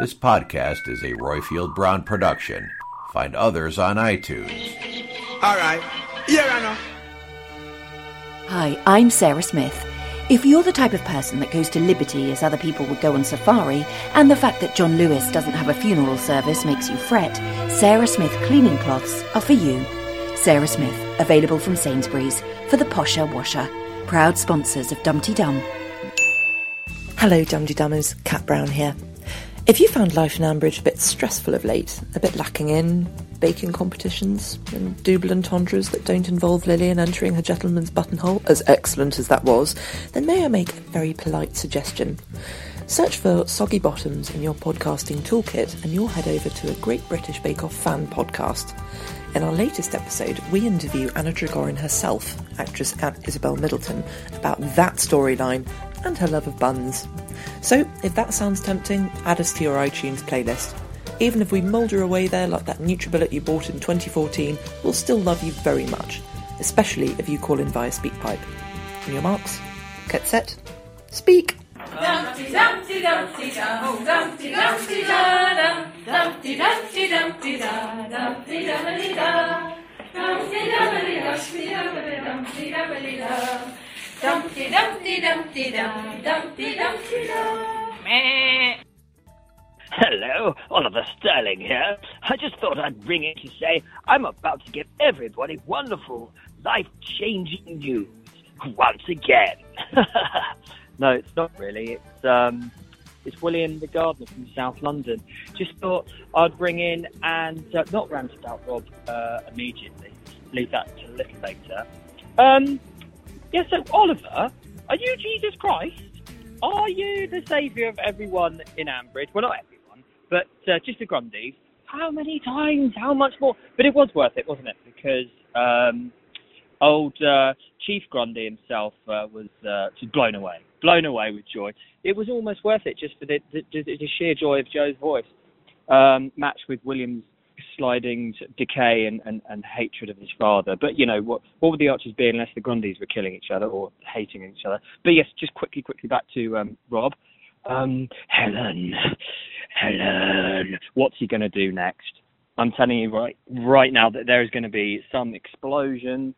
This podcast is a Royfield Brown production. Find others on iTunes. All right. Yeah, I know. Hi, I'm Sarah Smith. If you're the type of person that goes to Liberty as other people would go on safari, and the fact that John Lewis doesn't have a funeral service makes you fret, Sarah Smith cleaning cloths are for you. Sarah Smith, available from Sainsbury's for the posher washer. Proud sponsors of Dumpty Dum. Hello, Dumpty Dummers. Kat Brown here. If you found life in Ambridge a bit stressful of late, a bit lacking in baking competitions and double entendres that don't involve Lillian entering her gentleman's buttonhole, as excellent as that was, then may I make a very polite suggestion. Search for Soggy Bottoms in your podcasting toolkit and you'll head over to a Great British Bake Off fan podcast. In our latest episode, we interview Anna Trigorin herself, actress Isabel Middleton, about that storyline and her love of buns. So, if that sounds tempting, add us to your iTunes playlist. Even if we moulder away there like that NutriBullet you bought in 2014, we'll still love you very much, especially if you call in via SpeakPipe. On your marks, get set, speak! Dumpty Dumpty Dumpty Dum, Dumpty Dumpty Da Dum, Dumpty Dumpty Dumpty Da, Dumpty Dumpty Da, Dumpty Dumpty Dumpty Da, Dumpty Dumpty Dumpty Da, Dumpty Dumpty Da. Hello, Oliver Sterling here. I just thought I'd ring in to say I'm about to give everybody wonderful, life-changing news once again. No, it's not really. It's William the Gardener from South London. Just thought I'd ring in and not rant about Rob immediately. Leave that to a little later. So Oliver, are you Jesus Christ? Are you the saviour of everyone in Ambridge? Well, not everyone, but just the Grundys. How many times? How much more? But it was worth it, wasn't it? Because old Chief Grundy himself was blown away. Blown away with joy. It was almost worth it just for the sheer joy of Joe's voice, matched with William's sliding decay and hatred of his father. But, you know, what would the Archers be unless the Grundys were killing each other or hating each other? But, yes, just quickly back to Rob. Helen, what's he going to do next? I'm telling you right now that there is going to be some explosion,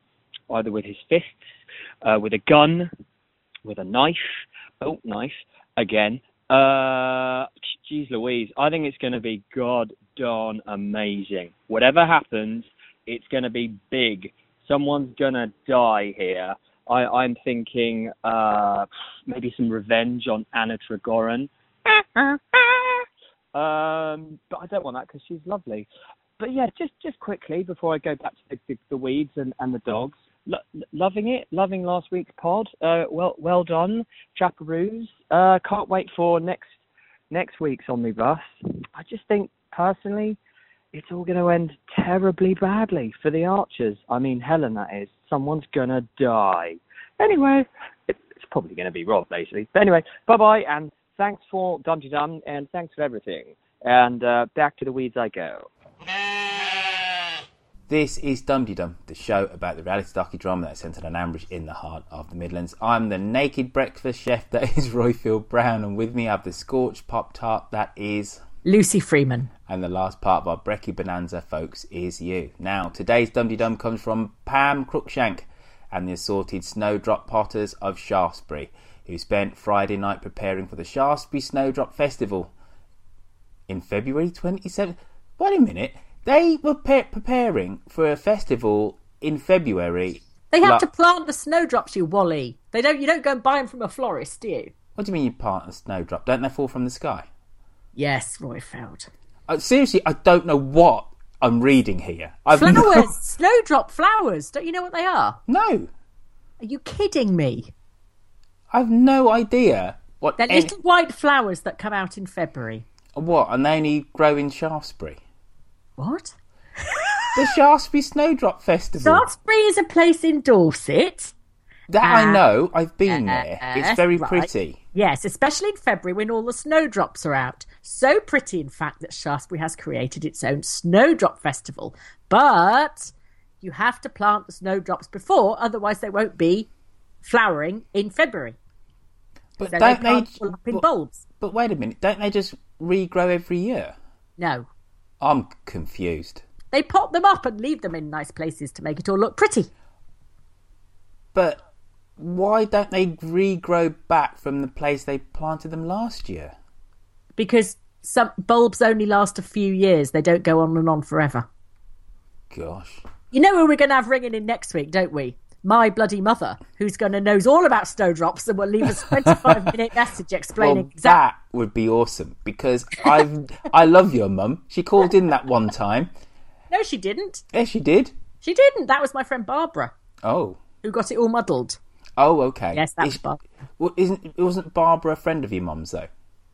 either with his fists, with a gun, with a knife, again. Geez Louise, I think it's going to be god darn amazing. Whatever happens, it's going to be big. Someone's going to die here. I'm thinking maybe some revenge on Anna Trigorin. But I don't want that because she's lovely. But yeah, just quickly before I go back to the weeds and the dogs. Loving it, loving last week's pod. Well done, Chaperoos. Can't wait for next week's Omnibus. I just think, personally, it's all going to end terribly badly for the Archers. I mean, Helen, that is. Someone's going to die. Anyway, it's probably going to be Rob, basically. But anyway, bye-bye and thanks for Dumpty Dum, and thanks for everything. And back to the weeds I go. This is Dumpty Dum, the show about the reality docudrama that is centred on Ambridge in the heart of the Midlands. I'm the naked breakfast chef that is Royfield Brown, and with me I have the scorched Pop-Tart that is... Lucy Freeman. And the last part of our Brekkie Bonanza, folks, is you. Now, today's Dumpty Dum comes from Pam Cruikshank and the assorted Snowdrop Potters of Shaftesbury, who spent Friday night preparing for the Shaftesbury Snowdrop Festival in February 27th. Wait a minute. They were preparing for a festival in February. They have to plant the snowdrops, you Wally. They don't. You don't go and buy them from a florist, do you? What do you mean you plant a snowdrop? Don't they fall from the sky? Yes, Royfield. Seriously, I don't know what I'm reading here. Snowdrop flowers. Don't you know what they are? No. Are you kidding me? I've no idea what... They're little white flowers that come out in February. What? And they only grow in Shaftesbury? What? The Shaftesbury Snowdrop Festival. Shaftesbury is a place in Dorset. That I know. I've been there. It's very pretty. Yes, especially in February when all the snowdrops are out. So pretty, in fact, that Shaftesbury has created its own Snowdrop Festival. But you have to plant the snowdrops before, otherwise they won't be flowering in February. But so don't they all up in bulbs. But wait a minute, don't they just regrow every year? No. I'm confused. They pop them up and leave them in nice places to make it all look pretty. But why don't they regrow back from the place they planted them last year? Because some bulbs only last a few years. They don't go on and on forever. Gosh. You know who we're going to have ringing in next week, don't we? My bloody mother, who's going to knows all about snowdrops and will leave us a 25-minute message explaining exactly. That would be awesome, because I love your mum. She called in that one time. No, she didn't. Yeah, she did. She didn't. That was my friend Barbara. Oh. Who got it all muddled. Oh, okay. Yes, that was Barbara. Well, wasn't Barbara a friend of your mum's, though?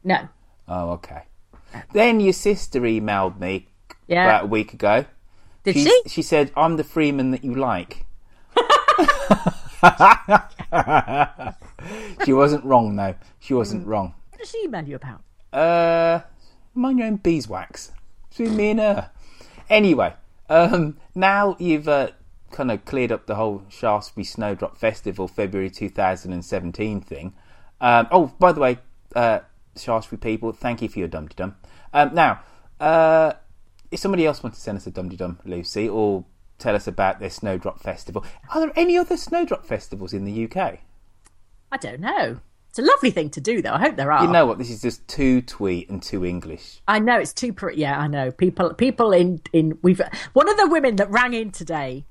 No. Oh, okay. No. Then your sister emailed me about a week ago. Did she? She said, I'm the Freeman that you like. She wasn't wrong, though. She wasn't wrong. What did she email you about? Mind your own beeswax. Between me and her. Anyway, now you've kind of cleared up the whole Shaftesbury Snowdrop Festival February 2017 thing. Oh, by the way, Shaftesbury people, thank you for your Dumpty Dum. Now, if somebody else wants to send us a Dumpty Dum, Lucy, or tell us about their Snowdrop Festival. Are there any other Snowdrop Festivals in the UK? I don't know. It's a lovely thing to do, though. I hope there are. You know what? This is just too twee and too English. I know. It's too... Yeah, I know. People in... One of the women that rang in today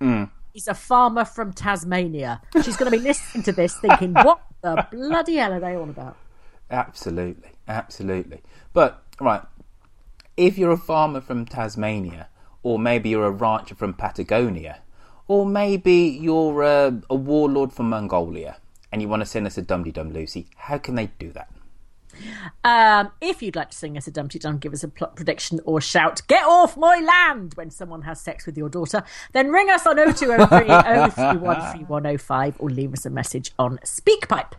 is a farmer from Tasmania. She's going to be listening to this thinking, what the bloody hell are they all about? Absolutely. Absolutely. But, right, if you're a farmer from Tasmania... Or maybe you're a rancher from Patagonia. Or maybe you're a warlord from Mongolia and you want to send us a Dumpty Dum, Lucy. How can they do that? If you'd like to sing us a Dumpty Dum, give us a plot prediction or shout, get off my land when someone has sex with your daughter, then ring us on 0203 031 3105 or leave us a message on SpeakPipe.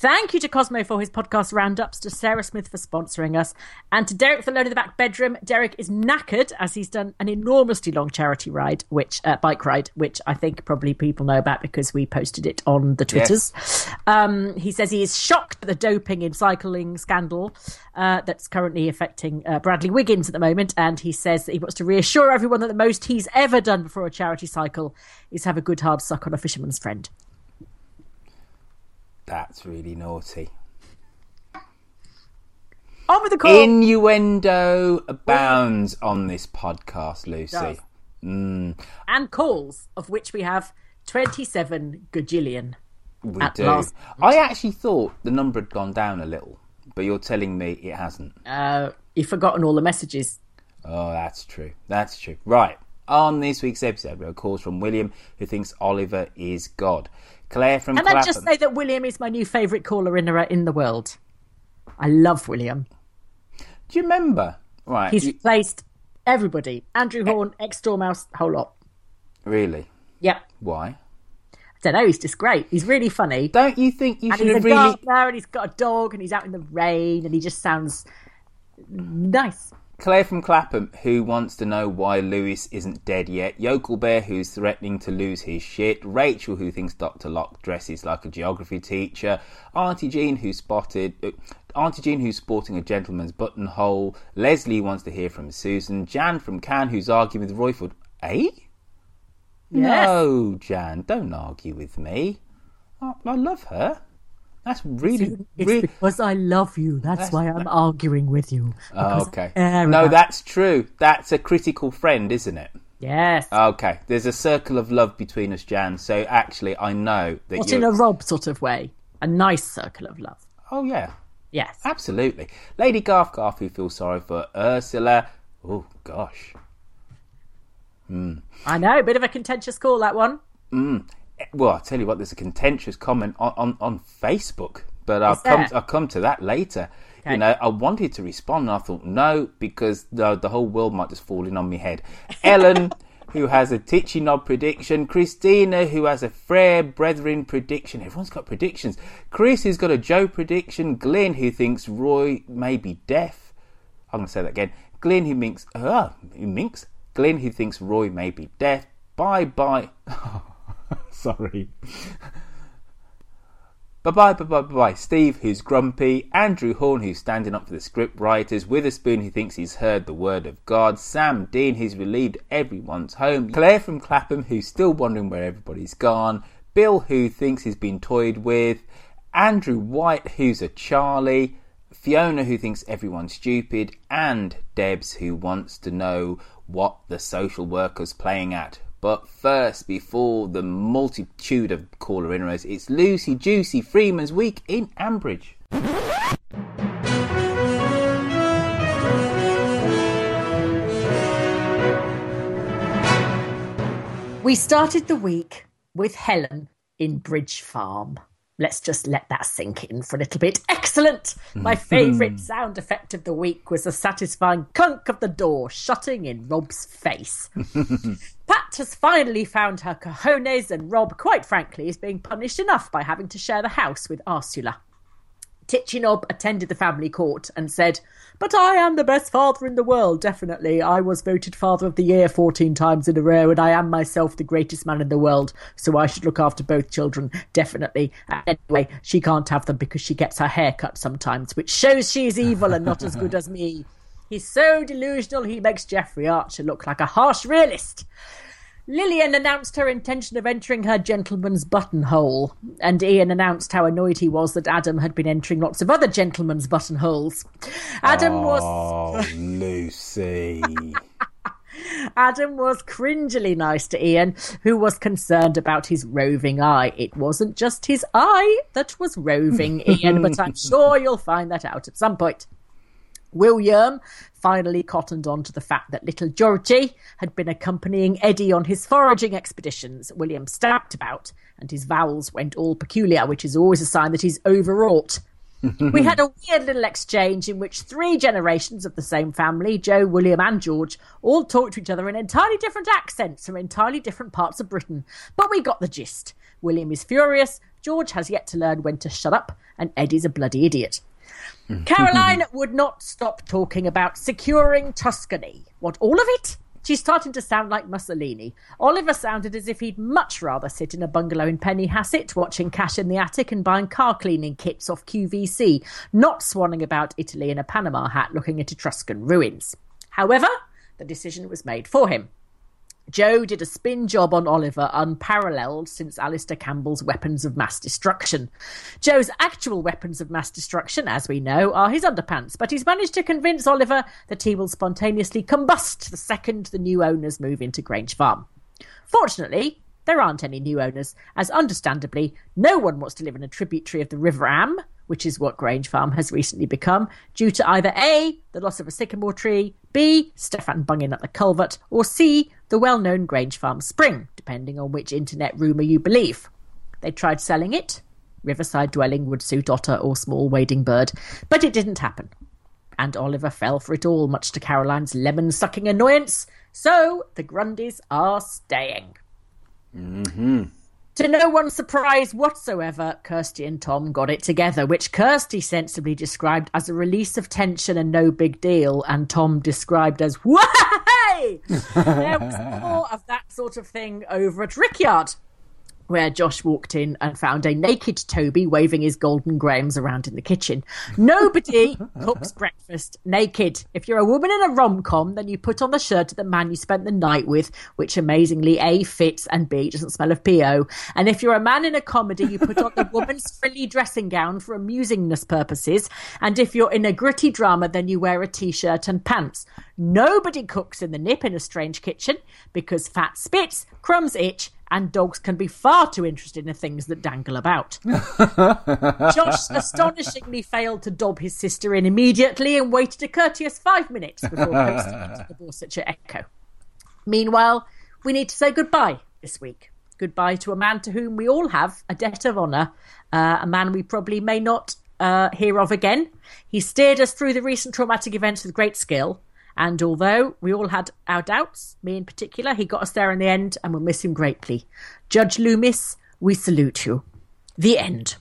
Thank you to Cosmo for his podcast roundups, to Sarah Smith for sponsoring us, and to Derek for loaning the back bedroom. Derek is knackered as he's done an enormously long charity ride, which I think probably people know about because we posted it on the Twitters. Yes. He says he is shocked at the doping in cycling scandal that's currently affecting Bradley Wiggins at the moment, and he says that he wants to reassure everyone that the most he's ever done before a charity cycle is have a good hard suck on a fisherman's friend. That's really naughty. On with the call. Innuendo abounds on this podcast, Lucy. And calls, of which we have 27 gajillion. We do. I actually thought the number had gone down a little, but you're telling me it hasn't. You've forgotten all the messages. Oh, that's true. That's true. Right. On this week's episode, we have calls from William, who thinks Oliver is God. Claire from Clapham. Can I just say that William is my new favourite caller in the world? I love William. Do you remember? Right, he's replaced everybody. Andrew Horn, ex-Dormouse, whole lot. Really? Yep. Why? I don't know, he's just great. He's really funny. Don't you think you should have really... And he's a gardener and he's got a dog and he's out in the rain and he just sounds nice. Claire from Clapham, who wants to know why Lewis isn't dead yet. Yokel Bear, who's threatening to lose his shit. Rachel, who thinks Dr. Locke dresses like a geography teacher. Auntie Jean, who's sporting a gentleman's buttonhole. Leslie wants to hear from Susan. Jan from Cannes, who's arguing with Royford. Eh? Yes. No, Jan, don't argue with me. I love her. That's really... It's because I love you. That's why I'm arguing with you. Oh, okay. No, that's true. That's a critical friend, isn't it? Yes. Okay. There's a circle of love between us, Jan. So actually, I know that Not in a Rob sort of way. A nice circle of love. Oh, yeah. Yes. Absolutely. Lady Garth, who feels sorry for Ursula. Oh, gosh. Mm. I know. A bit of a contentious call, that one. Mm. Well, I'll tell you what, there's a contentious comment on Facebook, but I'll come to that later. Okay. You know, I wanted to respond and I thought no, because the whole world might just fall in on my head. Ellen, who has a titchy knob prediction. Christina, who has a Frere Brethren prediction. Everyone's got predictions. Chris, who's got a Joe prediction. Glyn, who thinks Roy may be deaf. I'm going to say that again. Glyn, who minks. Glyn, who thinks Roy may be deaf. Bye-bye. Sorry. Bye-bye. Steve, who's grumpy. Andrew Horn, who's standing up for the script writers. Witherspoon, who thinks he's heard the word of God. Sam Dean, who's relieved everyone's home. Claire from Clapham, who's still wondering where everybody's gone. Bill, who thinks he's been toyed with. Andrew White, who's a Charlie. Fiona, who thinks everyone's stupid. And Debs, who wants to know what the social worker's playing at. But first, before the multitude of caller inros, it's Lucy Juicy Freeman's Week in Ambridge. We started the week with Helen in Bridge Farm. Let's just let that sink in for a little bit. Excellent! My favourite sound effect of the week was the satisfying clunk of the door shutting in Rob's face. Pat has finally found her cojones and Rob, quite frankly, is being punished enough by having to share the house with Ursula. Titchinob attended the family court and said, "But I am the best father in the world, definitely. I was voted father of the year 14 times in a row and I am myself the greatest man in the world, so I should look after both children, definitely. And anyway, she can't have them because she gets her hair cut sometimes, which shows she's evil and not as good as me. He's so delusional he makes Geoffrey Archer look like a harsh realist." Lillian announced her intention of entering her gentleman's buttonhole, and Ian announced how annoyed he was that Adam had been entering lots of other gentlemen's buttonholes. Oh, Lucy. Adam was cringily nice to Ian, who was concerned about his roving eye. It wasn't just his eye that was roving, Ian, but I'm sure you'll find that out at some point. William finally cottoned on to the fact that little Georgie had been accompanying Eddie on his foraging expeditions. William stamped about and his vowels went all peculiar, which is always a sign that he's overwrought. We had a weird little exchange in which three generations of the same family, Joe, William and George, all talked to each other in entirely different accents from entirely different parts of Britain. But we got the gist. William is furious, George has yet to learn when to shut up, and Eddie's a bloody idiot. Caroline would not stop talking about securing Tuscany. What, all of it? She's starting to sound like Mussolini. Oliver sounded as if he'd much rather sit in a bungalow in Pennyhasset, watching Cash in the Attic and buying car cleaning kits off QVC, not swanning about Italy in a Panama hat looking at Etruscan ruins. However, the decision was made for him. Joe did a spin job on Oliver unparalleled since Alistair Campbell's weapons of mass destruction. Joe's actual weapons of mass destruction, as we know, are his underpants, but he's managed to convince Oliver that he will spontaneously combust the second the new owners move into Grange Farm. Fortunately, there aren't any new owners, as understandably, no one wants to live in a tributary of the River Am, which is what Grange Farm has recently become, due to either A, the loss of a sycamore tree, B, Stefan Bungin at the culvert, or C, the well-known Grange Farm spring, depending on which internet rumour you believe. They tried selling it. Riverside dwelling would suit otter or small wading bird, but it didn't happen. And Oliver fell for it all, much to Caroline's lemon-sucking annoyance, so the Grundys are staying. Mm-hmm. To no one's surprise whatsoever, Kirsty and Tom got it together, which Kirsty sensibly described as a release of tension and no big deal, and Tom described as, "Way!" There was more of that sort of thing over at Rickyard, where Josh walked in and found a naked Toby waving his golden grahams around in the kitchen. Nobody cooks breakfast naked. If you're a woman in a rom-com, then you put on the shirt of the man you spent the night with, which amazingly, A, fits, and B, doesn't smell of PO. And if you're a man in a comedy, you put on the woman's frilly dressing gown for amusingness purposes. And if you're in a gritty drama, then you wear a T-shirt and pants. Nobody cooks in the nip in a strange kitchen because fat spits, crumbs itch, and dogs can be far too interested in the things that dangle about. Josh astonishingly failed to dob his sister in immediately and waited a courteous 5 minutes before posting it to the Borsetshire Echo. Meanwhile, we need to say goodbye this week. Goodbye to a man to whom we all have a debt of honour, a man we probably may not hear of again. He steered us through the recent traumatic events with great skill, and although we all had our doubts, me in particular, he got us there in the end, and we'll miss him greatly. Judge Loomis, we salute you. The end.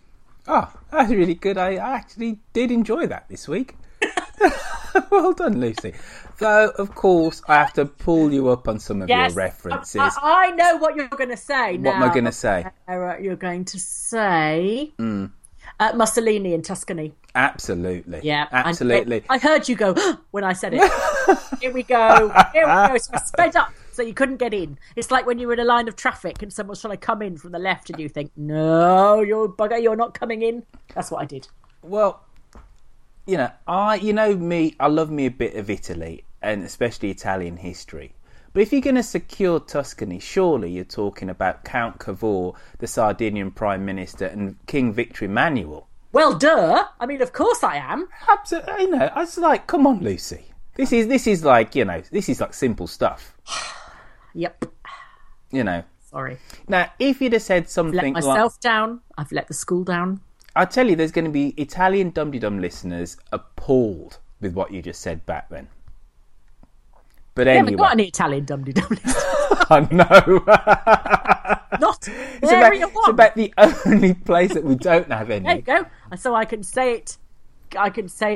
Oh, that's really good. I actually did enjoy that this week. Well done, Lucy. Though, of course, I have to pull you up on some of your references. I know what you're going to say now. What am I going to say? You're going to say... Mussolini in Tuscany. Absolutely. Yeah. Absolutely. I heard you go when I said it. Here we go. Here we go. So I sped up so you couldn't get in. It's like when you're in a line of traffic and someone's trying to come in from the left and you think, no, you bugger, you're not coming in. That's what I did. Well, I love me a bit of Italy and especially Italian history. But if you're going to secure Tuscany, surely you're talking about Count Cavour, the Sardinian Prime Minister, and King Victor Emmanuel. Well, duh. I mean, of course I am. Absolutely. I was like, come on, Lucy. This is like simple stuff. Yep. Sorry. Now, if you'd have said something like... I've let myself down. I've let the school down. I tell you, there's going to be Italian dum-de-dum listeners appalled with what you just said back then. But anyway. We haven't got any Italian dum-de-dum list. I know. Not area one. It's about the only place that we don't have any. There you go. So I can say it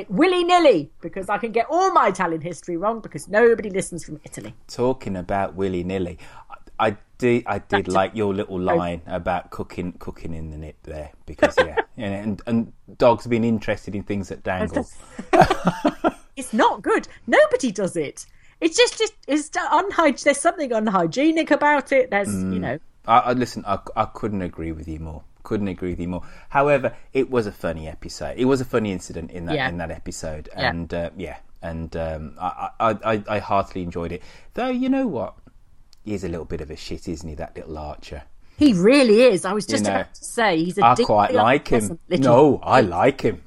willy-nilly, because I can get all my Italian history wrong, because nobody listens from Italy. Talking about willy-nilly, I did like your little line about cooking in the nip there, because, and dogs being interested in things that dangle. It's not good. Nobody does it. It's just it's unhygienic. There's something unhygienic about it. There's, Listen, I couldn't agree with you more. However, it was a funny episode. It was a funny incident in that episode, and I heartily enjoyed it. Though, you know what, he's a little bit of a shit, isn't he? That little Archer. He really is. I was just about to say he's a. I quite like him. No, I like him.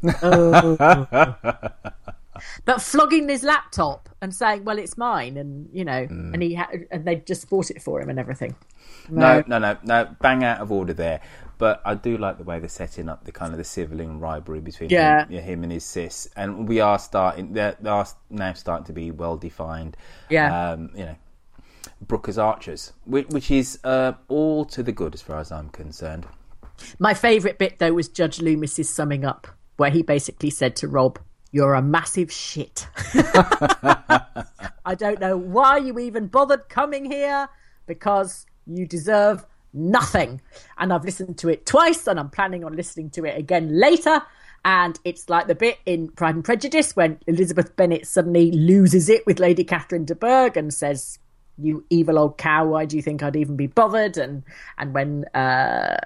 But flogging his laptop and saying, well, it's mine, and, and and they just bought it for him and everything. No, bang out of order there. But I do like the way they're setting up the kind of the sibling rivalry between him and his sis. And they are now starting to be well-defined. Yeah. Brooke as archers, which is all to the good as far as I'm concerned. My favourite bit, though, was Judge Loomis's summing up, where he basically said to Rob, "You're a massive shit." I don't know why you even bothered coming here, because you deserve nothing. And I've listened to it twice, and I'm planning on listening to it again later. And it's like the bit in Pride and Prejudice when Elizabeth Bennet suddenly loses it with Lady Catherine de Bourgh and says, "You evil old cow, why do you think I'd even be bothered?" And when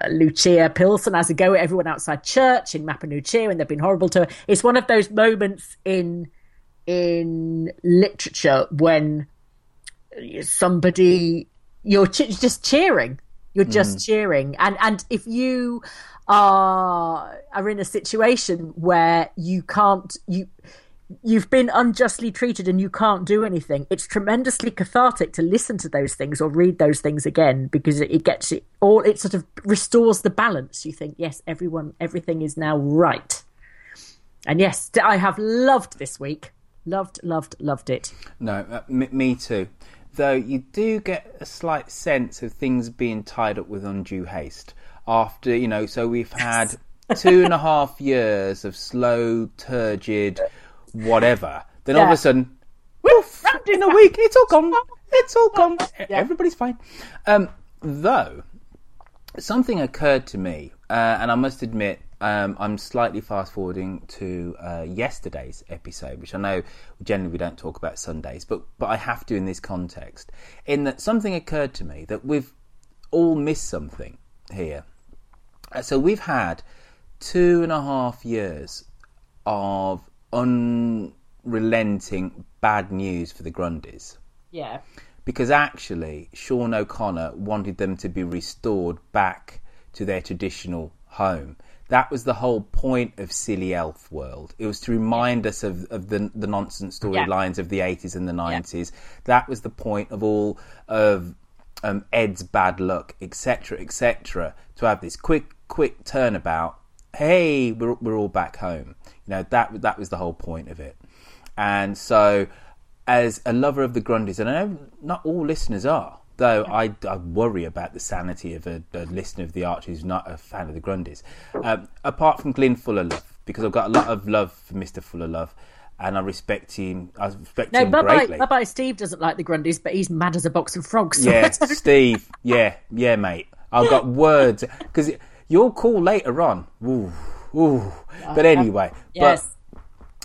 Lucia Pilson has a go at everyone outside church in Mapanuchia, and they've been horrible to her. It's one of those moments in literature when somebody, you're just cheering. You're just cheering. And if you are in a situation where you can't... You've been unjustly treated and you can't do anything. It's tremendously cathartic to listen to those things or read those things again, because it gets it all. It sort of restores the balance. You think, yes, everything is now right. And yes, I have loved this week. Loved it. No, me too. Though you do get a slight sense of things being tied up with undue haste. after, you know, so we've had 2.5 years of slow, turgid, whatever. Then all of a sudden, woof, in a week, it's all gone. It's all gone. Yeah. Everybody's fine. Though, something occurred to me, and I must admit, I'm slightly fast-forwarding to yesterday's episode, which I know generally we don't talk about Sundays, but I have to in this context, in that something occurred to me that we've all missed something here. So we've had 2.5 years of unrelenting bad news for the Grundys. Yeah. Because actually, Sean O'Connor wanted them to be restored back to their traditional home. That was the whole point of Silly Elf World. It was to remind us of the nonsense storylines of the 80s and the 90s. That was the point of all of Ed's bad luck, etc., etc., to have this quick turnabout. Hey, we're all back home. You know, that was the whole point of it. And so, as a lover of the Grundys, and I know not all listeners are, though I worry about the sanity of a listener of the Arch who's not a fan of the Grundys. Apart from Glyn Fuller-Love, because I've got a lot of love for Mr. Fuller-Love, and I respect him. I respect him greatly. Bye-bye Steve doesn't like the Grundys, but he's mad as a box of frogs. Yeah, Steve. Yeah, mate. I've got words because you'll call later on. Ooh. But anyway, yes.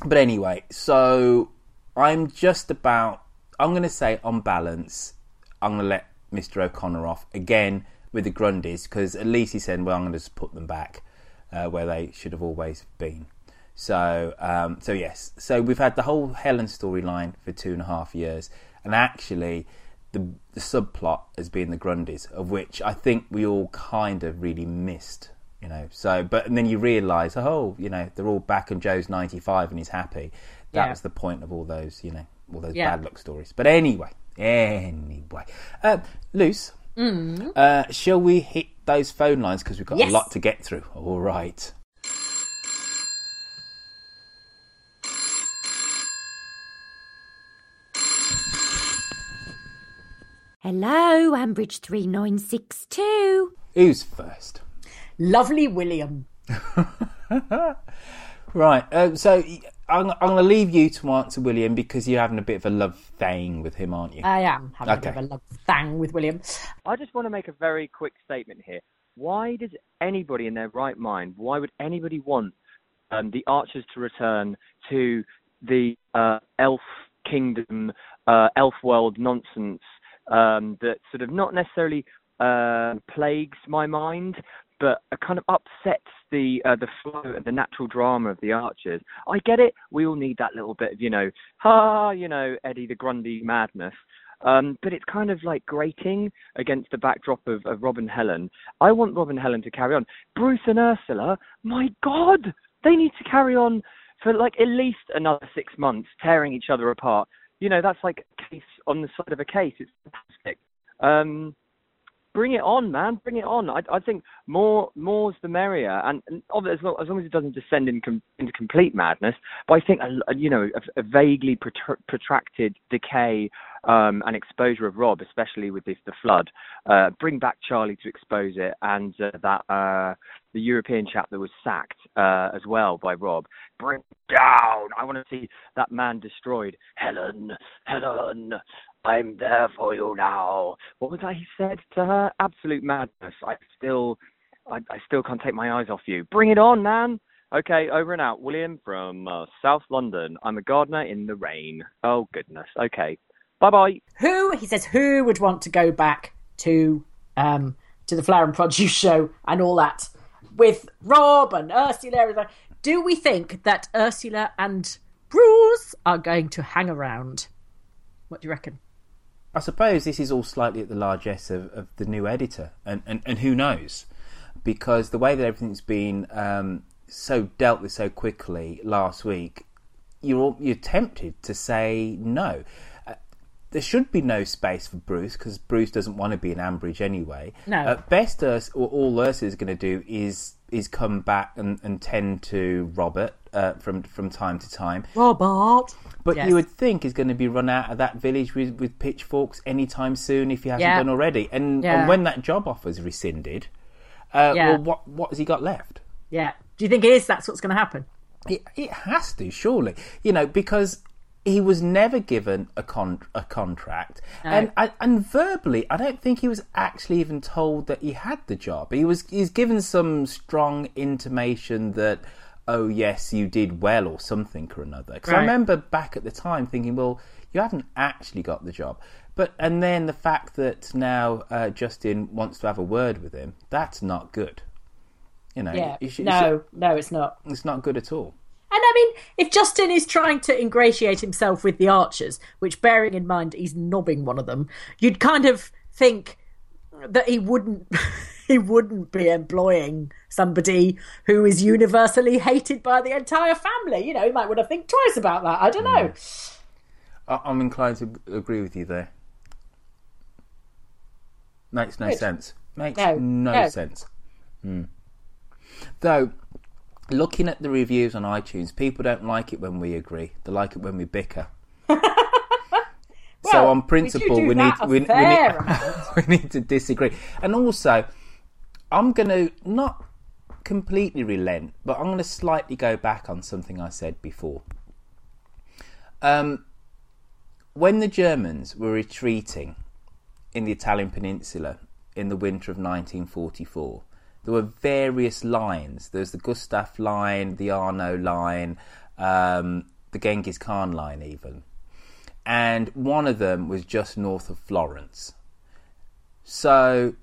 But anyway, so I'm just about. I'm going to say on balance. I'm going to let Mr. O'Connor off again with the Grundys because at least he said, well, I'm going to just put them back where they should have always been. So yes. So we've had the whole Helen storyline for 2.5 years. And actually, the subplot has been the Grundys, of which I think we all kind of really missed, you know. So, but and then you realise, oh, you know, they're all back and Joe's 95 and he's happy. That was the point of all those, you know, all those bad luck stories. But anyway, Luce, shall we hit those phone lines because we've got a lot to get through? All right. Hello, Ambridge 3962. Who's first? Lovely William. Right, so I'm going to leave you to answer William because you're having a bit of a love thing with him, aren't you? I am having a bit of a love thing with William. I just want to make a very quick statement here. Why does anybody in their right mind, why would anybody want the Archers to return to the elf kingdom, elf world nonsense that sort of not necessarily plagues my mind, but kind of upsets the flow and the natural drama of the Archers? I get it. We all need that little bit of, you know, Eddie the Grundy madness. But it's kind of like grating against the backdrop of Rob and Helen. I want Rob and Helen to carry on. Bruce and Ursula, my God, they need to carry on for like at least another 6 months, tearing each other apart. You know, that's like a case on the side of a case. It's fantastic. Bring it on, man. Bring it on. I think more's the merrier. And as long as it doesn't descend into complete madness, but I think, a vaguely protracted decay and exposure of Rob, especially with the flood, bring back Charlie to expose it, and the European chap that was sacked as well by Rob. Bring it down. I want to see that man destroyed. Helen. I'm there for you now. What was that he said to her? Absolute madness. I still can't take my eyes off you. Bring it on, man. Okay, over and out. William from South London. I'm a gardener in the rain. Oh, goodness. Okay. Bye-bye. He says, who would want to go back to the Flower and Produce Show and all that with Rob and Ursula? Do we think that Ursula and Bruce are going to hang around? What do you reckon? I suppose this is all slightly at the largesse of the new editor, and who knows? Because the way that everything's been so dealt with so quickly last week, you're tempted to say no. There should be no space for Bruce, because Bruce doesn't want to be in Ambridge anyway. No. At best, all Ursula is going to do is come back and tend to Robert from time to time. Robert! But you would think he's going to be run out of that village with pitchforks anytime soon if he hasn't done already. And when that job offer is rescinded, Well, what has he got left? Yeah. Do you think it is? That's what's going to happen. It has to, surely. You know, because he was never given a contract. No. And verbally, I don't think he was actually even told that he had the job. He's given some strong intimation that, oh yes, you did well or something or another. Because I remember back at the time thinking, well, you haven't actually got the job. And then the fact that now Justin wants to have a word with him, that's not good. You know, no, it's not. It's not good at all. And I mean, if Justin is trying to ingratiate himself with the Archers, which, bearing in mind, he's nobbing one of them, you'd kind of think that he wouldn't be employing somebody who is universally hated by the entire family. You know, he might want to think twice about that. I don't know. I'm inclined to agree with you there. Makes no sense. Makes no sense. Mm. Though, looking at the reviews on iTunes, people don't like it when we agree. They like it when we bicker. So on principle, we need to disagree. And also, I'm going to not completely relent, but I'm going to slightly go back on something I said before. When the Germans were retreating in the Italian peninsula in the winter of 1944, there were various lines. There's the Gustav Line, the Arno Line, the Genghis Khan Line even. And one of them was just north of Florence. So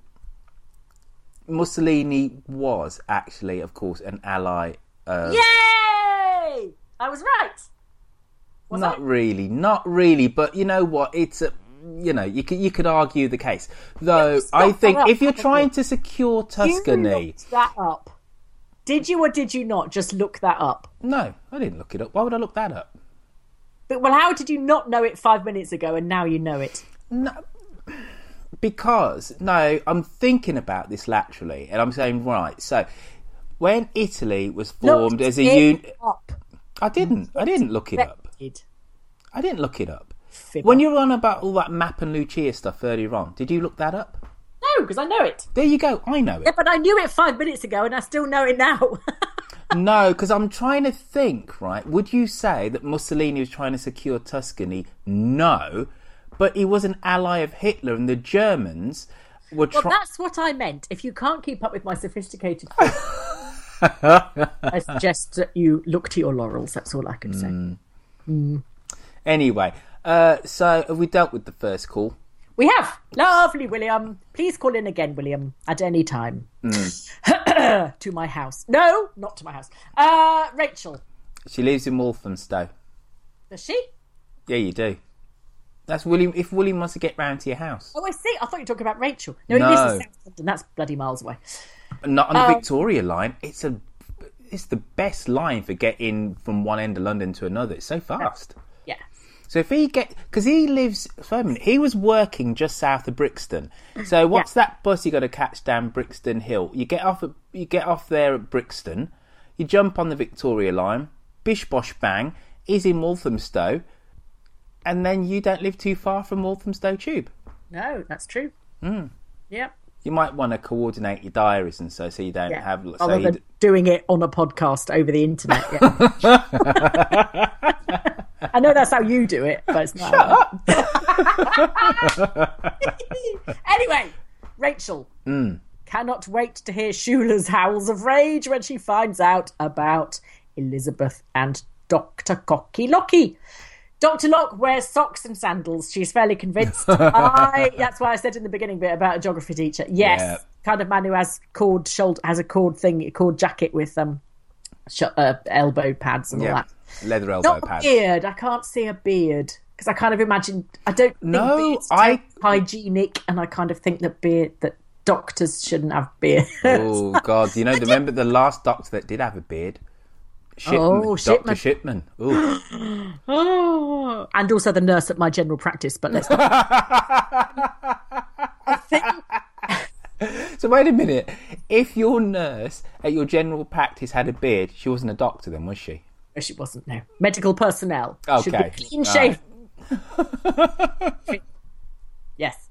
Mussolini was actually, of course, an ally of... Yay! I was right! Not really. But you know what? You could argue the case. Though, I think if you're trying to secure Tuscany... You looked that up. Did you or did you not just look that up? No, I didn't look it up. Why would I look that up? But, well, how did you not know it 5 minutes ago and now you know it? No, because, I'm thinking about this laterally and I'm saying, right, so when Italy was formed as a unit... I didn't look it up. Fibber. When you were on about all that Map and Lucia stuff earlier on, did you look that up? No, because I know it. There you go, I know it. Yeah, but I knew it 5 minutes ago and I still know it now. No, because I'm trying to think, right? Would you say that Mussolini was trying to secure Tuscany? No, but he was an ally of Hitler and the Germans were trying... Well, that's what I meant. If you can't keep up with my sophisticated... I suggest that you look to your laurels, that's all I can say. Mm. Anyway... So have we dealt with the first call? We have. Lovely, William. Please call in again, William, at any time. Mm. To my house. No, not to my house. Rachel. She lives in Walthamstow. Does she? Yeah, you do. That's William. If William wants to get round to your house. Oh, I see. I thought you were talking about Rachel. No, it lives in South London. That's bloody miles away. Not on the Victoria Line. It's the best line for getting from one end of London to another. It's so fast. Yeah. So if he gets... Because he lives... He was working just south of Brixton. So what's that bus you got to catch down Brixton Hill? You get off there at Brixton. You jump on the Victoria Line. Bish bosh bang. He's in Walthamstow. And then you don't live too far from Walthamstow Tube. No, that's true. Mm. Yeah. You might want to coordinate your diaries and so you don't have... Other than doing it on a podcast over the internet. Yeah. I know that's how you do it, but it's not. Shut up. Anyway, Rachel cannot wait to hear Shula's howls of rage when she finds out about Elizabeth and Dr. Cocky Locky. Dr. Locke wears socks and sandals. She's fairly convinced. That's why I said in the beginning bit about a geography teacher. Yes, kind of man who has a cord jacket with elbow pads and all that. Leather elbow pads. Not beard. I can't see a beard because I kind of imagine. I don't think beards are hygienic, and I kind of think that doctors shouldn't have beards. Oh God! You know, remember the last doctor that did have a beard? Dr. Shipman. Oh, and also the nurse at my general practice. But let's. So wait a minute. If your nurse at your general practice had a beard, she wasn't a doctor, then was she? No, she wasn't, no. Medical personnel. Okay. Should be clean shaven. Right. Yes.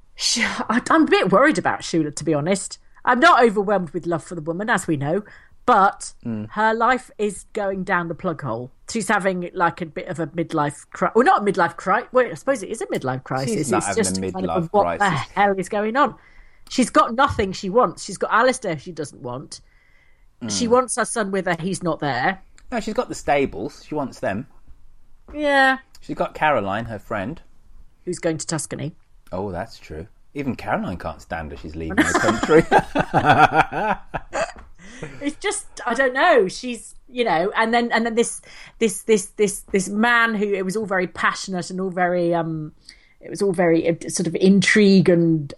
I'm a bit worried about Shula, to be honest. I'm not overwhelmed with love for the woman, as we know, but her life is going down the plug hole. She's having like a bit of a midlife crisis. Well, not a midlife crisis. Well, I suppose it is a midlife crisis. She's not having a midlife kind of what crisis. What the hell is going on? She's got nothing she wants. She's got Alistair she doesn't want. She wants her son with her. He's not there. No, she's got the stables. She wants them. Yeah. She's got Caroline, her friend. Who's going to Tuscany. Oh, that's true. Even Caroline can't stand her. She's leaving the country. It's just, I don't know. She's, you know, and then this man who, it was all very passionate and all very, it was all very sort of intrigue and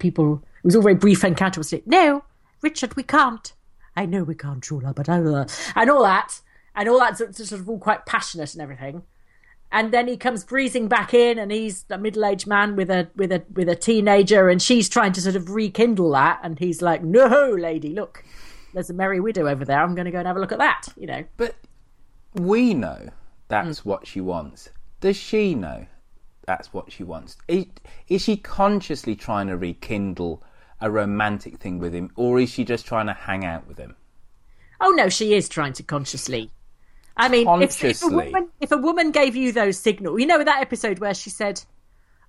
people, it was all very brief encounter. Was like, no, Richard, we can't. I know we can't, Trula, but and all that sort of all quite passionate and everything. And then he comes breezing back in, and he's a middle-aged man with a teenager, and she's trying to sort of rekindle that, and he's like, "No, lady, look, there's a merry widow over there. I'm going to go and have a look at that." You know. But we know that's what she wants. Does she know that's what she wants? Is she consciously trying to rekindle a romantic thing with him, or is she just trying to hang out with him? Oh no, she is trying to consciously. I mean, if a woman gave you those signals, you know, that episode where she said,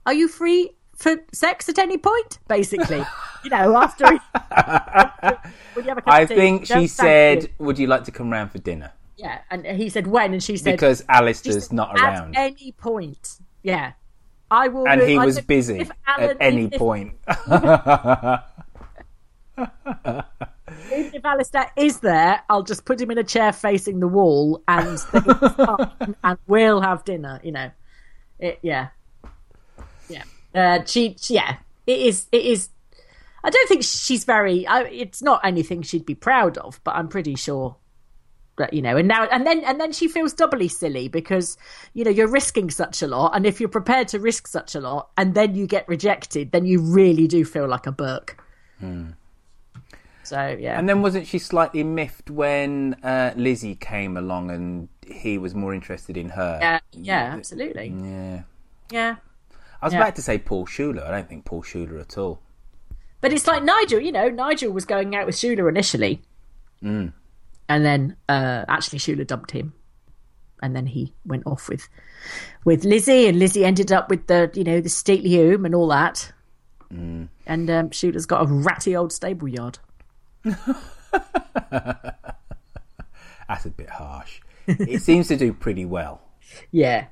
"Are you free for sex at any point?" Basically, you know, after would you have a cup I of tea? Think she said, you. "Would you like to come round for dinner?" Yeah, and he said, "When?" And she said, "Because Alistair's not around." At any point, yeah, I will. And he was busy at any point. Even if Alistair is there, I'll just put him in a chair facing the wall and and we'll have dinner, you know. It is I don't think she's very it's not anything she'd be proud of, but I'm pretty sure that, you know, and then she feels doubly silly because, you know, you're risking such a lot, and if you're prepared to risk such a lot and then you get rejected, then you really do feel like a Burke. So, yeah. And then wasn't she slightly miffed when Lizzie came along and he was more interested in her? Yeah, absolutely. Yeah. I was about to say Paul Schuler. I don't think Paul Schuler at all. But it's like Nigel, you know, Nigel was going out with Schuler initially. And then actually Schuler dumped him. And then he went off with Lizzie, and Lizzie ended up with the, you know, the stately home and all that. And Schuler's got a ratty old stable yard. That's a bit harsh. It seems to do pretty well. Yeah,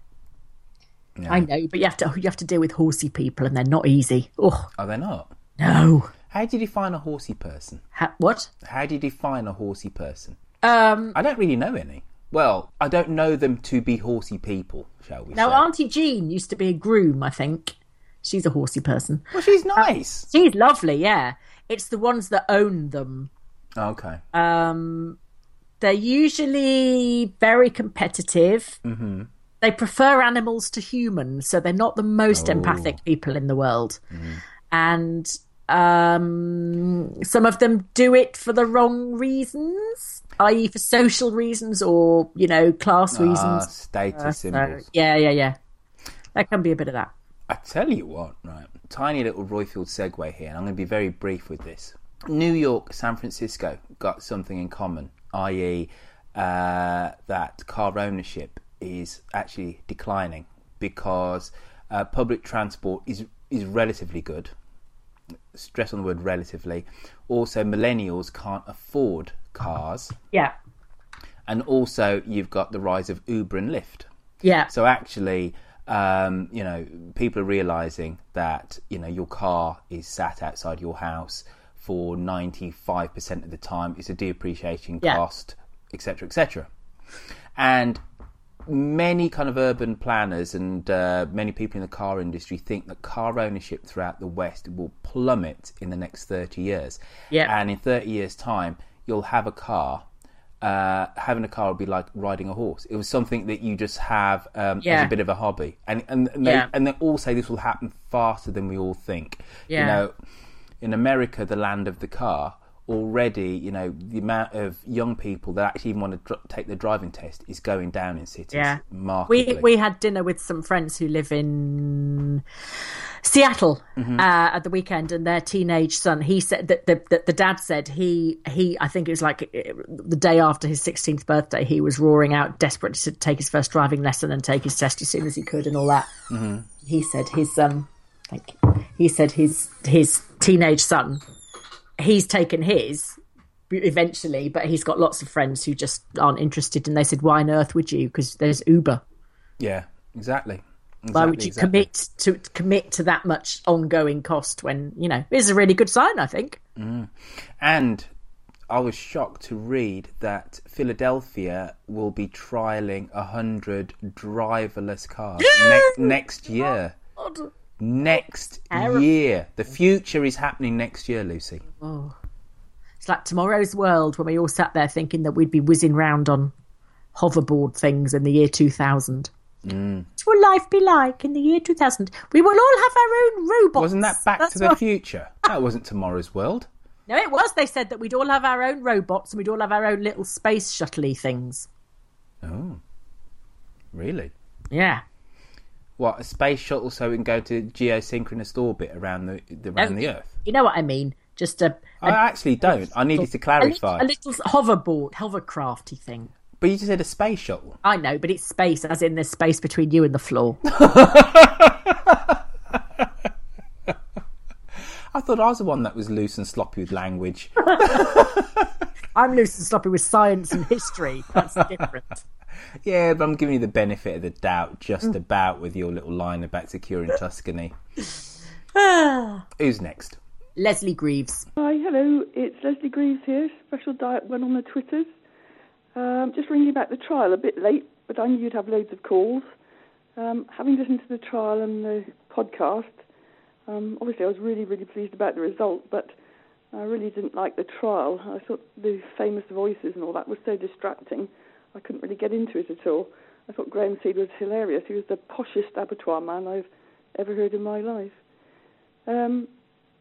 I know, but you have to deal with horsey people, and they're not easy. Oh, are they not? No. How do you define a horsey person? How do you define a horsey person? I don't really know any. Well, I don't know them to be horsey people, shall we say. Auntie Jean used to be a groom, I think. She's a horsey person. Well, she's nice. She's lovely, yeah. It's the ones that own them. Okay. They're usually very competitive. Mm-hmm. They prefer animals to humans, so they're not the most empathic people in the world. Mm-hmm. And some of them do it for the wrong reasons, i.e. for social reasons or, you know, class reasons. Status symbols. So, yeah. There can be a bit of that. I tell you what, right? Tiny little Royfield segue here, and I'm going to be very brief with this. New York, San Francisco got something in common, i.e. that car ownership is actually declining because public transport is relatively good. Stress on the word relatively. Also, millennials can't afford cars. Yeah. And also, you've got the rise of Uber and Lyft. Yeah. So actually... you know, people are realising that, you know, your car is sat outside your house for 95% of the time. It's a depreciation cost, etc., etc. And many kind of urban planners and many people in the car industry think that car ownership throughout the West will plummet in the next 30 years. Yeah. And in 30 years' time, you'll have a car. Having a car would be like riding a horse. It was something that you just have as a bit of a hobby, and they all say this will happen faster than we all think. You know, in America, the land of the car, already, you know, the amount of young people that actually even want to take the driving test is going down in cities markedly. We had dinner with some friends who live in Seattle at the weekend, and their teenage son, he said that the dad said he I think it was like the day after his 16th birthday, he was roaring out desperate to take his first driving lesson and take his test as soon as he could and all that. Mm-hmm. He said his teenage son, he's taken his eventually, but he's got lots of friends who just aren't interested, and they said, why on earth would you? Because there's Uber. Yeah, exactly. Why would you commit to that much ongoing cost when, you know, it's a really good sign, I think. Mm. And I was shocked to read that Philadelphia will be trialling 100 driverless cars next year. God. Next year. The future is happening next year, Lucy. Oh. It's like tomorrow's world when we all sat there thinking that we'd be whizzing round on hoverboard things in the year 2000. Mm. What will life be like in the year 2000? We will all have our own robots. Wasn't that Back to the Future? That wasn't tomorrow's world. No, it was. They said that we'd all have our own robots and we'd all have our own little space shuttle-y things. Oh, really? Yeah. What, a space shuttle so we can go to geosynchronous orbit around the Earth? You know what I mean? Just I actually don't. I needed to clarify. A little hoverboard, hovercrafty thing. But you just said a space shuttle. I know, but it's space, as in there's space between you and the floor. I thought I was the one that was loose and sloppy with language. I'm loose and sloppy with science and history. That's different. Yeah, but I'm giving you the benefit of the doubt just about with your little line about securing Tuscany. Who's next? Leslie Greaves. Hi, hello. It's Leslie Greaves here, Special Diet One on the Twitters. Just ringing about the trial, a bit late, but I knew you'd have loads of calls. Having listened to the trial and the podcast, obviously I was really, really pleased about the result, but I really didn't like the trial. I thought the famous voices and all that was so distracting, I couldn't really get into it at all. I thought Graeme Seed was hilarious. He was the poshest abattoir man I've ever heard in my life.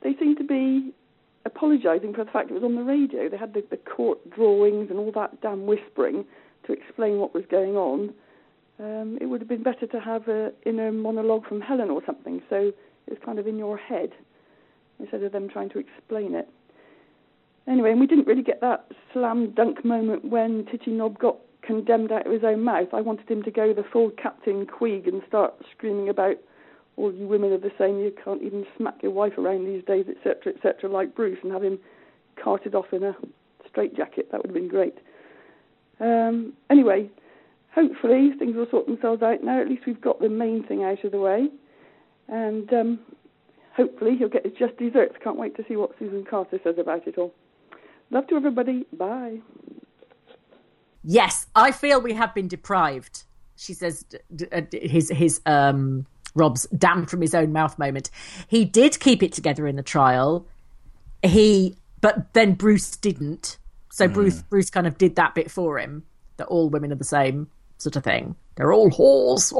They seemed to be apologising for the fact it was on the radio. They had the court drawings and all that damn whispering to explain what was going on. It would have been better to have an inner monologue from Helen or something, so it's kind of in your head instead of them trying to explain it. Anyway, and we didn't really get that slam dunk moment when Titty Knob got condemned out of his own mouth. I wanted him to go the full Captain Queeg and start screaming about, all you women are the same, you can't even smack your wife around these days, etc., etc., like Bruce, and have him carted off in a straitjacket. That would have been great. Anyway, hopefully things will sort themselves out now. At least we've got the main thing out of the way. And hopefully he'll get his just desserts. Can't wait to see what Susan Carter says about it all. Love to everybody. Bye. Yes, I feel we have been deprived, she says, his Rob's damn from his own mouth moment. He did keep it together in the trial. But then Bruce didn't. So Bruce kind of did that bit for him. That all women are the same sort of thing. They're all whores.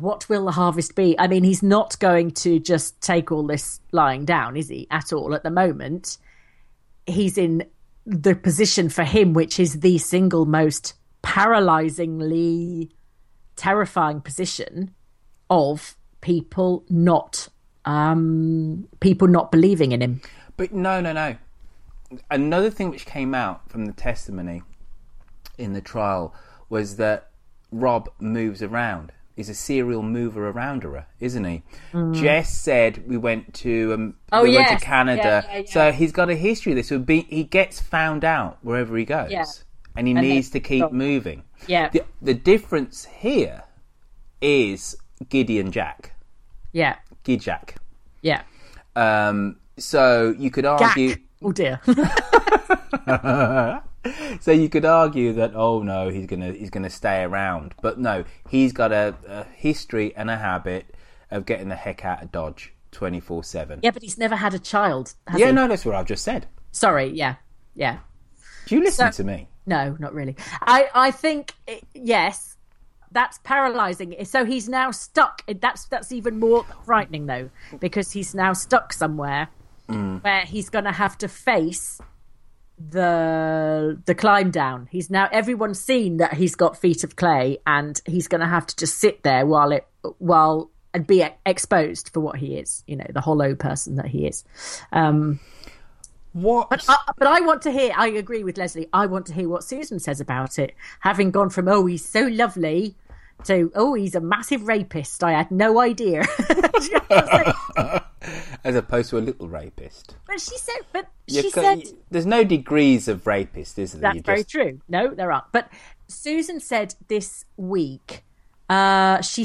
What will the harvest be? I mean, he's not going to just take all this lying down, is he? At all. At the moment, he's in the position for him, which is the single most paralysingly terrifying position of people not believing in him. But no. Another thing which came out from the testimony in the trial was that Rob moves around. He's a serial mover around her, isn't he? Mm. Jess said we went to went to Canada. Yeah. So he's got a history of this. He gets found out wherever he goes. Yeah. And he needs to keep moving. Yeah. The difference here is Gideon Jack. Yeah. Gidjack. Yeah. So you could argue... Jack. Oh, dear. So you could argue that, oh, no, he's gonna stay around. But no, he's got a history and a habit of getting the heck out of Dodge 24/7. Yeah, but he's never had a child, has he? Yeah, no, that's what I've just said. Sorry, yeah. Do you listen to me? No, not really. I think, yes, that's paralysing. So he's now stuck. That's even more frightening, though, because he's now stuck somewhere where he's going to have to face the climb down. He's now, everyone's seen that he's got feet of clay, and he's going to have to just sit there while it while and be exposed for what he is, you know, the hollow person that he is. But I want to hear, I agree with Leslie, I want to hear what Susan says about it. Having gone from, oh, he's so lovely, to, oh, he's a massive rapist. I had no idea. You know what I'm saying? As opposed to a little rapist. But she said, there's no degrees of rapist, is there? That's very true. No, there aren't. But Susan said this week, she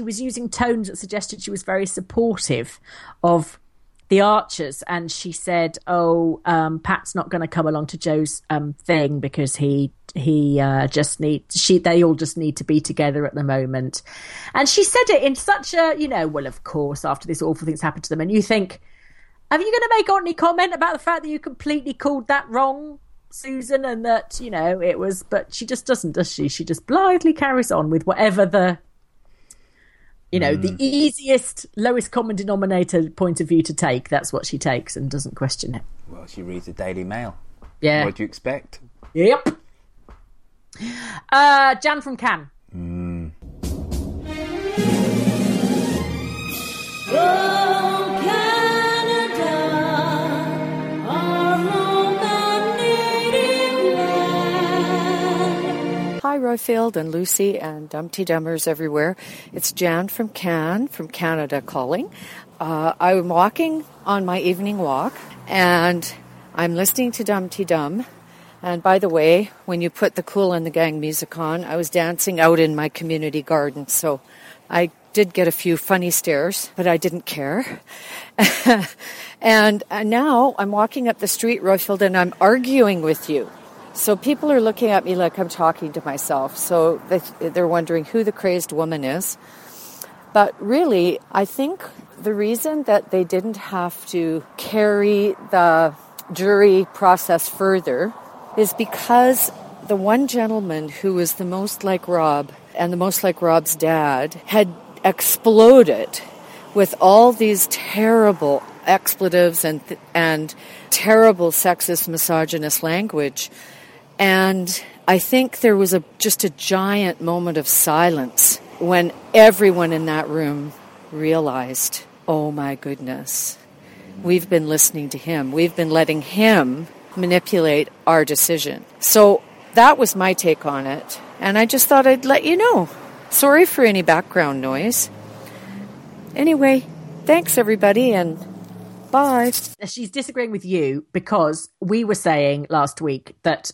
was using tones that suggested she was very supportive of the Archers, and she said, Pat's not going to come along to Joe's thing because they all just need to be together at the moment. And she said it in such a, you know, well, of course, after this awful thing's happened to them. And you think, are you going to make any comment about the fact that you completely called that wrong, Susan, and that, you know, it was, but she just doesn't, does she? She just blithely carries on with whatever the, you know, the easiest, lowest common denominator point of view to take. That's what she takes and doesn't question it. Well, she reads the Daily Mail. Yeah. What do you expect? Yep. Jan from Cannes. Hi, Royfield and Lucy and Dumpty Dummers everywhere. It's Jan from Cannes, from Canada, calling. I'm walking on my evening walk, and I'm listening to Dumpty Dum. And by the way, when you put the Kool and the Gang music on, I was dancing out in my community garden, so I did get a few funny stares, but I didn't care. And now I'm walking up the street, Royfield, and I'm arguing with you. So people are looking at me like I'm talking to myself. So they're wondering who the crazed woman is. But really, I think the reason that they didn't have to carry the jury process further is because the one gentleman who was the most like Rob and the most like Rob's dad had exploded with all these terrible expletives and terrible sexist, misogynist language. And I think there was just a giant moment of silence when everyone in that room realized, oh my goodness, we've been listening to him. We've been letting him manipulate our decision. So that was my take on it. And I just thought I'd let you know. Sorry for any background noise. Anyway, thanks everybody and bye. She's disagreeing with you because we were saying last week that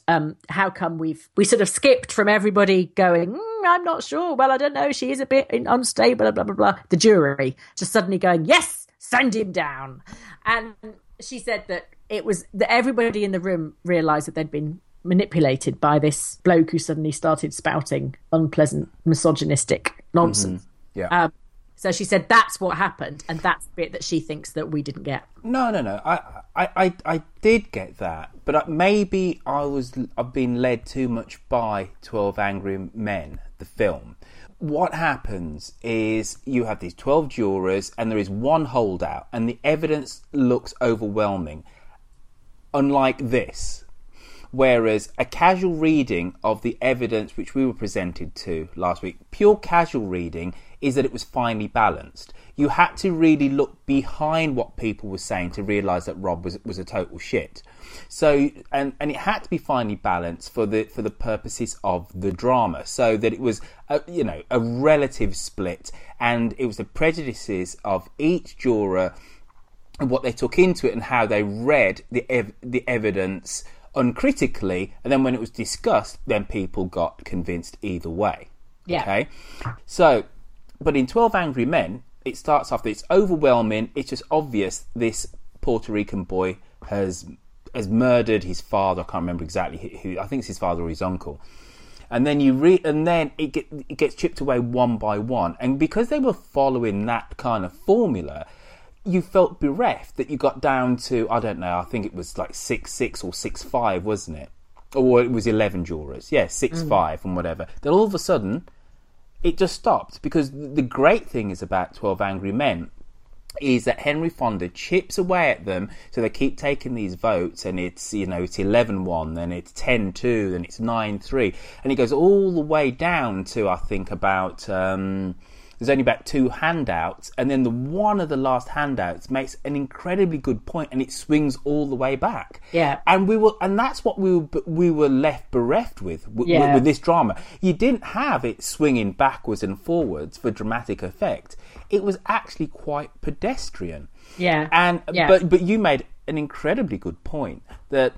how come we sort of skipped from everybody going, I'm not sure, well, I don't know, she is a bit unstable, blah, blah, blah. The jury just suddenly going, yes, send him down. And she said that it was that everybody in the room realised that they'd been manipulated by this bloke who suddenly started spouting unpleasant, misogynistic nonsense. Mm-hmm. Yeah. So she said that's what happened, and that's the bit that she thinks that we didn't get. No. I did get that, but maybe I've been led too much by 12 Angry Men, the film. What happens is you have these 12 jurors, and there is one holdout, and the evidence looks overwhelming. Unlike this, whereas a casual reading of the evidence which we were presented to last week, pure casual reading, is that it was finely balanced. You had to really look behind what people were saying to realise that Rob was a total shit. So, and it had to be finely balanced for the purposes of the drama, so that it was a relative split, and it was the prejudices of each juror and what they took into it and how they read the evidence uncritically, and then when it was discussed, then people got convinced either way. Yeah. Okay, so. But in 12 Angry Men, it starts off, it's overwhelming, it's just obvious this Puerto Rican boy has murdered his father. I can't remember exactly who, I think it's his father or his uncle. And then it gets chipped away one by one. And because they were following that kind of formula, you felt bereft that you got down to, I don't know, I think it was like 6-6 or 6-5, wasn't it? Or it was 11 jurors. Yeah, 6-5 and whatever. Then all of a sudden, it just stopped, because the great thing is about 12 Angry Men is that Henry Fonda chips away at them, so they keep taking these votes, and it's, you know, it's 11-1, then it's 10-2, then it's 9-3, and it goes all the way down to, I think, about there's only about two handouts, and then the one of the last handouts makes an incredibly good point, and it swings all the way back. Yeah, and that's what we were left bereft with this drama. You didn't have it swinging backwards and forwards for dramatic effect. It was actually quite pedestrian. Yeah, but you made an incredibly good point that,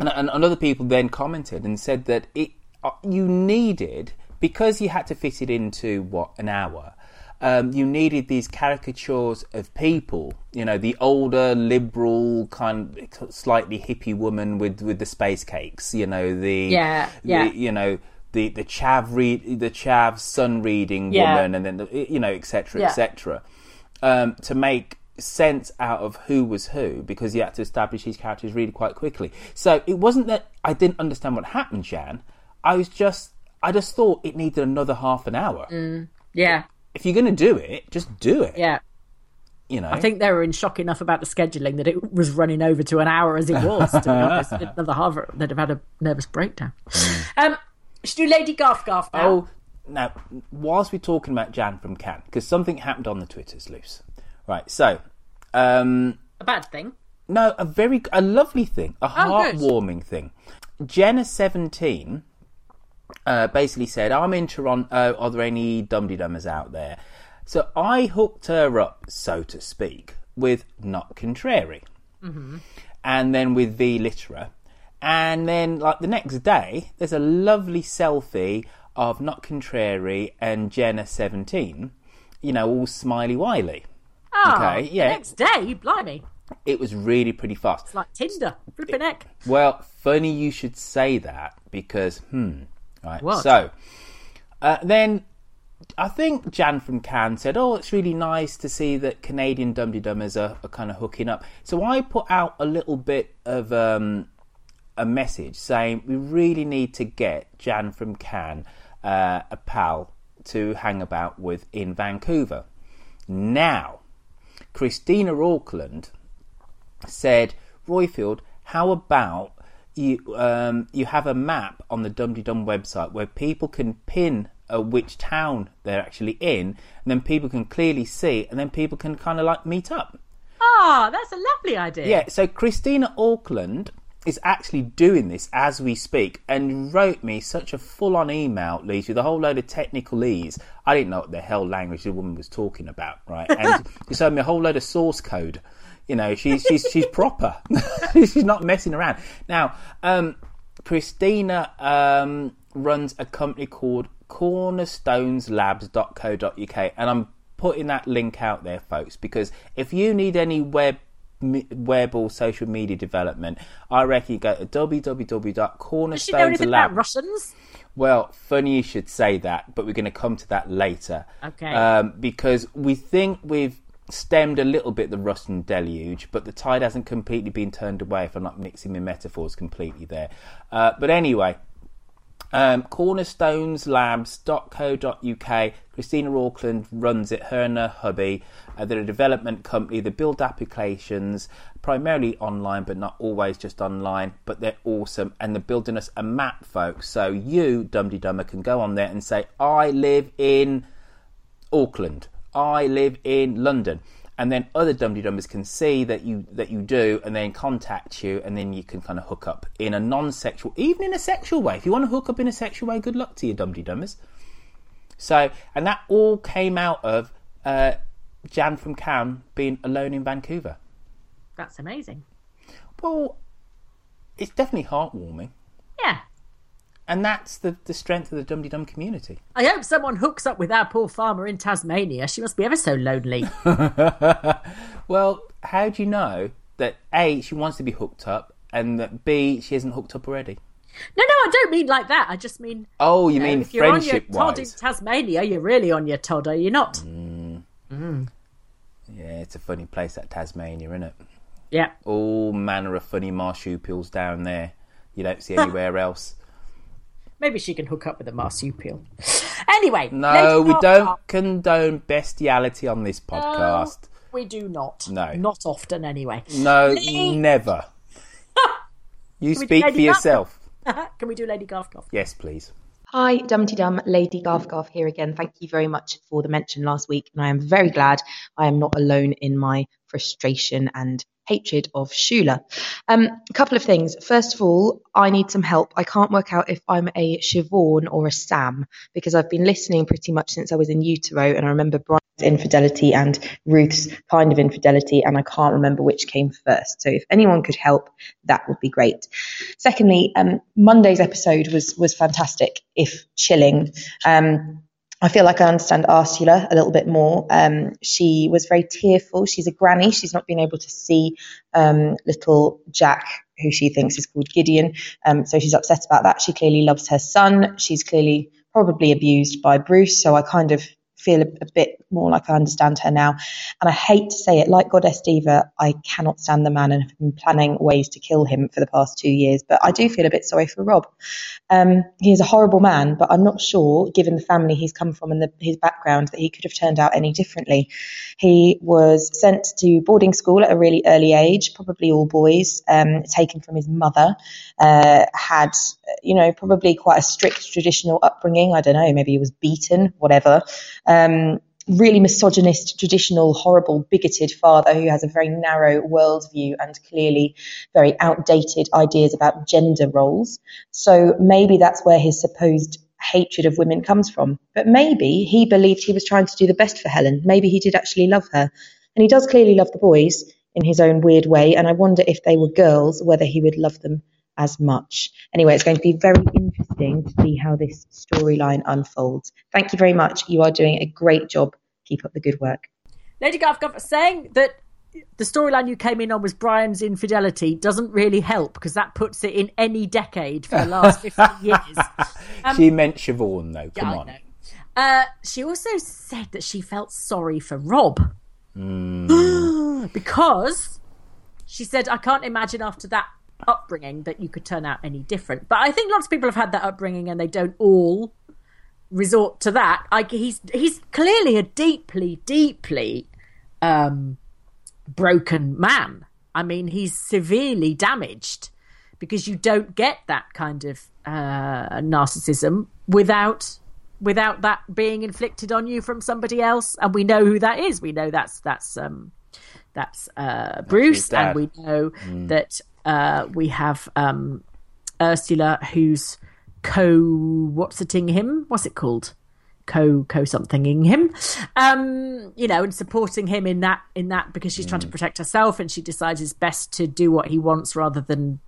and other people then commented and said that you needed. Because you had to fit it into, an hour, you needed these caricatures of people, you know, the older, liberal, kind of slightly hippie woman with the space cakes, you know, the chav sun reading woman, and then, etc., etc., to make sense out of who was who, because you had to establish these characters really quite quickly. So it wasn't that I didn't understand what happened, Jan. I just thought it needed another half an hour. Mm, yeah. If you're going to do it, just do it. Yeah. You know. I think they were in shock enough about the scheduling that it was running over to an hour as it was. To be honest, another half hour, they'd have had a nervous breakdown. Should we do Lady Garf now? Oh, now, whilst we're talking about Jan from Cannes, because something happened on the Twitters, Luce. Right, so... a bad thing? No, a lovely thing. A heartwarming thing. Jenna17... basically said, I'm in Toronto, are there any dum-de-dummers out there? So I hooked her up, so to speak, with Not Contrary. Mm-hmm. And then with V Litera. And then, like, the next day, there's a lovely selfie of Not Contrary and Jenna17, you know, all smiley-wiley. Oh, okay? Yeah. The next day? Blimey. It was really pretty fast. It's like Tinder. Flipping heck. Well, funny you should say that, because, Right. What? So then I think Jan from Cannes said, oh, it's really nice to see that Canadian dum-de-dummers are kind of hooking up. So I put out a little bit of a message saying we really need to get Jan from Cannes, a pal, to hang about with in Vancouver. Now, Christina Auckland said, Royfield, how about you have a map on the Dum-de-Dum website where people can pin which town they're actually in, and then people can clearly see, and then people can kind of like meet up. Ah, that's a lovely idea. Yeah, so Christina Auckland is actually doing this as we speak, and wrote me such a full-on email, Lisa, with a whole load of technicalese. I didn't know what the hell language the woman was talking about, right? And she showed me a whole load of source code. You know, she's proper. She's not messing around. Now, Christina runs a company called cornerstoneslabs.co.uk, and I'm putting that link out there, folks, because if you need any web or social media development, I reckon you go to www.cornerstoneslabs.co.uk. Does she know anything about Russians? Well, funny you should say that, but we're going to come to that later. Okay. Because we think we've stemmed a little bit the Russian deluge, but the tide hasn't completely been turned away, if I'm not mixing my metaphors completely there. But anyway, cornerstoneslabs.co.uk, Christina Auckland runs it, her and her hubby. They're a development company. They build applications, primarily online, but not always just online, but they're awesome. And they're building us a map, folks. So you, dum-de-dummer, can go on there and say, I live in Auckland. I live in London, and then other dum-de-dummers can see that you do, and then contact you, and then you can kind of hook up in a non-sexual, even in a sexual way. If you want to hook up in a sexual way, good luck to you, dum-de-dummers. So, and that all came out of Jan from Cannes being alone in Vancouver. That's amazing. Well, it's definitely heartwarming. Yeah. And that's the strength of the dum-de-dum community. I hope someone hooks up with our poor farmer in Tasmania. She must be ever so lonely. Well, how do you know that, A, she wants to be hooked up, and that, B, she isn't hooked up already? No, I don't mean like that. I just mean... Oh, you mean if you're friendship-wise. On your Todd in Tasmania, you're really on your Todd, are you not? Mm. Mm. Yeah, it's a funny place, that Tasmania, isn't it? Yeah. All manner of funny marsupials down there. You don't see anywhere else. Maybe she can hook up with a marsupial. Anyway. No, we don't condone bestiality on this podcast. we do not. No. Not often, anyway. No, never. You speak for yourself. Can we do Lady Garfgoff? Yes, please. Hi, Dumpty Dum, Lady Garfgoff here again. Thank you very much for the mention last week, and I am very glad I am not alone in my frustration and hatred of Shula. A couple of things. First of all, I need some help. I can't work out if I'm a Siobhan or a Sam, because I've been listening pretty much since I was in utero, and I remember Brian's infidelity and Ruth's kind of infidelity, and I can't remember which came first. So if anyone could help, that would be great. Secondly, Monday's episode was fantastic, if chilling. I feel like I understand Ursula a little bit more. She was very tearful. She's a granny. She's not been able to see little Jack, who she thinks is called Gideon. So she's upset about that. She clearly loves her son. She's clearly probably abused by Bruce. So I kind of feel a bit more like I understand her now. And I hate to say it, like Goddess Diva, I cannot stand the man and have been planning ways to kill him for the past 2 years. But I do feel a bit sorry for Rob. He is a horrible man, but I'm not sure, given the family he's come from and his background, that he could have turned out any differently. He was sent to boarding school at a really early age, probably all boys, taken from his mother, had, probably quite a strict traditional upbringing. I don't know, maybe he was beaten, whatever. Really misogynist, traditional, horrible, bigoted father who has a very narrow worldview and clearly very outdated ideas about gender roles. So maybe that's where his supposed hatred of women comes from. But maybe he believed he was trying to do the best for Helen. Maybe he did actually love her. And he does clearly love the boys in his own weird way. And I wonder if they were girls, whether he would love them as much. Anyway, it's going to be very interesting to see how this storyline unfolds. Thank you very much. You are doing a great job. Keep up the good work. Lady Garfgoff, saying that the storyline you came in on was Brian's infidelity doesn't really help, because that puts it in any decade for the last 50 years. She meant Siobhan, though. Come on. She also said that she felt sorry for Rob. Because she said, I can't imagine after that upbringing that you could turn out any different. But I think lots of people have had that upbringing and they don't all resort to that. He's clearly a deeply broken man. I mean, he's severely damaged, because you don't get that kind of narcissism without that being inflicted on you from somebody else. And we know who that is. We know that's Bruce, and we know that we have Ursula, who's co-somethinging him, and supporting him in that because she's trying to protect herself, and she decides it's best to do what he wants rather than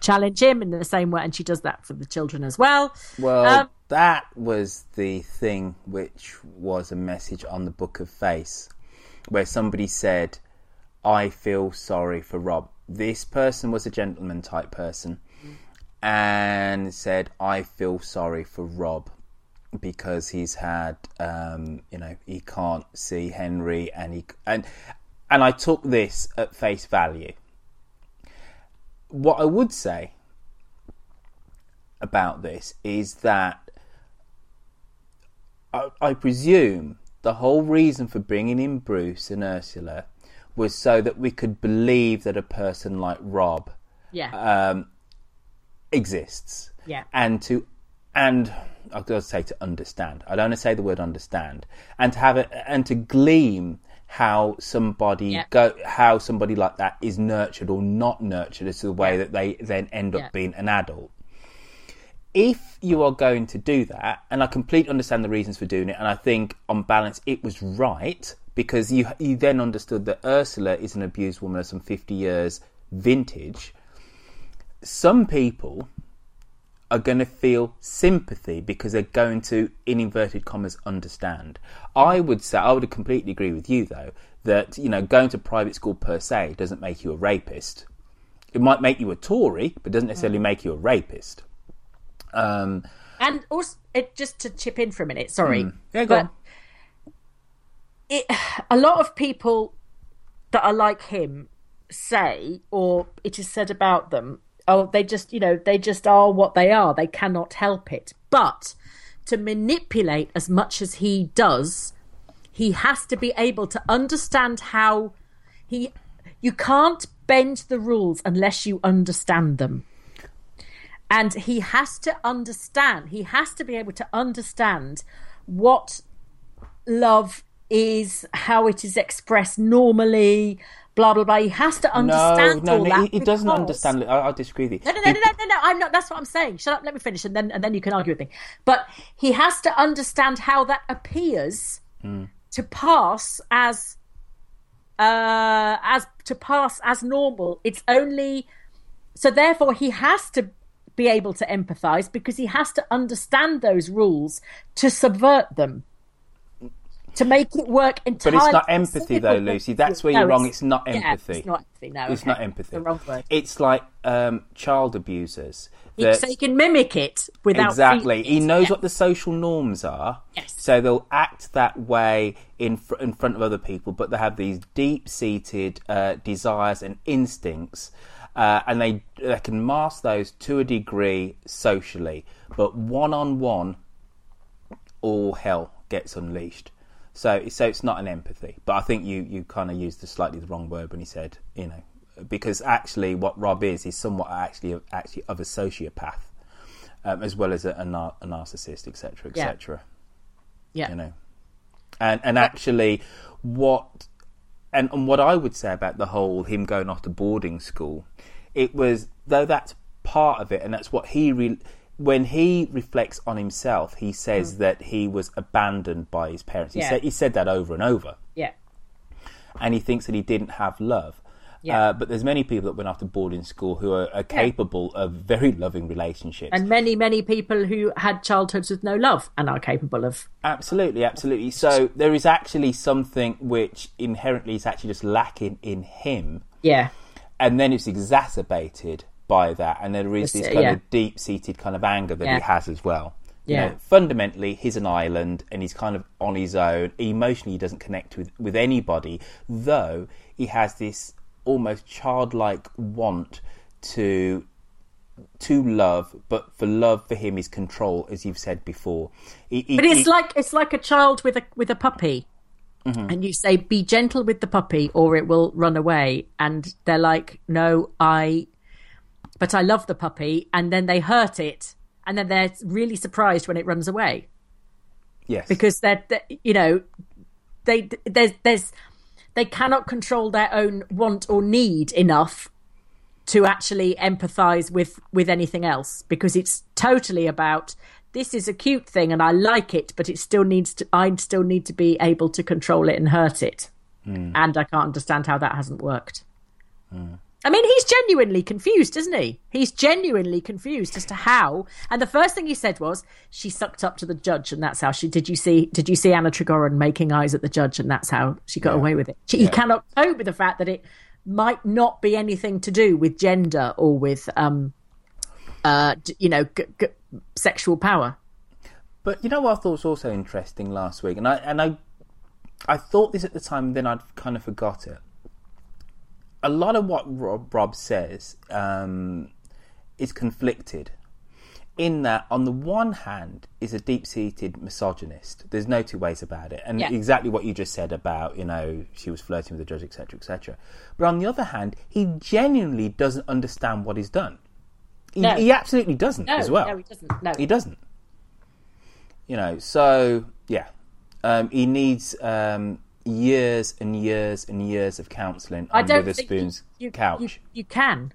challenge him in the same way. And she does that for the children as well. That was the thing, which was a message on the Book of Face, where somebody said, I feel sorry for Rob. This person was a gentleman type person and said, I feel sorry for Rob because he's had, he can't see Henry, and I took this at face value. What I would say about this is that I presume the whole reason for bringing in Bruce and Ursula was so that we could believe that a person like Rob exists. Yeah. And I've got to say, to understand. I don't want to say the word understand. And to have it, and to glean how somebody how somebody like that is nurtured or not nurtured as to the way that they then end up being an adult. If you are going to do that, and I completely understand the reasons for doing it, and I think on balance it was right, because you then understood that Ursula is an abused woman of some 50 years vintage. Some people are going to feel sympathy because they're going to, in inverted commas, understand. I would completely agree with you, though, that going to private school per se doesn't make you a rapist. It might make you a Tory, but doesn't necessarily make you a rapist. And also, just to chip in for a minute, sorry. Yeah, go on. A lot of people that are like him say, or it is said about them, oh, they just are what they are. They cannot help it. But to manipulate as much as he does He has to be able to understand how he... You can't bend the rules unless you understand them. And he has to understand. He has to be able to understand what love is, how it is expressed normally, blah, blah, blah. He has to understand that. He doesn't understand. I'll disagree with you. No. I'm not. That's what I'm saying. Shut up. Let me finish. And then you can argue with me. But he has to understand how that appears to pass as normal. It's only... So therefore, he has to be able to empathise because he has to understand those rules to subvert them, to make it work entirely. But it's not empathy, though, Lucy. That's where you're wrong. It's not empathy. Yeah, it's not empathy. No, it's not empathy. It's the wrong word. It's like child abusers. So you can mimic it without... Exactly. He knows what the social norms are. Yes. So they'll act that way in front of other people, but they have these deep-seated desires and instincts, and they can mask those to a degree socially. But one-on-one, all hell gets unleashed. So it's not an empathy. But I think you kind of used the slightly wrong word when you said, you know, because actually what Rob is somewhat actually of a sociopath, as well as a narcissist, etc., etc. Yeah. You know. And actually what I would say about the whole him going off to boarding school, it was, though that's part of it, and that's what when he reflects on himself, he says that he was abandoned by his parents. He said that over and over. Yeah. And he thinks that he didn't have love. Yeah. But there's many people that went after boarding school who are capable of very loving relationships. And many, many people who had childhoods with no love and are capable of... Absolutely, absolutely. So there is actually something which inherently is actually just lacking in him. Yeah. And then it's exacerbated by that. And there is this kind of deep-seated kind of anger that he has as well. Yeah. You know, fundamentally, he's an island and he's kind of on his own. Emotionally, he doesn't connect with anybody, though he has this... almost childlike want to love, but for love for him is control, as you've said before. But it's like a child with a puppy, and you say, "Be gentle with the puppy, or it will run away." And they're like, "No, but I love the puppy," and then they hurt it, and then they're really surprised when it runs away. Yes, because they cannot control their own want or need enough to actually empathise with anything else, because it's totally about, this is a cute thing and I like it, but I still need to be able to control it and hurt it. And I can't understand how that hasn't worked. I mean, he's genuinely confused, isn't he? He's genuinely confused as to how. And the first thing he said was, she sucked up to the judge, and that's how she... Did you see Anna Trigorin making eyes at the judge, and that's how she got away with it? You cannot cope with the fact that it might not be anything to do with gender or with, sexual power. But you know what I thought was also interesting last week, and I thought this at the time, and then I'd kind of forgot it. A lot of what Rob says is conflicted, in that on the one hand is a deep-seated misogynist. There's no two ways about it. And exactly what you just said about, you know, she was flirting with the judge, etc., etc. But on the other hand, he genuinely doesn't understand what he's done. He absolutely doesn't as well. No, he doesn't. No. He doesn't. You know, so, yeah. He needs... years and years and years of counselling on Witherspoon's couch. You can.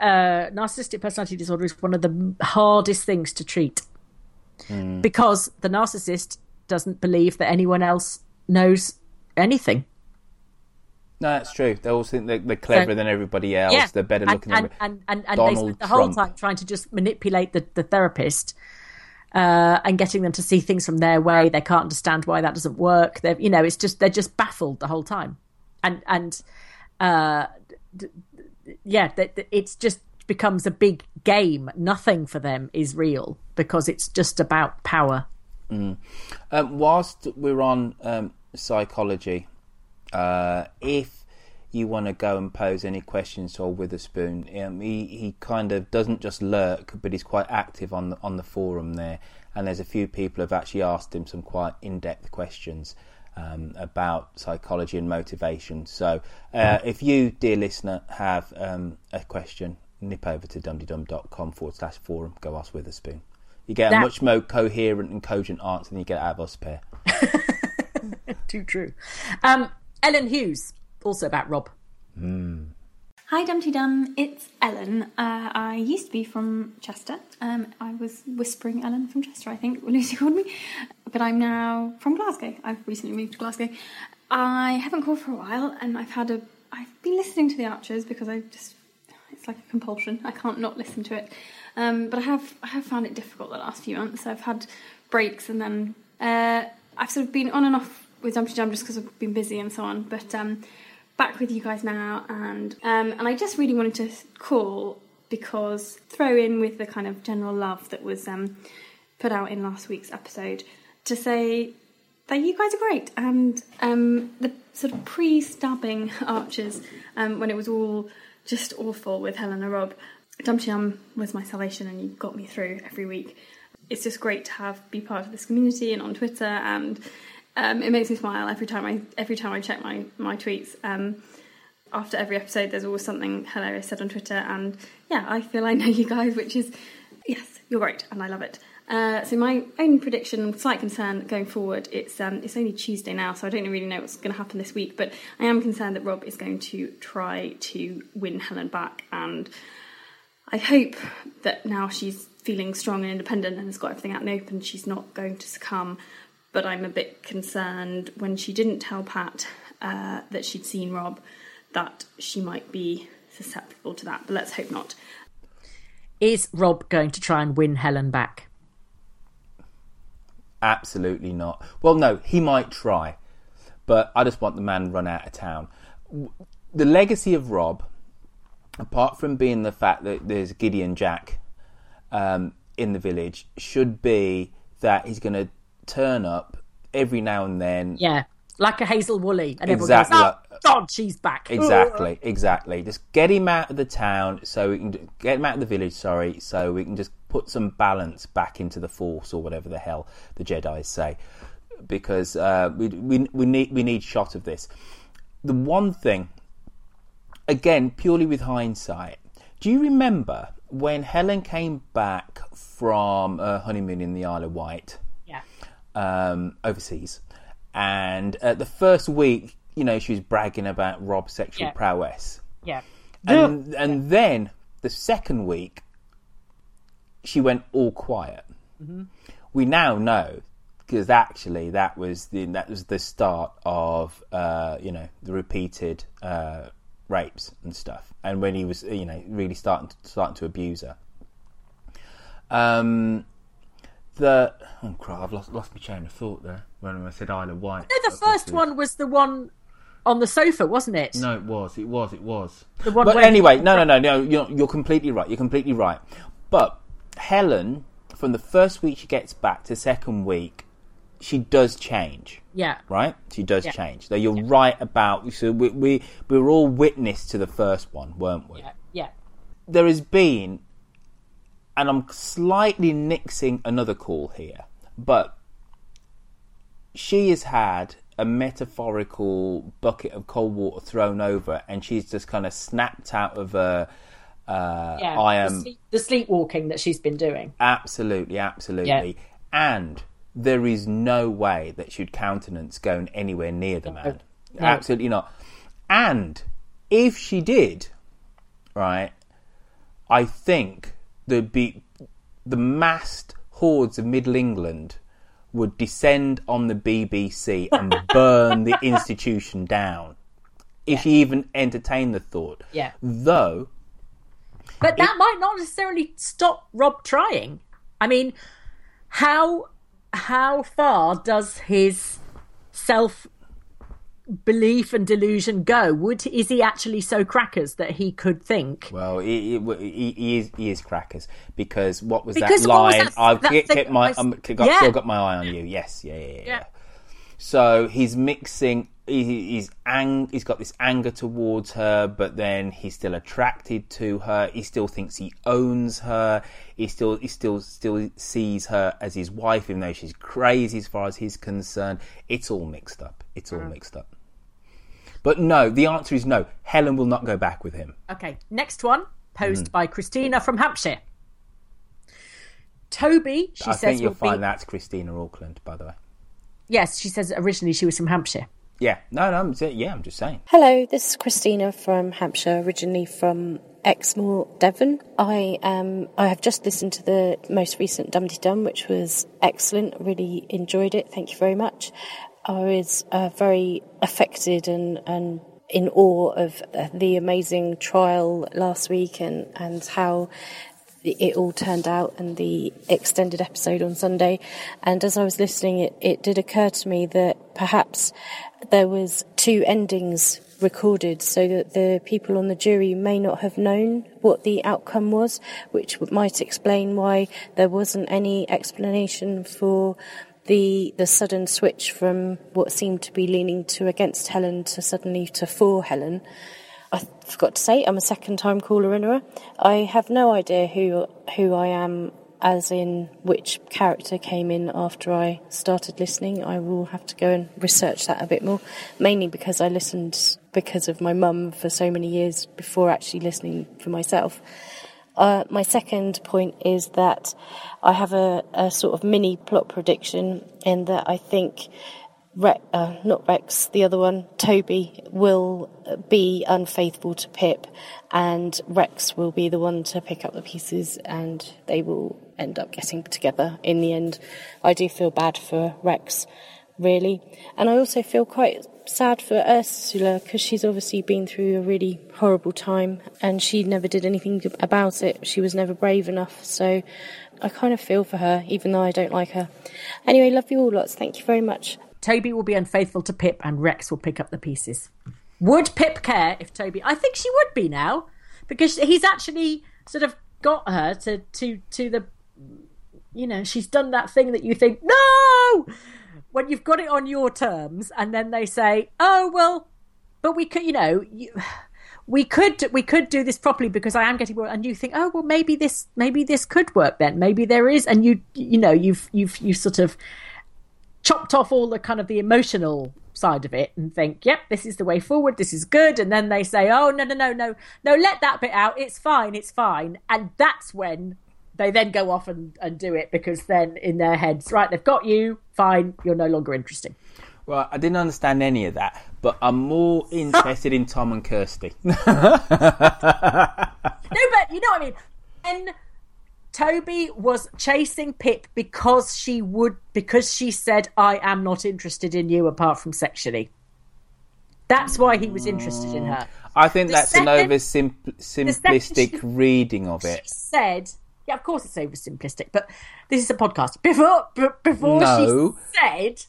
Narcissistic personality disorder is one of the hardest things to treat, because the narcissist doesn't believe that anyone else knows anything. No, that's true. They all think they're cleverer than everybody else. Yeah. They're better looking than everybody. And they spend the whole time trying to just manipulate the therapist. And getting them to see things from their way. They can't understand why that doesn't work. They're just baffled the whole time, it's just becomes a big game. Nothing for them is real because it's just about power. Whilst we're on psychology, if you want to go and pose any questions to old Witherspoon, he kind of doesn't just lurk, but he's quite active on the forum there, and there's a few people have actually asked him some quite in-depth questions about psychology and motivation. So if you, dear listener, have a question, nip over to dumdydum.com/forum, go ask Witherspoon. You get a much more coherent and cogent answer than you get out of us, Pear. Too true. Ellen Hughes, also about Rob. Hi Dumpty Dum, it's Ellen. I used to be from Chester. I was Whispering Ellen from Chester, I think Lucy called me. But I'm now from Glasgow. I've recently moved to Glasgow. I haven't called for a while, and I've been listening to The Archers because it's like a compulsion. I can't not listen to it. But I have found it difficult the last few months. I've had breaks, and then I've sort of been on and off with Dumpty Dum just because I've been busy and so on. But back with you guys now, and I just really wanted to call because throw in with the kind of general love that was put out in last week's episode to say that you guys are great, and the sort of pre-stabbing Archers when it was all just awful with Helen and Rob, Dumpty Dum was my salvation, and you got me through every week. It's just great to be part of this community and on Twitter, and it makes me smile every time I check my tweets. After every episode, there's always something hilarious said on Twitter, and yeah, I feel I know you guys, which is, yes, you're great, and I love it. So my own prediction, slight concern going forward, it's only Tuesday now, so I don't really know what's going to happen this week, but I am concerned that Rob is going to try to win Helen back, and I hope that now she's feeling strong and independent and has got everything out in the open, she's not going to succumb. But I'm a bit concerned when she didn't tell Pat that she'd seen Rob that she might be susceptible to that. But let's hope not. Is Rob going to try and win Helen back? Absolutely not. Well, no, he might try. But I just want the man run out of town. The legacy of Rob, apart from being the fact that there's Gideon Jack in the village, should be that he's going to turn up every now and then, yeah, like a Hazel Woolley, and exactly, everyone goes, "Oh God, she's back!" Exactly. Just get him out of the town, so we can get him out of the village. Sorry, so we can just put some balance back into the Force, or whatever the hell the Jedi say, because we need shot of this. The one thing, again, purely with hindsight, do you remember when Helen came back from her honeymoon in the Isle of Wight? Overseas, and the first week, you know, she was bragging about Rob's sexual prowess. Yeah, and then the second week, she went all quiet. Mm-hmm. We now know because actually that was the start of the repeated rapes and stuff, and when he was really starting to abuse her. I've lost my chain of thought there when I said Isle of Wight. No, the first one was the one on the sofa, wasn't it? No, it was. The one. But anyway, no. You're completely right. But Helen, from the first week she gets back to second week, she does change. Yeah. Right. She does change. So you're right about. So we were all witness to the first one, weren't we? Yeah. There has been. And I'm slightly nixing another call here, but she has had a metaphorical bucket of cold water thrown over, and she's just kind of snapped out of a. The sleepwalking that she's been doing. Absolutely. Yeah. And there is no way that she'd countenance going anywhere near the man. No. Absolutely not. And if she did, right, I think. The massed hordes of Middle England would descend on the BBC and burn the institution down if she even entertained the thought. Yeah. Though. But that might not necessarily stop Rob trying. I mean, how far does his self-belief and delusion go? Is he actually so crackers that he could think? Well, he is crackers because what was that line? I've still got my eye on you. Yes, yeah. So he's mixing he's got this anger towards her, but then he's still attracted to her. He still thinks he owns her. He still sees her as his wife, even though she's crazy as far as he's concerned. It's all mixed up. But no, the answer is no. Helen will not go back with him. Okay, next one, posed by Christina from Hampshire. Toby, she says... I think you'll find that's Christina Auckland, by the way. Yes, she says originally she was from Hampshire. Yeah, I'm just saying. Hello, this is Christina from Hampshire, originally from Exmoor, Devon. I have just listened to the most recent Dumpty Dum, which was excellent. Really enjoyed it. Thank you very much. I was very affected and in awe of the amazing trial last week and how it all turned out, and the extended episode on Sunday. And as I was listening, it did occur to me that perhaps there was two endings recorded, so that the people on the jury may not have known what the outcome was, which might explain why there wasn't any explanation for the sudden switch from what seemed to be leaning to against Helen to suddenly to for Helen. I forgot to say, I'm a second-time caller-innerer. I have no idea who I am, as in which character came in after I started listening. I will have to go and research that a bit more, mainly because I listened because of my mum for so many years before actually listening for myself. My second point is that I have a sort of mini plot prediction, in that I think... the other one, Toby, will be unfaithful to Pip, and Rex will be the one to pick up the pieces, and they will end up getting together in the end. I do feel bad for Rex, really. And I also feel quite sad for Ursula, because she's obviously been through a really horrible time, and she never did anything about it. She was never brave enough, so... I kind of feel for her, even though I don't like her. Anyway, love you all lots. Thank you very much. Toby will be unfaithful to Pip, and Rex will pick up the pieces. Would Pip care if Toby... I think she would be now, because he's actually sort of got her to the... You know, she's done that thing that you think, no! When you've got it on your terms, and then they say, oh, well, but we could, you know... We could do this properly because I am getting bored, and you think, oh well, maybe this could work then. Maybe there is, and you sort of chopped off all the kind of the emotional side of it and think, yep, this is the way forward, this is good. And then they say, oh no, let that bit out, it's fine, and that's when they then go off and do it, because then in their heads, right, they've got you, fine, you're no longer interesting. Well, I didn't understand any of that, but I'm more interested in Tom and Kirsty. No, but you know what I mean? When Toby was chasing Pip because she said, I am not interested in you apart from sexually. That's why he was interested in her. I think that's an oversimplistic reading of it. She said... Yeah, of course it's oversimplistic, but this is a podcast. She said...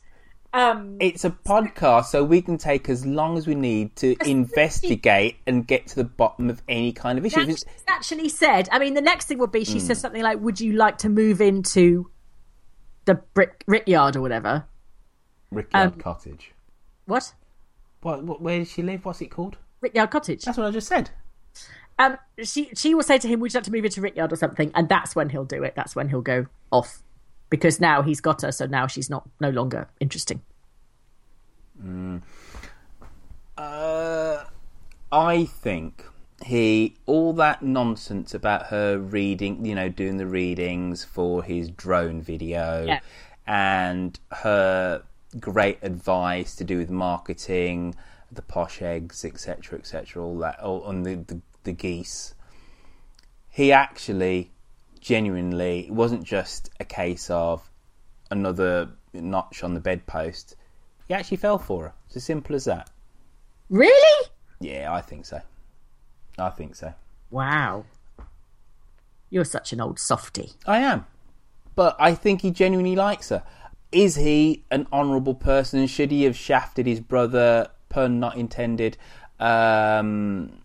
it's a podcast, so we can take as long as we need to investigate and get to the bottom of any kind of issue. She's actually said, I mean, the next thing would be she says something like, would you like to move into the Rickyard or whatever? Rickyard Cottage. What? Where does she live? What's it called? Rickyard Cottage. That's what I just said. She will say to him, would you like to move into Rickyard or something? And that's when he'll do it. That's when he'll go off. Because now he's got her, so now she's no longer interesting. I think all that nonsense about her reading, you know, doing the readings for his drone video, yeah, and her great advice to do with marketing, the posh eggs, etc., all that, on the geese. He actually... genuinely, it wasn't just a case of another notch on the bedpost. He actually fell for her. It's as simple as that. Really? Yeah, I think so. Wow. You're such an old softy. I am. But I think he genuinely likes her. Is he an honourable person? Should he have shafted his brother, pun not intended, vis-a-vis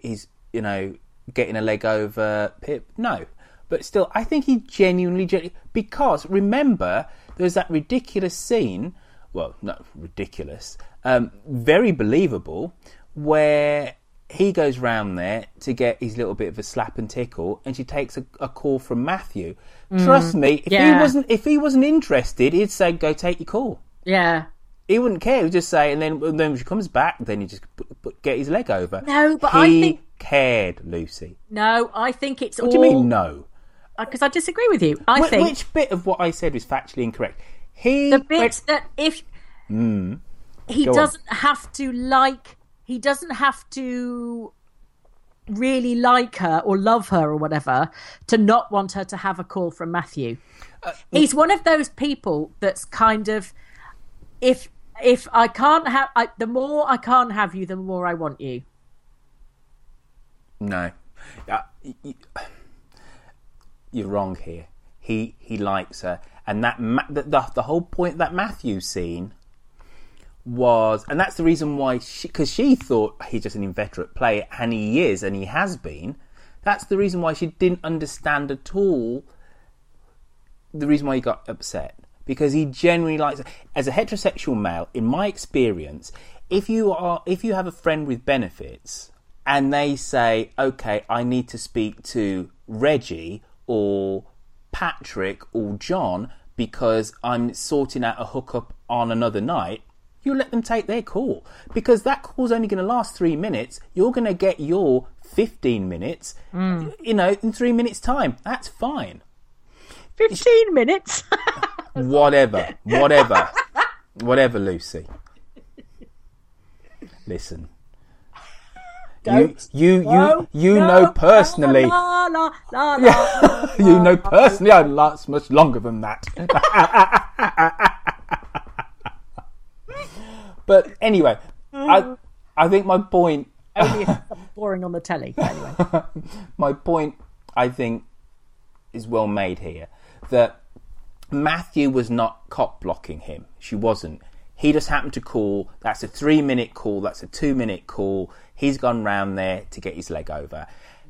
his, you know... getting a leg over Pip? No. But still, I think he genuinely... because, remember, there's that ridiculous scene well, not ridiculous, very believable, where he goes round there to get his little bit of a slap and tickle, and she takes a call from Matthew. Trust me, if he wasn't interested, he'd say, go take your call. Yeah. He wouldn't care. He'd just say, and then when she comes back, then he just get his leg over. No, but I think... cared, Lucy. No, I think it's all... What do you mean, no? Because I disagree with you. I think... Which bit of what I said was factually incorrect? The bit that if... He doesn't have to like... He doesn't have to really like her or love her or whatever to not want her to have a call from Matthew. He's one of those people that's kind of... If I can't have... the more I can't have you, the more I want you. No. You're wrong here. He likes her. And that the whole point of that Matthew scene was... And that's the reason why... Because she thought he's just an inveterate player, and he is, and he has been. That's the reason why she didn't understand at all the reason why he got upset. Because he genuinely likes her. As a heterosexual male, in my experience, if you have a friend with benefits and they say, okay, I need to speak to Reggie or Patrick or John because I'm sorting out a hookup on another night, you let them take their call. Because that call's only going to last 3 minutes. You're going to get your 15 minutes, in 3 minutes' time. That's fine. 15 minutes? Whatever, Lucy. Listen, you know personally. You know personally, I last much longer than that. But anyway, I think my point. Only if it's boring on the telly. Anyway, my point I think is well made here that Matthew was not cop blocking him. She wasn't. He just happened to call. That's a 3 minute call. That's a 2 minute call. He's gone round there to get his leg over.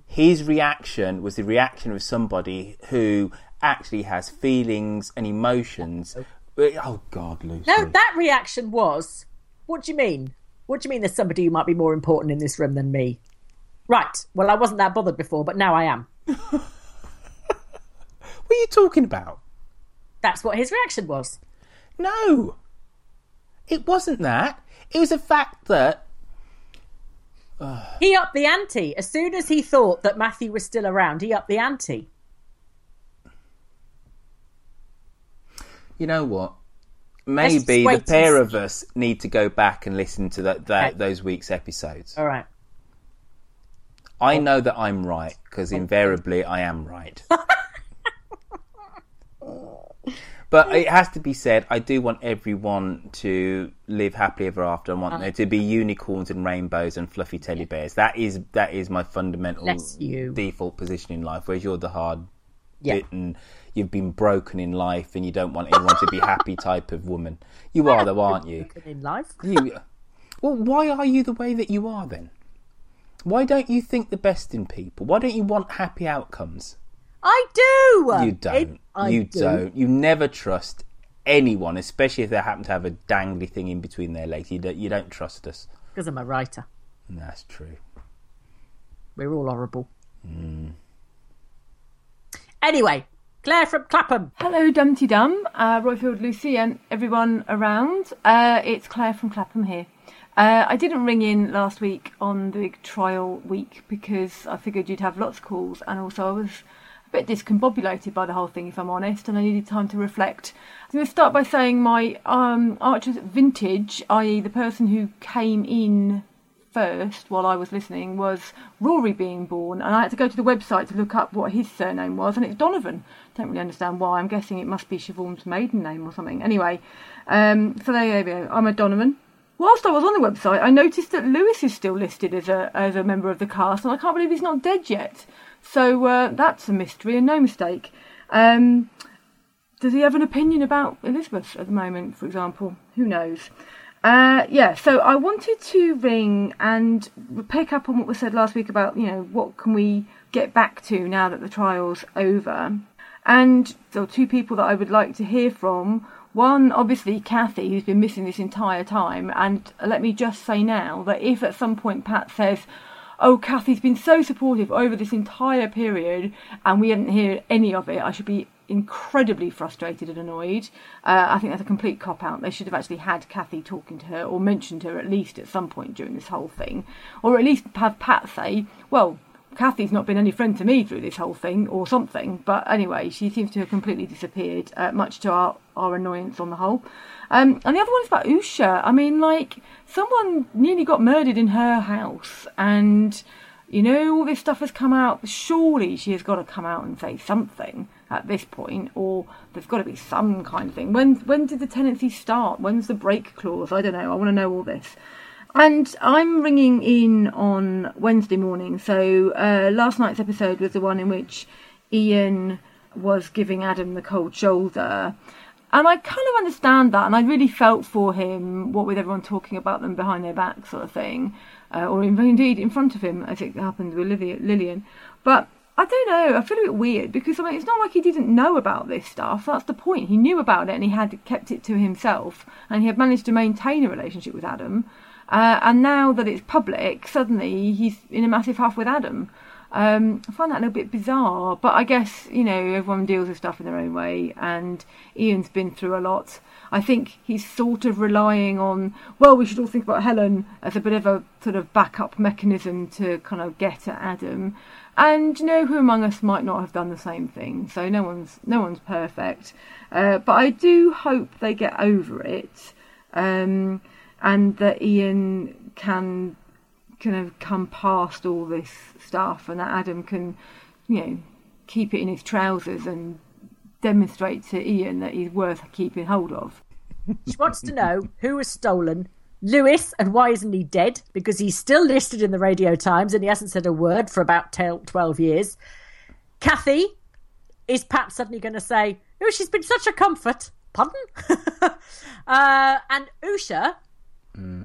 His reaction was the reaction of somebody who actually has feelings and emotions. Oh God, Lucy. No, that reaction was, what do you mean? What do you mean there's somebody who might be more important in this room than me? Right. Well, I wasn't that bothered before, but now I am. What are you talking about? That's what his reaction was. No, it wasn't that. It was the fact that... He upped the ante. As soon as he thought that Matthew was still around, he upped the ante. You know what? Maybe the pair of us need to go back and listen to those week's episodes. All right. I know that I'm right, because invariably I am right. But it has to be said, I do want everyone to live happily ever after. I want there to be unicorns and rainbows and fluffy teddy bears. That is my fundamental default position in life, whereas you're the hard bitten, you've been broken in life and you don't want everyone to be happy type of woman. You are though, aren't you? Broken in life. Well, why are you the way that you are then? Why don't you think the best in people? Why don't you want happy outcomes? I do. You don't. You don't. You never trust anyone, especially if they happen to have a dangly thing in between their legs. You don't trust us. Because I'm a writer. And that's true. We're all horrible. Anyway, Claire from Clapham. Hello, Dumpty Dum, Royfield, Lucy, and everyone around. It's Claire from Clapham here. I didn't ring in last week on the big trial week because I figured you'd have lots of calls, and also I was a bit discombobulated by the whole thing, if I'm honest, and I needed time to reflect. I'm going to start by saying my Archer's vintage, i.e. the person who came in first while I was listening, was Rory being born, and I had to go to the website to look up what his surname was, and it's Donovan. Don't really understand why. I'm guessing it must be Siobhan's maiden name or something. Anyway, so there you go. I'm a Donovan. Whilst I was on the website, I noticed that Lewis is still listed as a member of the cast, and I can't believe he's not dead yet. So that's a mystery and no mistake. Does he have an opinion about Elizabeth at the moment, for example? Who knows? So I wanted to ring and pick up on what was said last week about, what can we get back to now that the trial's over? And so two people that I would like to hear from. One, obviously, Cathy, who's been missing this entire time. And let me just say now that if at some point Pat says, oh, Cathy's been so supportive over this entire period and we didn't hear any of it, I should be incredibly frustrated and annoyed. I think that's a complete cop-out. They should have actually had Cathy talking to her or mentioned her at least at some point during this whole thing. Or at least have Pat say, well, Cathy's not been any friend to me through this whole thing or something. But anyway, she seems to have completely disappeared, much to our annoyance on the whole. And the other one's about Usha. I mean, like, someone nearly got murdered in her house and, you know, all this stuff has come out. Surely she has got to come out and say something at this point, or there's got to be some kind of thing. When did the tenancy start? When's the break clause? I don't know. I want to know all this. And I'm ringing in on Wednesday morning. So last night's episode was the one in which Ian was giving Adam the cold shoulder. And I kind of understand that, and I really felt for him, what with everyone talking about them behind their back sort of thing, or indeed in front of him, as it happened with Lillian. But I don't know, I feel a bit weird, because I mean, it's not like he didn't know about this stuff. That's the point. He knew about it and he had kept it to himself, and he had managed to maintain a relationship with Adam. And now that it's public, suddenly he's in a massive huff with Adam. I find that a little bit bizarre, but I guess, you know, everyone deals with stuff in their own way, and Ian's been through a lot. I think he's sort of relying on, well, we should all think about Helen as a bit of a sort of backup mechanism to kind of get at Adam. And, you know, who among us might not have done the same thing? So no one's perfect. But I do hope they get over it, and that Ian can kind of come past all this stuff, and that Adam can, you know, keep it in his trousers and demonstrate to Ian that he's worth keeping hold of. She wants to know who has stolen Lewis and why isn't he dead, because he's still listed in the Radio Times and he hasn't said a word for about 12 years. Cathy, is Pat suddenly going to say, oh, she's been such a comfort? Pardon? And Usha,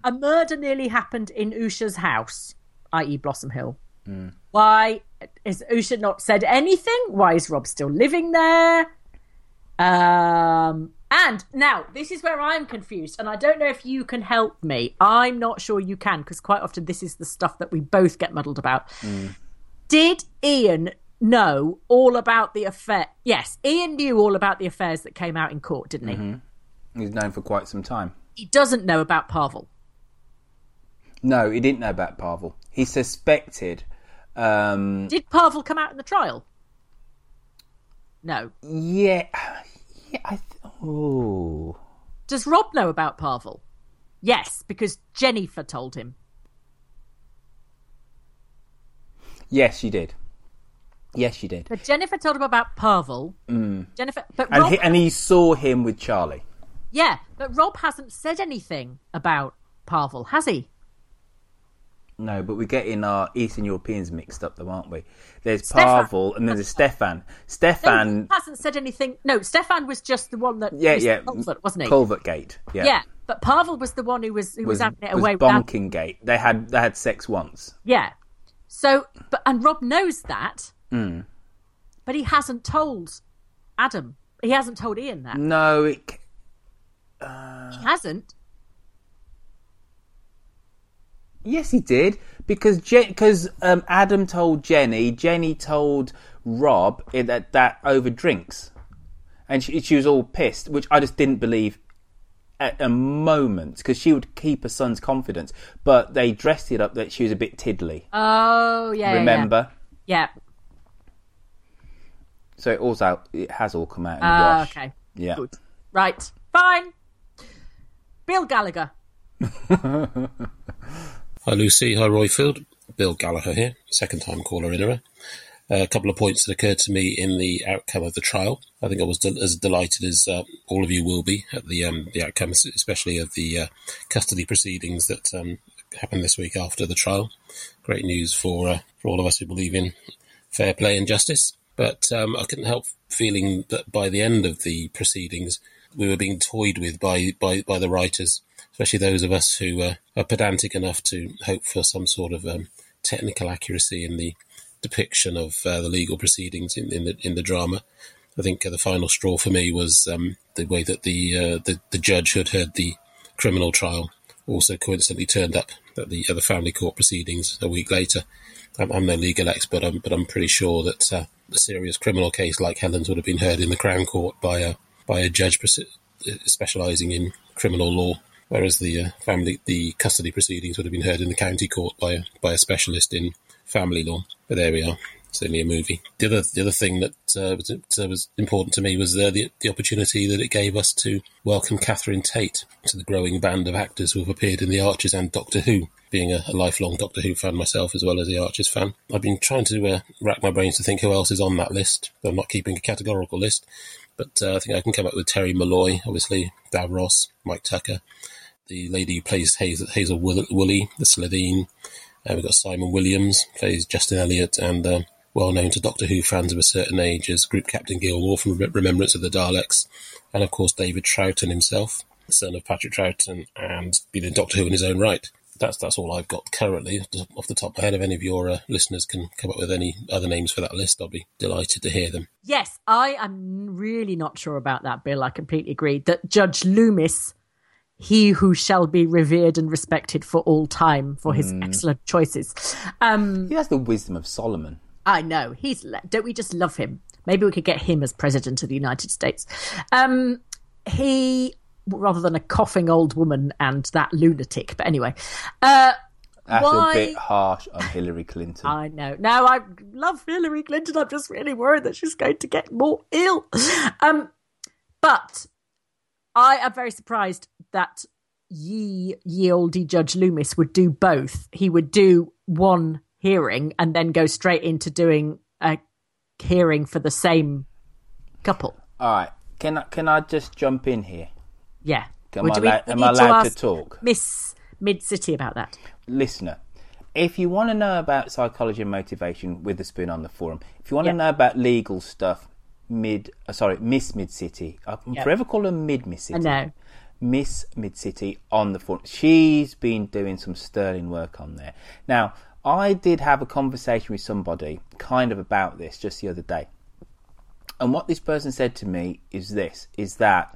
a murder nearly happened in Usha's house, i.e. Blossom Hill. Mm. Why is Usha not said anything? Why is Rob still living there? And now, this is where I'm confused, and I don't know if you can help me. I'm not sure you can, because quite often this is the stuff that we both get muddled about. Mm. Did Ian know all about the affair? Yes, Ian knew all about the affairs that came out in court, didn't he? Mm-hmm. He's known for quite some time. He doesn't know about Parvel. No, he didn't know about Parvel. He suspected. Did Parvel come out in the trial? No. Yeah. Oh. Does Rob know about Parvel? Yes, because Jennifer told him. Yes, she did. Yes, she did. But Jennifer told him about Parvel. Mm. Jennifer, but Rob... and he saw him with Charlie. Yeah, but Rob hasn't said anything about Parvel, has he? No, but we're getting our Eastern Europeans mixed up, though, aren't we? There's Parvel and then there's Stefan. Stefan hasn't said anything. No, Stefan was just the one that... Yeah. Culvert, wasn't he? Culvert Gate, yeah. Yeah, but Parvel was the one who was having it away with Bonking Gate. They had sex once. Yeah. So, and Rob knows that, but he hasn't told Adam. He hasn't told Ian that. No, he hasn't. Yes, he did, because Adam told Jenny. Jenny told Rob that over drinks, and she was all pissed, which I just didn't believe at a moment, because she would keep her son's confidence, but they dressed it up that she was a bit tiddly. Oh yeah, remember? Yeah. So it has all come out in the wash. Okay. Yeah. Good. Right. Fine. Bill Gallagher. Hi Lucy, hi Royfield. Bill Gallagher here, second time caller in a row. A couple of points that occurred to me in the outcome of the trial. I think I was as delighted as all of you will be at the outcome, especially of the custody proceedings that happened this week after the trial. Great news for all of us who believe in fair play and justice. But I couldn't help feeling that by the end of the proceedings, we were being toyed with by the writers, especially those of us who are pedantic enough to hope for some sort of technical accuracy in the depiction of the legal proceedings in the drama. I think the final straw for me was the way that the judge who had heard the criminal trial also coincidentally turned up at the family court proceedings a week later. I'm no legal expert, but I'm pretty sure that a serious criminal case like Helen's would have been heard in the Crown Court by a judge specialising in criminal law, whereas the custody proceedings would have been heard in the county court by a specialist in family law. But there we are. It's only a movie. The other thing that was important to me was the opportunity that it gave us to welcome Catherine Tate to the growing band of actors who have appeared in The Archers and Doctor Who. Being a lifelong Doctor Who fan myself as well as The Archers fan, I've been trying to rack my brains to think who else is on that list. I'm not keeping a categorical list, but I think I can come up with Terry Malloy, obviously, Davros, Mike Tucker, the lady who plays Hazel Woolley, the Slitheen. We've got Simon Williams, plays Justin Elliott, and... well known to Doctor Who fans of a certain age as Group Captain Gilmore from Remembrance of the Daleks, and of course David Troughton himself, the son of Patrick Troughton, and been in Doctor Who in his own right. That's all I've got currently off the top of my head. If any of your listeners can come up with any other names for that list, I'll be delighted to hear them. Yes, I am really not sure about that, Bill. I completely agree that Judge Loomis, he who shall be revered and respected for all time for his excellent choices. He has the wisdom of Solomon. I know. Don't we just love him? Maybe we could get him as president of the United States. He, rather than a coughing old woman and that lunatic. But anyway. That's a bit harsh on Hillary Clinton. I know. Now, I love Hillary Clinton. I'm just really worried that she's going to get more ill. But I am very surprised that ye olde Judge Loomis would do both. He would do one hearing and then go straight into doing a hearing for the same couple. All right, can I just jump in here? Yeah, am I allowed to talk, Miss Mid-City, about that? Listener, if you want to know about psychology and motivation, Witherspoon on the forum. If you want to know about legal stuff, Miss Mid-City. I'm forever calling her Mid-Mid-City. I know. Miss Mid-City on the forum. She's been doing some sterling work on there. Now, I did have a conversation with somebody kind of about this just the other day. And what this person said to me is that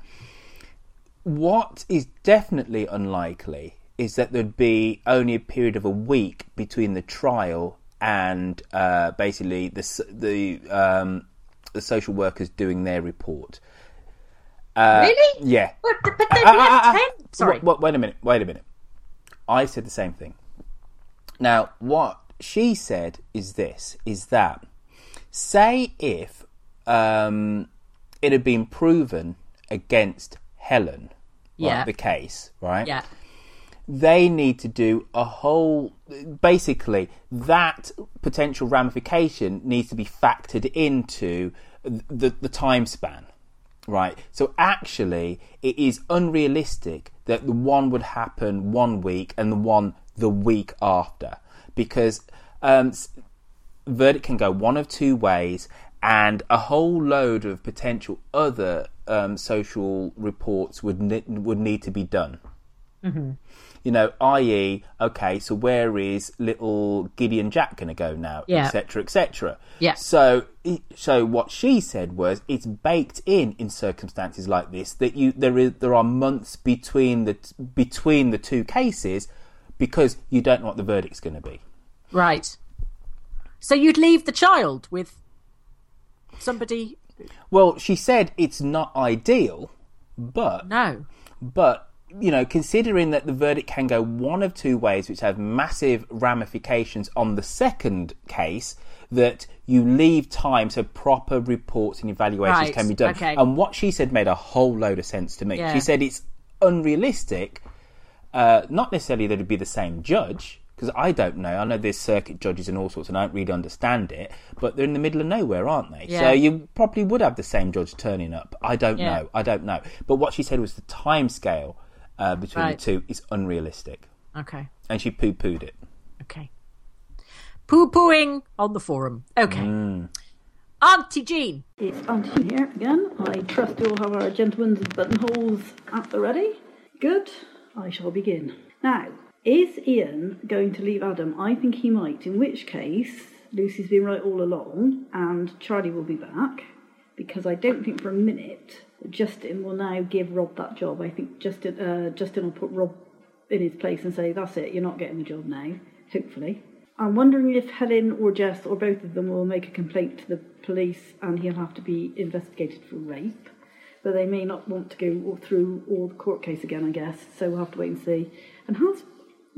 what is definitely unlikely is that there'd be only a period of a week between the trial and basically the social workers doing their report. Really? Yeah. But then we have 10. Sorry. Wait a minute. I said the same thing. Now, what she said is that, say if it had been proven against Helen, right, the case, right? Yeah. They need to do basically that potential ramification needs to be factored into the time span, right? So actually, it is unrealistic that the one would happen 1 week and the week after, because verdict can go one of two ways, and a whole load of potential other social reports would need to be done. Mm-hmm. You know, i.e., okay, so where is little Gideon Jack going to go now, etc., etc. Yeah. So what she said was it's baked in circumstances like this that there are months between the two cases, because you don't know what the verdict's going to be. Right. So you'd leave the child with somebody... Well, she said it's not ideal, but... No. But, you know, considering that the verdict can go one of two ways, which have massive ramifications on the second case, that you leave time so proper reports and evaluations can be done. Okay. And what she said made a whole load of sense to me. Yeah. She said it's unrealistic... not necessarily that it'd be the same judge, because I don't know. I know there's circuit judges and all sorts, and I don't really understand it, but they're in the middle of nowhere, aren't they? Yeah. So you probably would have the same judge turning up. I don't know. But what she said was the time scale between the two is unrealistic. Okay. And she poo-pooed it. Okay. Poo-pooing on the forum. Okay. Mm. Auntie Jean. It's Auntie Jean here again. I trust you all have our gentlemen's buttonholes at the ready. Good. I shall begin. Now, is Ian going to leave Adam? I think he might, in which case Lucy's been right all along and Charlie will be back. because I don't think for a minute that Justin will now give Rob that job. I think Justin will put Rob in his place and say, that's it, you're not getting the job now, hopefully. I'm wondering if Helen or Jess or both of them will make a complaint to the police and he'll have to be investigated for rape. But they may not want to go through all the court case again, I guess, so we'll have to wait and see. And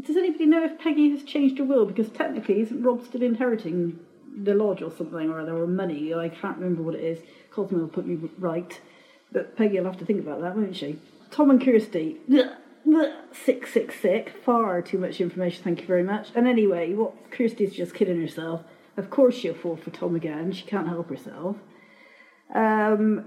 does anybody know if Peggy has changed her will? Because technically, isn't Rob still inheriting the lodge or something or other, or money? I can't remember what it is. Cosmo will put me right. But Peggy will have to think about that, won't she? Tom and Kirsty. 666. Far too much information, thank you very much. And anyway, Kirsty's just kidding herself. Of course she'll fall for Tom again. She can't help herself.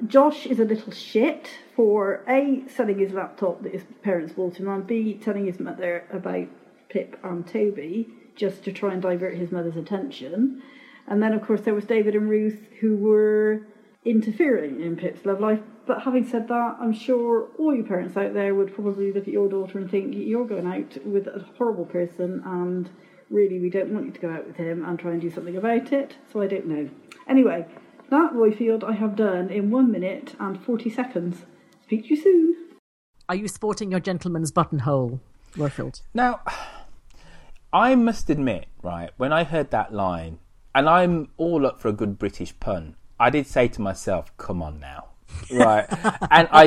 Josh is a little shit for A, selling his laptop that his parents bought him, and B, telling his mother about Pip and Toby just to try and divert his mother's attention. And then, of course, there was David and Ruth, who were interfering in Pip's love life. But having said that, I'm sure all you parents out there would probably look at your daughter and think, you're going out with a horrible person, and really we don't want you to go out with him, and try and do something about it. So I don't know. Anyway, that Royfield I have done in 1 minute and 40 seconds. Speak to you soon. Are you sporting your gentleman's buttonhole, Royfield? Now, I must admit, right, when I heard that line, and I'm all up for a good British pun, I did say to myself, come on now. Right. And I...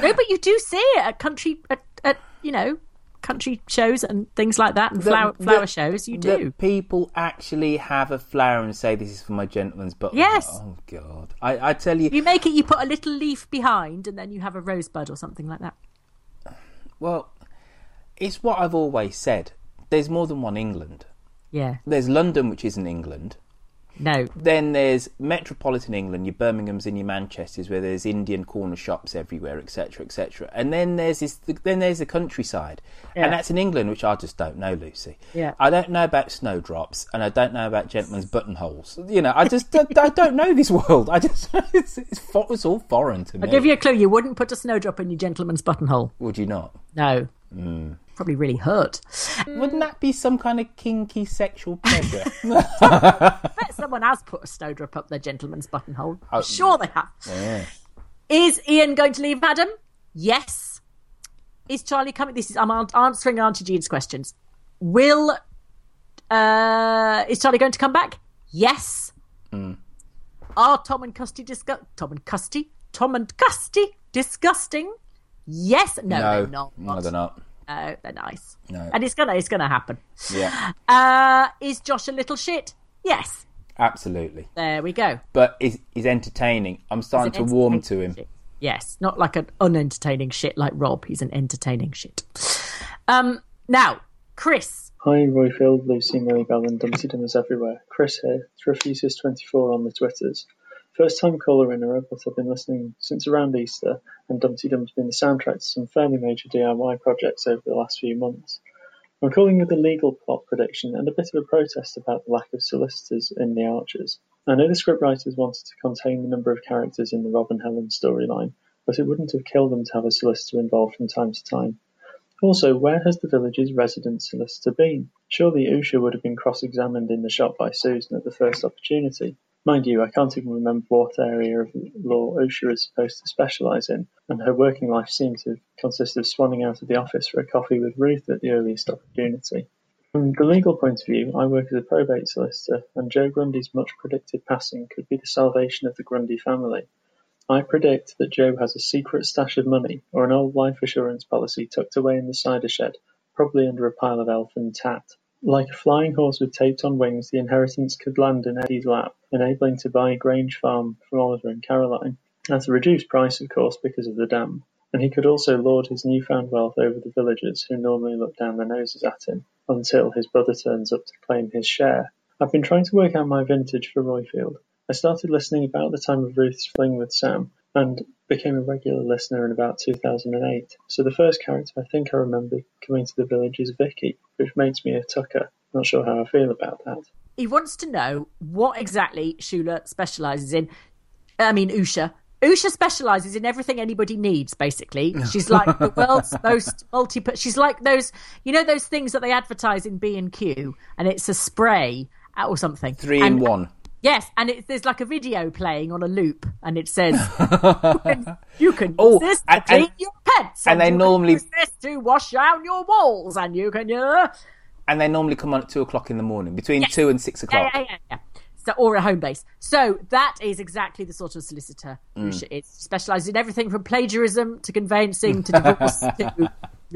No, but you do see it at country, at you know, country shows and things like that, and flower shows, you do. People actually have a flower and say, this is for my gentleman's button. Yes. Oh, God. I tell you... You make it, you put a little leaf behind, and then you have a rosebud or something like that. Well, it's what I've always said. There's more than one England. Yeah. There's London, which isn't England. No. Then there's metropolitan England, your Birminghams and your Manchesters, where there's Indian corner shops everywhere, etc., etc. And then there's the countryside, yeah. And that's in England, which I just don't know, Lucy. Yeah. I don't know about snowdrops, and I don't know about gentlemen's buttonholes. You know, I just I don't know this world. I just it's all foreign to me. I'll give you a clue. You wouldn't put a snowdrop in your gentleman's buttonhole. Would you not? No. Mm. Probably really hurt. Wouldn't that be some kind of kinky sexual pleasure? I bet someone has put a snowdrop up their gentleman's buttonhole. I'm sure they have. Yeah. Is Ian going to leave Adam? Yes. Is Charlie coming? I'm answering Auntie Jean's questions. Is Charlie going to come back? Yes. Mm. Are Tom and Kirsty disgusting? Yes. No, they're not. No, they're not. Oh, they're nice. No. And it's gonna happen. Yeah. Is Josh a little shit? Yes. Absolutely. There we go. But he's entertaining. I'm starting to warm to him. Shit. Yes. Not like an unentertaining shit like Rob. He's an entertaining shit. Now, Chris. Hi, Royfield, Lucy, Mary Bell, and Dumpty Dummers everywhere. Chris here, Trefuses24 on the Twitters. First time caller in a row, but I've been listening since around Easter, and Dumpty Dum's been the soundtrack to some fairly major DIY projects over the last few months. I'm calling with a legal plot prediction and a bit of a protest about the lack of solicitors in The Archers. I know the scriptwriters wanted to contain the number of characters in the Rob and Helen storyline, but it wouldn't have killed them to have a solicitor involved from time to time. Also, where has the village's resident solicitor been? Surely Usha would have been cross-examined in the shop by Susan at the first opportunity. Mind you, I can't even remember what area of law Usha is supposed to specialise in, and her working life seemed to consist of swanning out of the office for a coffee with Ruth at the earliest opportunity. From the legal point of view, I work as a probate solicitor, and Joe Grundy's much-predicted passing could be the salvation of the Grundy family. I predict that Joe has a secret stash of money, or an old life assurance policy tucked away in the cider shed, probably under a pile of elfin tat. Like a flying horse with taped-on wings, the inheritance could land in Eddie's lap, enabling to buy Grange Farm from Oliver and Caroline, at a reduced price, of course, because of the dam. And he could also lord his newfound wealth over the villagers, who normally look down their noses at him, until his brother turns up to claim his share. I've been trying to work out my vintage for Royfield. I started listening about the time of Ruth's fling with Sam, and became a regular listener in about 2008. So the first character I think I remember coming to the village is Vicky, which makes me a tucker. Not sure how I feel about that. He wants to know what exactly Shula specialises in. I mean, Usha. Usha specialises in everything anybody needs, basically. She's like the world's most she's like those, you know, those things that they advertise in B&Q, and it's a spray or something. Three in one. Yes, and there's like a video playing on a loop, and it says, you can use this to clean your pets, and you normally use this to wash down your walls, and you can... And they normally come on at 2 o'clock in the morning, between 2 and 6 o'clock. Yeah. So, or a home base. So that is exactly the sort of solicitor who is specialised in everything from plagiarism to conveyancing to divorce to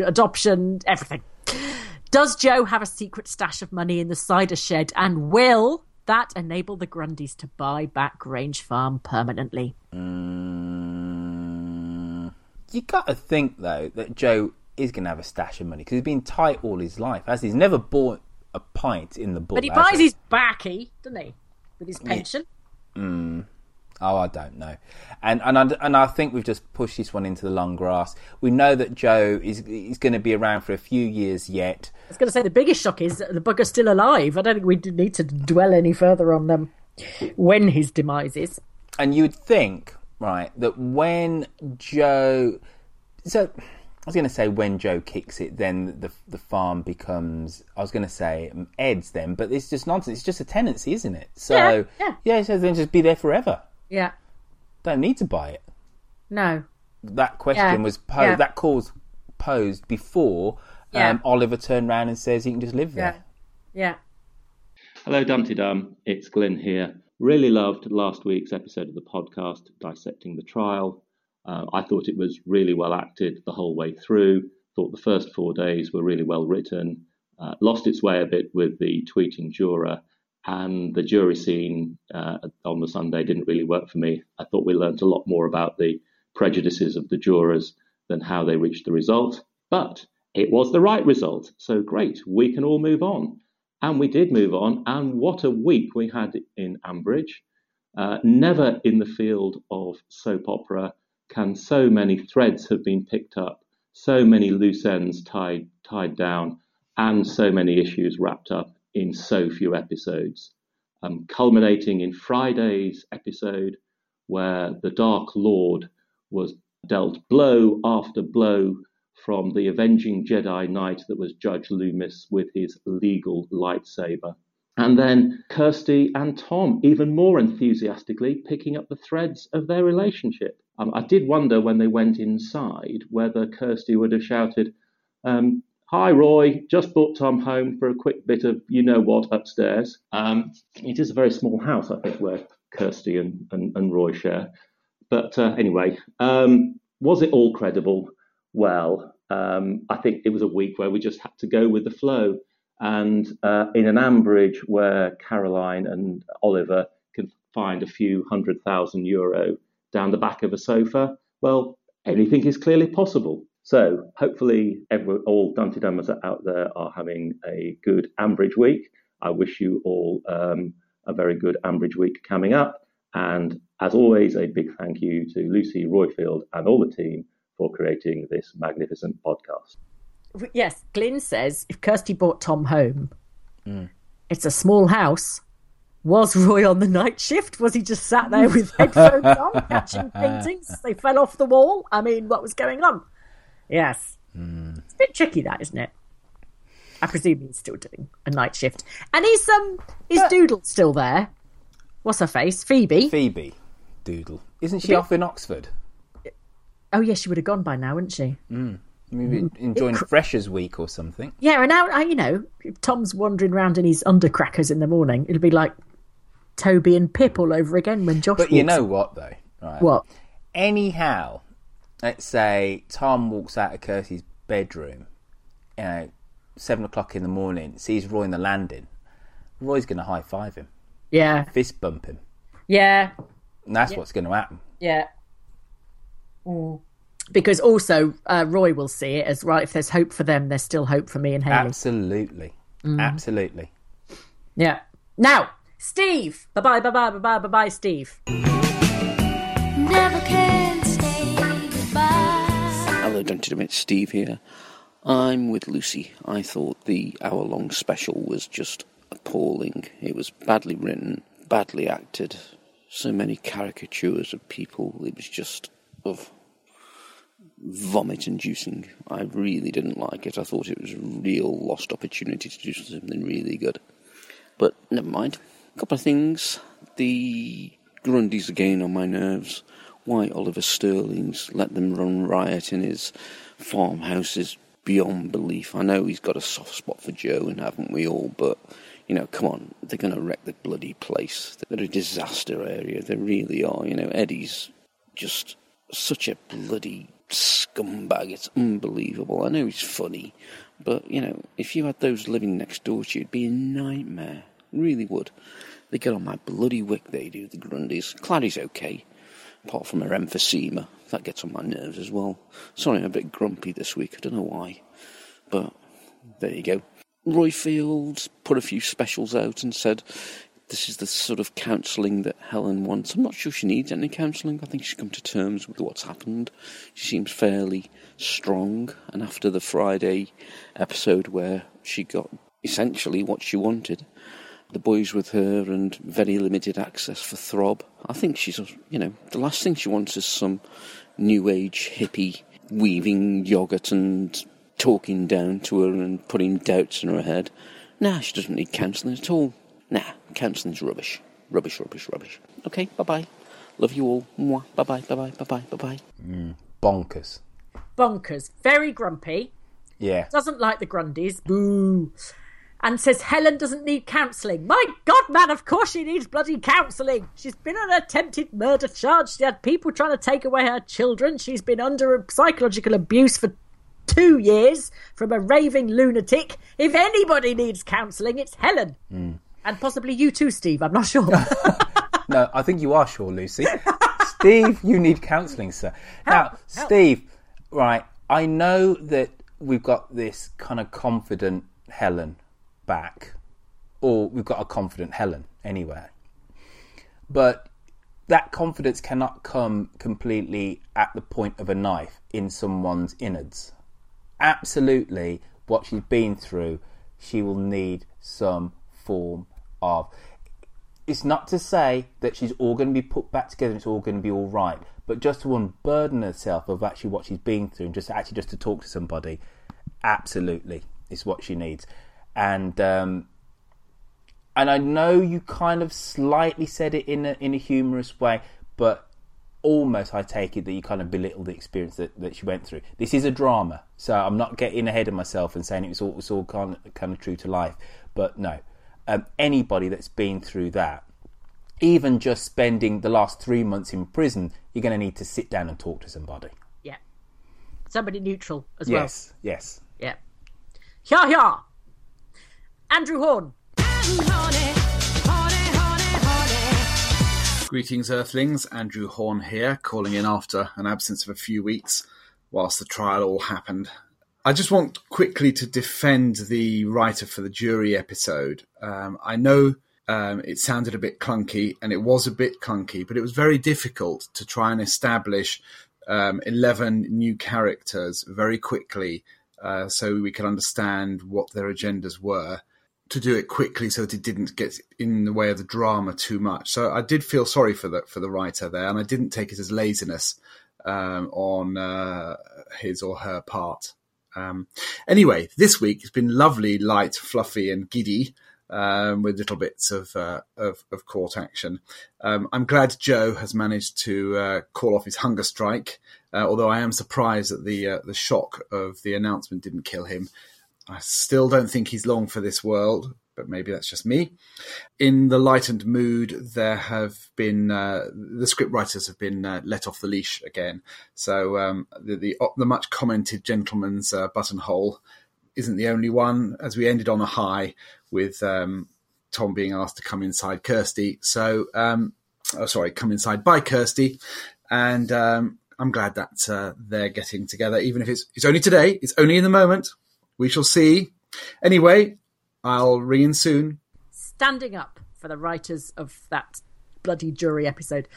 adoption, everything. Does Joe have a secret stash of money in the cider shed, and will that enable the Grundys to buy back Grange Farm permanently? You got to think, though, that Joe is going to have a stash of money because he's been tight all his life, as he's never bought a pint in the book. But he buys his baccy, doesn't he? With his pension. Oh, I don't know. And I think we've just pushed this one into the long grass. We know that Joe is going to be around for a few years yet. I was going to say the biggest shock is that the bugger's still alive. I don't think we need to dwell any further on when his demise is. And you'd think, right, that when Joe... So I was going to say when Joe kicks it, then the farm becomes, I was going to say Ed's then, but it's just nonsense. It's just a tenancy, isn't it? So, yeah, so then just be there forever. Yeah. Don't need to buy it. No. That question was posed, that call's posed before Oliver turned round and says he can just live there. Yeah. Hello, Dumpty Dum. It's Glyn here. Really loved last week's episode of the podcast, Dissecting the Trial. I thought it was really well acted the whole way through. Thought the first 4 days were really well written. Lost its way a bit with the tweeting juror, and the jury scene on the Sunday didn't really work for me. I thought we learnt a lot more about the prejudices of the jurors than how they reached the result. But it was the right result. So great, we can all move on. And we did move on. And what a week we had in Ambridge. Never in the field of soap opera can so many threads have been picked up, so many loose ends tied down, and so many issues wrapped up in so few episodes, culminating in Friday's episode where the Dark Lord was dealt blow after blow from the avenging Jedi Knight that was Judge Loomis with his legal lightsaber. And then Kirsty and Tom, even more enthusiastically, picking up the threads of their relationship. I did wonder when they went inside whether Kirsty would have shouted, "Hi, Roy, just brought Tom home for a quick bit of you-know-what upstairs." It is a very small house, I think, where Kirsty and Roy share. But anyway, was it all credible? Well, I think it was a week where we just had to go with the flow. And in an Ambridge where Caroline and Oliver can find a few £100,000 down the back of a sofa, well, anything is clearly possible. So hopefully all Dumpty Dummers out there are having a good Ambridge week. I wish you all a very good Ambridge week coming up. And as always, a big thank you to Lucy Royfield and all the team for creating this magnificent podcast. Yes, Glyn says, if Kirsty brought Tom home, it's a small house. Was Roy on the night shift? Was he just sat there with headphones on, catching paintings? They fell off the wall? I mean, what was going on? Yes. It's a bit tricky, that, isn't it? I presume he's still doing a night shift. And is Doodle still there? What's her face? Phoebe Doodle. Isn't she off in Oxford? Oh, yeah, she would have gone by now, wouldn't she? Maybe enjoying Freshers' Week or something. Yeah, and now, if Tom's wandering around in his undercrackers in the morning, it'll be like Toby and Pip all over again when Josh walks. You know what, though? Right? What? Anyhow, let's say Tom walks out of Kirsty's bedroom, 7 o'clock in the morning, sees Roy in the landing. Roy's going to high-five him. Yeah. Fist bump him. Yeah. And that's what's going to happen. Yeah. Mm. Because also, Roy will see it as, right, if there's hope for them, there's still hope for me and Hayley. Absolutely. Absolutely. Yeah. Now, Steve. Bye-bye, bye-bye, bye-bye, bye-bye, Steve. Never can say goodbye. Hello, Dumpty Dum, it's Steve here. I'm with Lucy. I thought the hour-long special was just appalling. It was badly written, badly acted. So many caricatures of people. It was just... vomit-inducing. I really didn't like it. I thought it was a real lost opportunity to do something really good. But never mind. A couple of things. The Grundys are getting on my nerves. Why Oliver Sterling's let them run riot in his farmhouse is beyond belief. I know he's got a soft spot for Joe, and haven't we all, but, you know, come on, they're going to wreck the bloody place. They're a disaster area, they really are. You know, Eddie's just such a bloody scumbag, it's unbelievable. I know he's funny, but, you know, if you had those living next door to you, it'd be a nightmare. Really would. They get on my bloody wick, they do, the Grundys. Clary's okay, apart from her emphysema. That gets on my nerves as well. Sorry, I'm a bit grumpy this week, I don't know why. But there you go. Roy Fields put a few specials out and said this is the sort of counselling that Helen wants. I'm not sure she needs any counselling. I think she's come to terms with what's happened. She seems fairly strong. And after the Friday episode where she got essentially what she wanted, the boys with her and very limited access for Throb, I think she's, you know, the last thing she wants is some new age hippie weaving yoghurt and talking down to her and putting doubts in her head. Nah, she doesn't need counselling at all. Nah, counselling's rubbish. Rubbish, rubbish, rubbish. Okay, bye-bye. Love you all. Mwah. Bye-bye, bye-bye, bye-bye, bye-bye. Bonkers. Bonkers. Very grumpy. Yeah. Doesn't like the Grundys. Boo. And says Helen doesn't need counselling. My God, man, of course she needs bloody counselling. She's been on an attempted murder charge. She had people trying to take away her children. She's been under psychological abuse for 2 years from a raving lunatic. If anybody needs counselling, it's Helen. Mm. And possibly you too, Steve. I'm not sure. No, I think you are sure, Lucy. Steve, you need counselling, sir. Help, now, Steve, help. Right, I know that we've got this kind of confident Helen back, or we've got a confident Helen anyway. But that confidence cannot come completely at the point of a knife in someone's innards. Absolutely, what she's been through, she will need some form of. It's not to say that she's all going to be put back together and it's all going to be all right, but just to unburden herself of actually what she's been through and just to talk to somebody, absolutely is what she needs. And I know you kind of slightly said it in a humorous way, but almost I take it that you kind of belittle the experience that she went through. This is a drama, so I'm not getting ahead of myself and saying it's all kind of true to life, but no. Anybody that's been through that, even just spending the last 3 months in prison, you're going to need to sit down and talk to somebody. Yeah. Somebody neutral as well. Yes, yes. Yeah. Hya hya. Andrew Horn. Greetings, Earthlings. Andrew Horn here, calling in after an absence of a few weeks whilst the trial all happened. I just want quickly to defend the writer for the jury episode. I know it sounded a bit clunky, and it was a bit clunky, but it was very difficult to try and establish 11 new characters very quickly so we could understand what their agendas were, to do it quickly so that it didn't get in the way of the drama too much. So I did feel sorry for the writer there, and I didn't take it as laziness on his or her part. Anyway, this week has been lovely, light, fluffy and giddy, with little bits of court action. I'm glad Joe has managed to call off his hunger strike, although I am surprised that the shock of the announcement didn't kill him. I still don't think he's long for this world, but maybe that's just me. In the lightened mood, there have been the script writers have been let off the leash again. So the much commented gentleman's buttonhole isn't the only one, as we ended on a high with Tom being asked to come inside Kirsty. So, come inside by Kirsty, and I'm glad that they're getting together, even if it's only today, it's only in the moment. We shall see. Anyway, I'll ring in soon. Standing up for the writers of that bloody jury episode.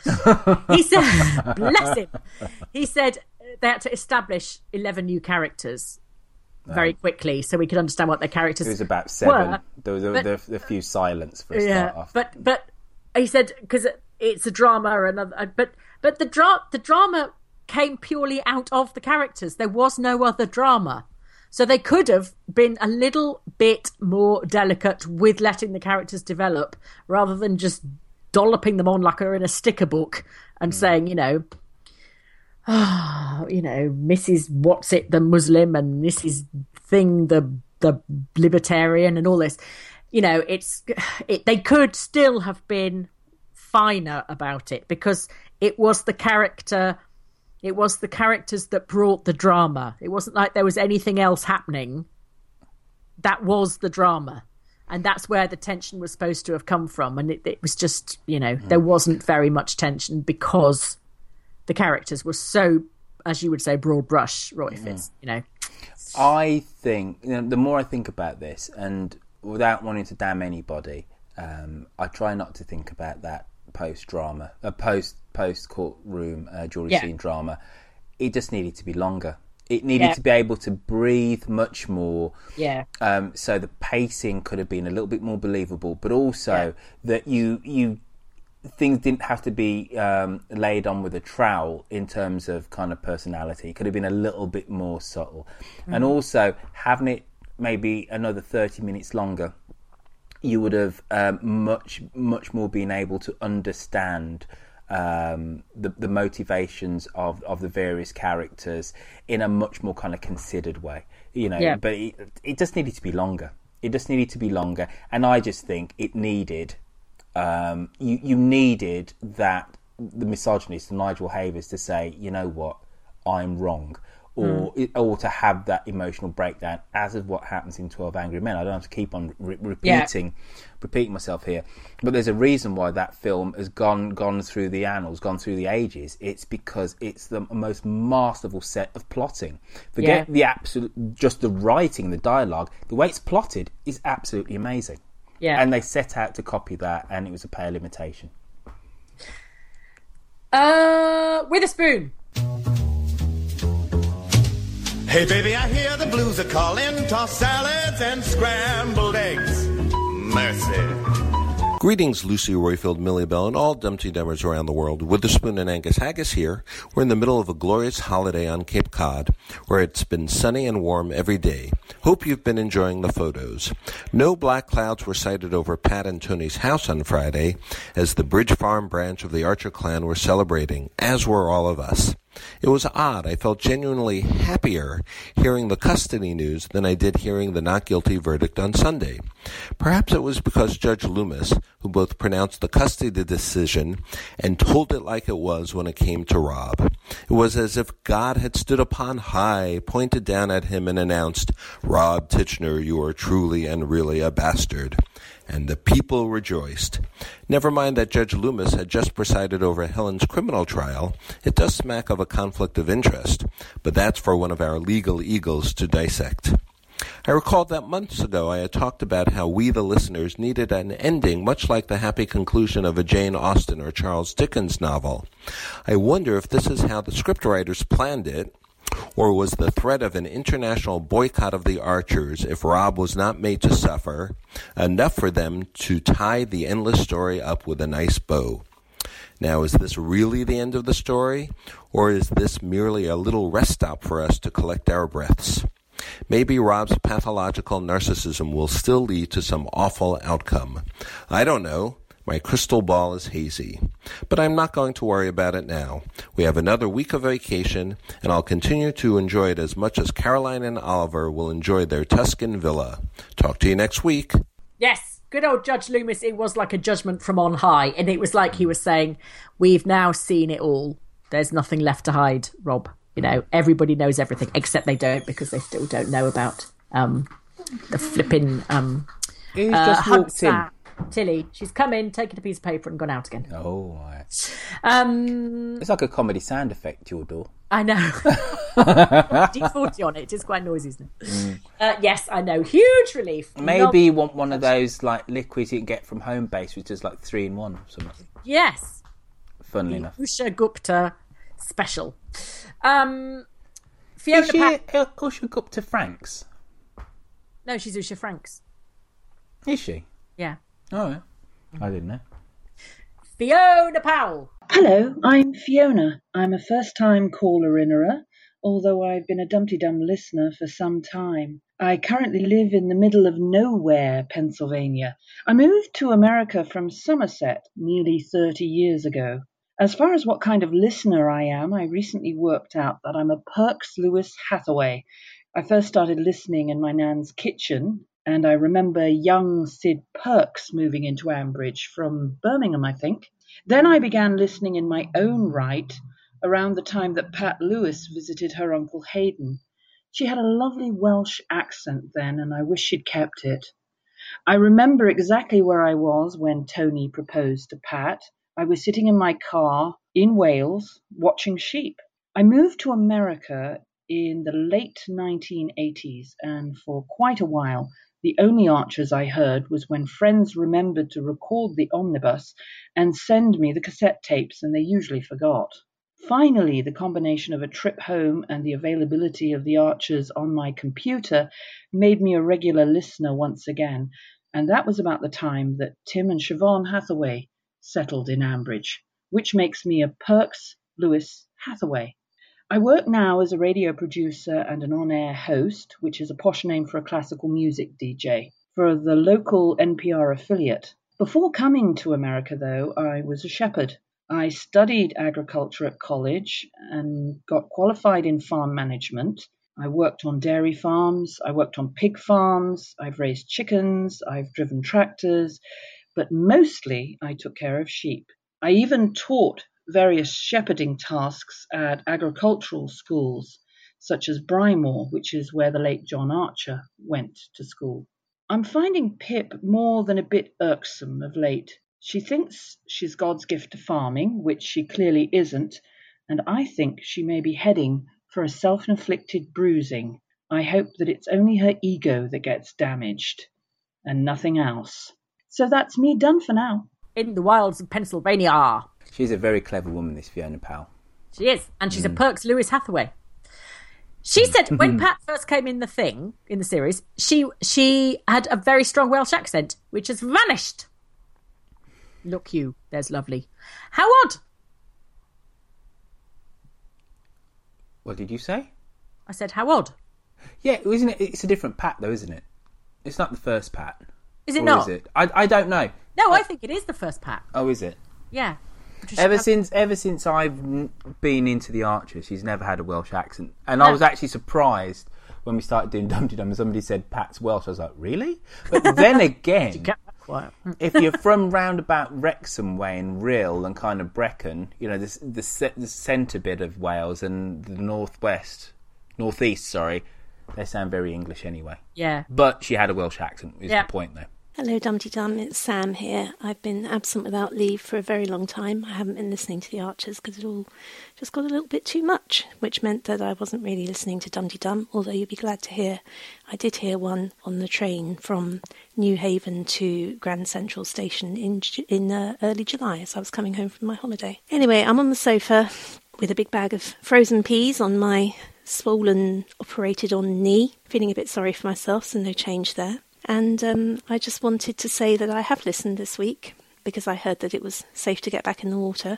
He said, bless him. He said they had to establish 11 new characters very quickly so we could understand what their characters were. It was about 7. Were. There was a few silence for a start off. But he said, because it's a drama or another. But the drama came purely out of the characters. There was no other drama. So they could have been a little bit more delicate with letting the characters develop rather than just dolloping them on like they're in a sticker book and saying, Mrs. What's it, the Muslim, and Mrs. Thing, the libertarian, and all this. You know, they could still have been finer about it, because it was the character. It was the characters that brought the drama. It wasn't like there was anything else happening. That was the drama. And that's where the tension was supposed to have come from. And it was just, there wasn't very much tension because the characters were so, as you would say, broad brush, Roy Fitz, I think, the more I think about this, and without wanting to damn anybody, I try not to think about that post-drama, post-courtroom jury scene drama. It just needed to be longer. It needed to be able to breathe much more. Yeah. So the pacing could have been a little bit more believable, but also that you things didn't have to be laid on with a trowel in terms of kind of personality. It could have been a little bit more subtle. Mm-hmm. And also having it maybe another 30 minutes longer, you would have much more been able to understand the motivations of the various characters in a much more kind of considered way, but it just needed to be longer. And I just think it needed, you needed that, the misogynist Nigel Havers to say, you know what, I'm wrong, or to have that emotional breakdown, as is what happens in 12 Angry Men. I don't have to keep on repeating myself here, but there's a reason why that film has gone through the annals, gone through the ages. It's because it's the most masterful set of plotting. Forget the absolute, just the writing, the dialogue, the way it's plotted is absolutely amazing. Yeah, and they set out to copy that, and it was a pale imitation. Witherspoon. Hey baby, I hear the blues are calling, tossed salads and scrambled eggs. Mercy. Greetings, Lucy Royfield, Millie Bell, and all Dumpty Dummers around the world. Witherspoon and Angus Haggis here. We're in the middle of a glorious holiday on Cape Cod, where it's been sunny and warm every day. Hope you've been enjoying the photos. No black clouds were sighted over Pat and Tony's house on Friday, as the Bridge Farm branch of the Archer clan were celebrating, as were all of us. It was odd. I felt genuinely happier hearing the custody news than I did hearing the not guilty verdict on Sunday. Perhaps it was because Judge Loomis, who both pronounced the custody decision and told it like it was when it came to Rob. It was as if God had stood upon high, pointed down at him, and announced, "Rob Titchener, you are truly and really a bastard." And the people rejoiced. Never mind that Judge Loomis had just presided over Helen's criminal trial. It does smack of a conflict of interest, but that's for one of our legal eagles to dissect. I recalled that months ago I had talked about how we, the listeners, needed an ending much like the happy conclusion of a Jane Austen or Charles Dickens novel. I wonder if this is how the scriptwriters planned it, or was the threat of an international boycott of the Archers, if Rob was not made to suffer, enough for them to tie the endless story up with a nice bow? Now, is this really the end of the story, or is this merely a little rest stop for us to collect our breaths? Maybe Rob's pathological narcissism will still lead to some awful outcome. I don't know. My crystal ball is hazy, but I'm not going to worry about it now. We have another week of vacation, and I'll continue to enjoy it as much as Caroline and Oliver will enjoy their Tuscan villa. Talk to you next week. Yes, good old Judge Loomis. It was like a judgment from on high, and it was like he was saying, we've now seen it all. There's nothing left to hide, Rob. Everybody knows everything, except they don't, because they still don't know about the flipping... Who's just walked in? Tilly, she's come in, taken a piece of paper, and gone out again. Oh, right. It's like a comedy sound effect, your door. I know. D40 on it. It's quite noisy, isn't it? Yes, I know. Huge relief. Maybe you want one of those like liquids you can get from Homebase, which is like 3-in-1 or something. Yes. Funnily enough. Usha Gupta special. Fiona Usha Gupta Franks? No, she's Usha Franks. Is she? Yeah. Oh, yeah. I didn't know. Fiona Powell. Hello, I'm Fiona. I'm a first-time caller-innerer, although I've been a Dumpty Dum listener for some time. I currently live in the middle of nowhere, Pennsylvania. I moved to America from Somerset nearly 30 years ago. As far as what kind of listener I am, I recently worked out that I'm a Perks Lewis Hathaway. I first started listening in my nan's kitchen, and I remember young Sid Perks moving into Ambridge from Birmingham, I think. Then I began listening in my own right around the time that Pat Lewis visited her Uncle Hayden. She had a lovely Welsh accent then, and I wish she'd kept it. I remember exactly where I was when Tony proposed to Pat. I was sitting in my car in Wales watching sheep. I moved to America in the late 1980s, and for quite a while, the only Archers I heard was when friends remembered to record the omnibus and send me the cassette tapes, and they usually forgot. Finally, the combination of a trip home and the availability of the Archers on my computer made me a regular listener once again, and that was about the time that Tim and Siobhan Hathaway settled in Ambridge, which makes me a Perks Lewis Hathaway. I work now as a radio producer and an on-air host, which is a posh name for a classical music DJ, for the local NPR affiliate. Before coming to America, though, I was a shepherd. I studied agriculture at college and got qualified in farm management. I worked on dairy farms, I worked on pig farms, I've raised chickens, I've driven tractors, but mostly I took care of sheep. I even taught various shepherding tasks at agricultural schools, such as Brymore, which is where the late John Archer went to school. I'm finding Pip more than a bit irksome of late. She thinks she's God's gift to farming, which she clearly isn't, and I think she may be heading for a self-inflicted bruising. I hope that it's only her ego that gets damaged and nothing else. So that's me done for now. In the wilds of Pennsylvania. She's a very clever woman, this Fiona Powell. She is, and she's a Perks Lewis Hathaway. She said when Pat first came in the thing, in the series, she had a very strong Welsh accent, which has vanished. Look you, there's lovely. How odd. What did you say? I said, how odd. Yeah, isn't it? It's a different Pat, though, isn't it? It's not the first Pat. Is it or not? Is it? I don't know. No, I think it is the first Pat. Oh, is it? Yeah. Ever since I've been into the Archer, she's never had a Welsh accent. And no. I was actually surprised when we started doing Dumpty Dum and somebody said Pat's Welsh. I was like, really? But then again, if you're from round about Wrexham way and Rhyl and kind of Brecon, you know, the centre bit of Wales and the northeast, they sound very English anyway. Yeah. But she had a Welsh accent, is the point though. Hello, Dumpty Dum, it's Sam here. I've been absent without leave for a very long time. I haven't been listening to the Archers because it all just got a little bit too much, which meant that I wasn't really listening to Dumpty Dum, although you'll be glad to hear I did hear one on the train from New Haven to Grand Central Station in early July as I was coming home from my holiday. Anyway, I'm on the sofa with a big bag of frozen peas on my swollen, operated-on knee, feeling a bit sorry for myself, so no change there. And I just wanted to say that I have listened this week because I heard that it was safe to get back in the water.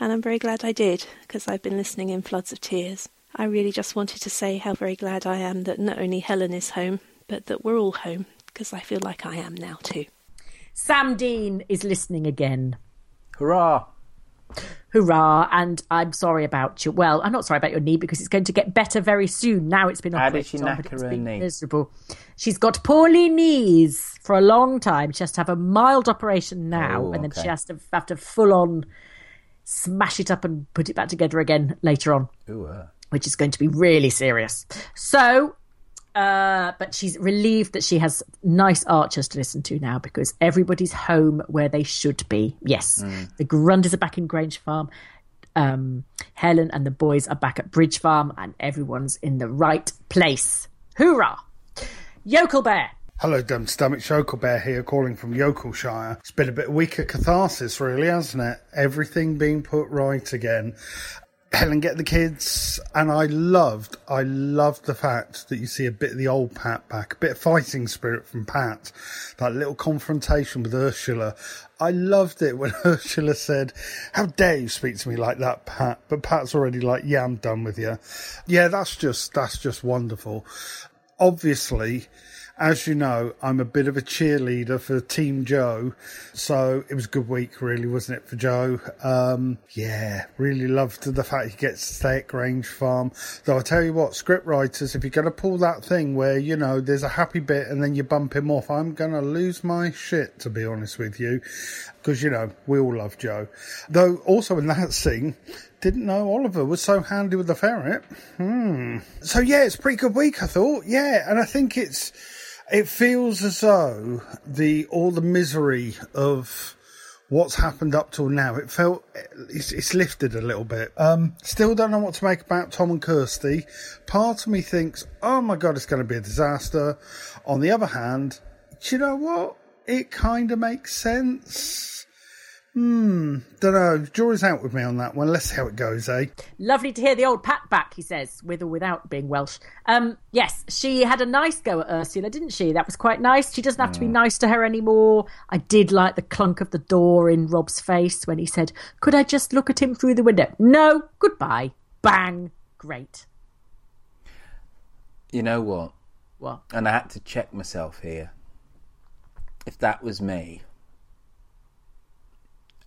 And I'm very glad I did because I've been listening in floods of tears. I really just wanted to say how very glad I am that not only Helen is home, but that we're all home because I feel like I am now too. Sam Dean is listening again. Hurrah! Hurrah, and I'm sorry about you. Well, I'm not sorry about your knee because it's going to get better very soon. Now it's been operated on, but it's been miserable. She's got poorly knees for a long time. She has to have a mild operation now, and then she has to have to full on smash it up and put it back together again later on, which is going to be really serious. So, but she's relieved that she has nice Archers to listen to now because everybody's home where they should be. Yes, the Grundys are back in Grange Farm. Helen and the boys are back at Bridge Farm and everyone's in the right place. Hoorah! Yokel Bear. Hello, Dumpty Dum. It's Yokel Bear here calling from Yokelshire. It's been a bit weaker catharsis, really, hasn't it? Everything being put right again. Helen Get the Kids, and I loved the fact that you see a bit of the old Pat back, a bit of fighting spirit from Pat, that little confrontation with Ursula. I loved it when Ursula said, "How dare you speak to me like that, Pat?" But Pat's already like, "Yeah, I'm done with you." Yeah, that's just wonderful. Obviously, as you know, I'm a bit of a cheerleader for Team Joe, so it was a good week, really, wasn't it, for Joe? Yeah, really loved the fact he gets to stay at Grange Farm. Though I tell you what, script writers, if you're going to pull that thing where, you know, there's a happy bit and then you bump him off, I'm going to lose my shit, to be honest with you, because, you know, we all love Joe. Though also in that scene... didn't know Oliver was so handy with the ferret. So, yeah, it's a pretty good week, I thought. Yeah, and I think it feels as though all the misery of what's happened up till now, it's lifted a little bit. Still don't know what to make about Tom and Kirsty. Part of me thinks, oh, my God, it's going to be a disaster. On the other hand, do you know what? It kind of makes sense. Don't know. Jury's out with me on that one. Let's see how it goes, eh? Lovely to hear the old Pat back, he says, with or without being Welsh. Yes, she had a nice go at Ursula, didn't she? That was quite nice. She doesn't have to be nice to her anymore. I did like the clunk of the door in Rob's face when he said, "Could I just look at him through the window?" No, goodbye. Bang. Great. You know what? What? And I had to check myself here. If that was me...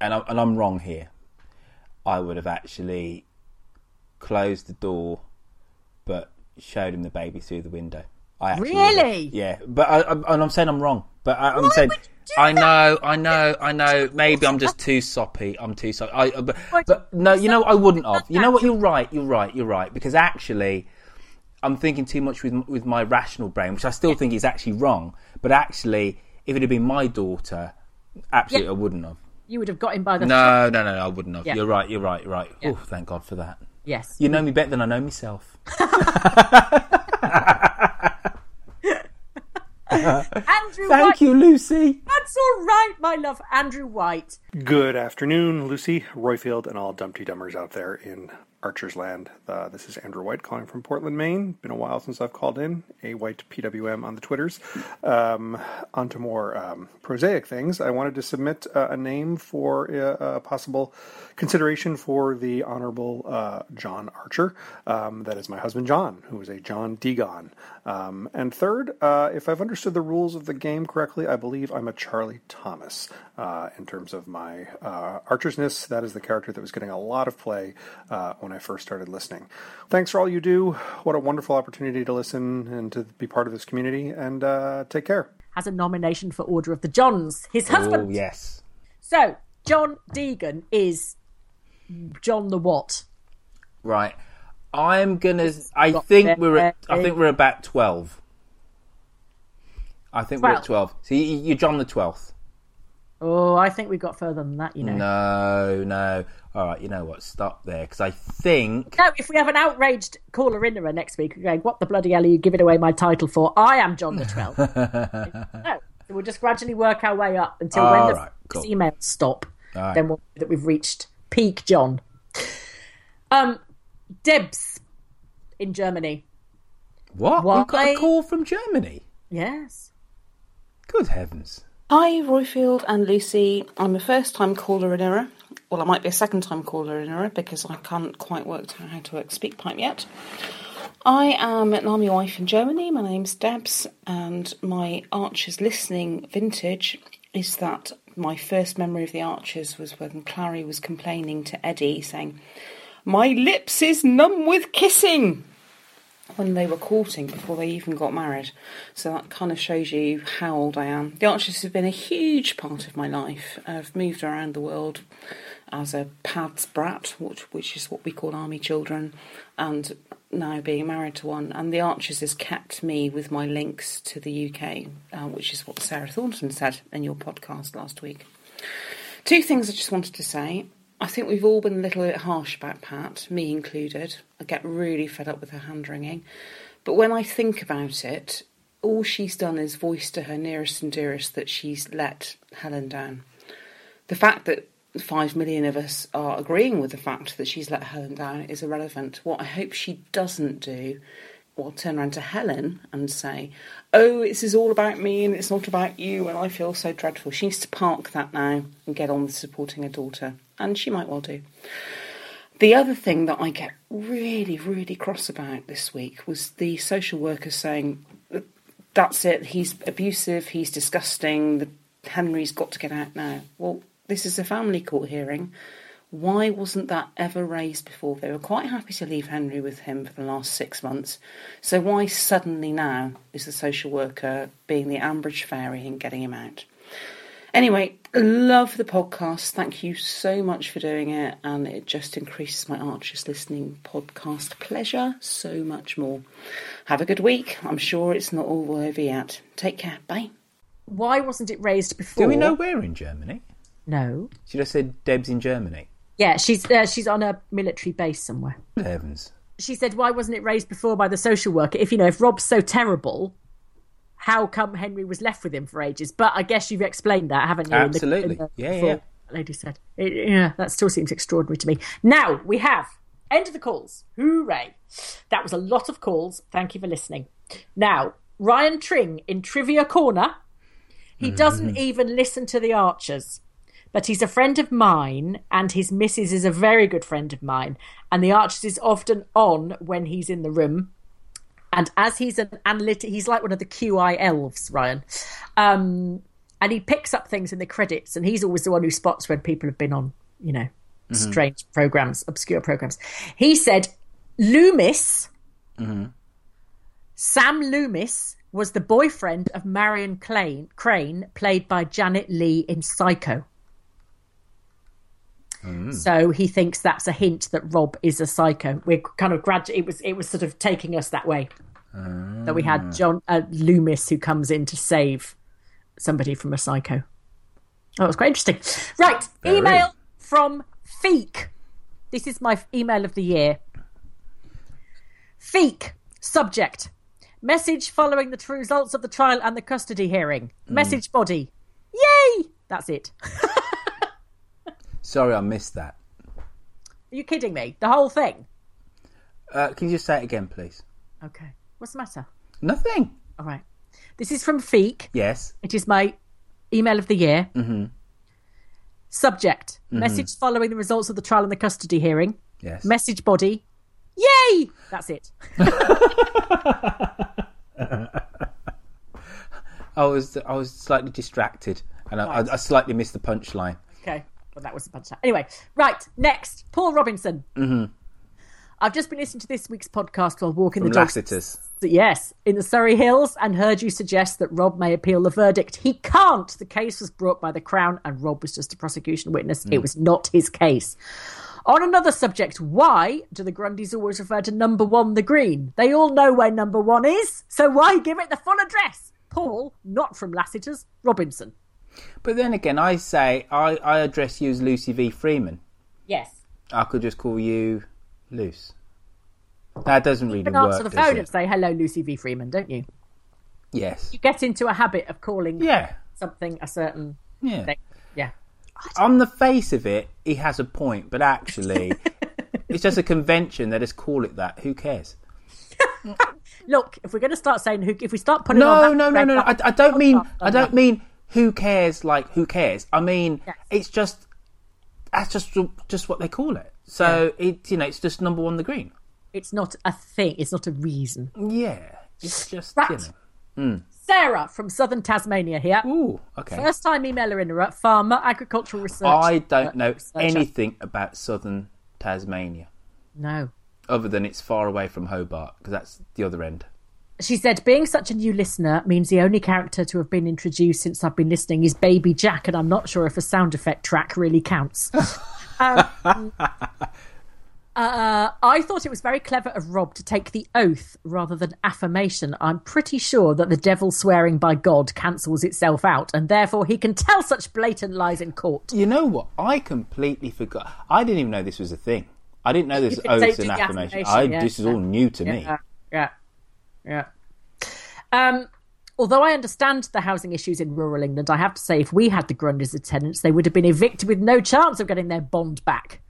And I'm wrong here. I would have actually closed the door, but showed him the baby through the window. Really? Yeah, but I'm saying I'm wrong. But I'm saying I know. Maybe I'm just too soppy. But no, you know, I wouldn't have. You know what? You're right. Because actually, I'm thinking too much with my rational brain, which I still think is actually wrong. But actually, if it had been my daughter, absolutely, I wouldn't have. You would have got him by the... No, I wouldn't have. Yeah. You're right. Yeah. Oh, thank God for that. Yes. You know me better than I know myself. Andrew White. Thank you, Lucy. That's all right, my love. Andrew White. Good afternoon, Lucy, Royfield, and all Dumpty Dummers out there in Archer's Land. This is Andrew White calling from Portland, Maine. Been a while since I've called in. A White PWM on the Twitters. On to more prosaic things. I wanted to submit a name for a possible consideration for the Honorable John Archer. That is my husband, John, who is a John Degon. And third, if I've understood the rules of the game correctly, I believe I'm a Charlie Thomas in terms of my Archersness. That is the character that was getting a lot of play when I first started listening. Thanks for all you do. What a wonderful opportunity to listen and to be part of this community, and take care. Has a nomination for Order of the Johns, his husband. Oh, yes. So, John Deegan is John the what? Right. I think we're about 12. I think we're at 12. So you're John the 12th. Oh, I think we got further than that, you know. No. All right, you know what? Stop there, because I think... No, if we have an outraged caller-innerer next week, going, what the bloody hell are you giving away my title for? I am John the 12th. No, so we'll just gradually work our way up until emails stop. Right. Then we'll know that we've reached peak John. Debs in Germany. What? We've got a call from Germany? Yes. Good heavens. Hi, Royfield and Lucy. I'm a first-time caller-in-error. Well, I might be a second-time caller-in-error because I can't quite work out how to work SpeakPipe yet. I am an army wife in Germany. My name's Debs, and my Archers listening vintage is that my first memory of the Archers was when Clary was complaining to Eddie, saying, "My lips is numb with kissing," when they were courting before they even got married. So that kind of shows you how old I am. The Archers have been a huge part of my life. I've moved around the world as a PADS brat, which is what we call army children, and now being married to one. And the Archers has kept me with my links to the UK, which is what Sarah Thornton said in your podcast last week. Two things I just wanted to say. I think we've all been a little bit harsh about Pat, me included. I get really fed up with her hand-wringing. But when I think about it, all she's done is voice to her nearest and dearest that she's let Helen down. The fact that 5 million of us are agreeing with the fact that she's let Helen down is irrelevant. What I hope she doesn't do, or turn around to Helen and say, oh, this is all about me and it's not about you and I feel so dreadful. She needs to park that now and get on with supporting her daughter. And she might well do. The other thing that I get really, really cross about this week was the social worker saying, that's it, he's abusive, he's disgusting, Henry's got to get out now. Well, this is a family court hearing. Why wasn't that ever raised before? They were quite happy to leave Henry with him for the last 6 months. So why suddenly now is the social worker being the Ambridge fairy and getting him out? Anyway, love the podcast. Thank you so much for doing it. And it just increases my Archers listening podcast pleasure so much more. Have a good week. I'm sure it's not all over yet. Take care. Bye. Why wasn't it raised before? Do we know where in Germany? No. She just said Deb's in Germany. Yeah, she's on a military base somewhere. Heavens. She said, why wasn't it raised before by the social worker? If Rob's so terrible, how come Henry was left with him for ages? But I guess you've explained that, haven't you? Absolutely. Yeah. That lady said. Yeah, that still seems extraordinary to me. Now we have end of the calls. Hooray. That was a lot of calls. Thank you for listening. Now, Ryan Tring in Trivia Corner. He doesn't even listen to the Archers. But he's a friend of mine, and his missus is a very good friend of mine. And the Archers is often on when he's in the room. And as he's an analytic, he's like one of the QI elves, Ryan. And he picks up things in the credits, and he's always the one who spots when people have been on, strange programs, obscure programs. He said Loomis, Sam Loomis, was the boyfriend of Marion Crane, played by Janet Leigh in Psycho. So he thinks that's a hint that Rob is a psycho. We're kind of it was sort of taking us that way. That we had John Loomis who comes in to save somebody from a psycho. Oh, it was quite interesting. Right, there email is. From Feek. This is my email of the year. Feek, subject. Message following the results of the trial and the custody hearing. Message body. Yay! That's it. Sorry, I missed that. Are you kidding me? The whole thing? Can you just say it again, please? Okay. What's the matter? Nothing. All right. This is from Feek. Yes. It is my email of the year. Subject. Message following the results of the trial and the custody hearing. Yes. Message body. Yay! That's it. I was slightly distracted and right. I slightly missed the punchline. Okay. Well, that was a punchline. Anyway, right, next, Paul Robinson. I've just been listening to this week's podcast while walking the dog. Yes, in the Surrey Hills, and heard you suggest that Rob may appeal the verdict. He can't. The case was brought by the Crown, and Rob was just a prosecution witness. It was not his case. On another subject, why do the Grundys always refer to number one, the Green? They all know where number one is, so why give it the full address? Paul, not from Lassiter's, Robinson. But then again, I say, I address you as Lucy V. Freeman. Yes. I could just call you Luce. That doesn't really work, does it? You can answer the phone and say, hello, Lucy V. Freeman, don't you? Yes. You get into a habit of calling something a certain thing. Yeah. On the face of it, he has a point, but actually, it's just a convention. They just call it that. Who cares? Look, if we're going to start saying, if we start putting on that... No. I don't mean... Who cares? Like, who cares? I mean, It's just that's just what they call it. So It's it's just number one, the Green. It's not a thing. It's not a reason. Yeah, it's just Sarah from Southern Tasmania here. Ooh, okay. First time emailer in a farmer, agricultural researcher. I don't know anything about Southern Tasmania. No. Other than it's far away from Hobart because that's the other end. She said, being such a new listener means the only character to have been introduced since I've been listening is Baby Jack, and I'm not sure if a sound effect track really counts. I thought it was very clever of Rob to take the oath rather than affirmation. I'm pretty sure that the devil swearing by God cancels itself out, and therefore he can tell such blatant lies in court. You know what? I completely forgot. I didn't even know this was a thing. I didn't know this oaths and affirmation. This is all new to me. Yeah. Although I understand the housing issues in rural England, I have to say if we had the Grundys as tenants, they would have been evicted with no chance of getting their bond back.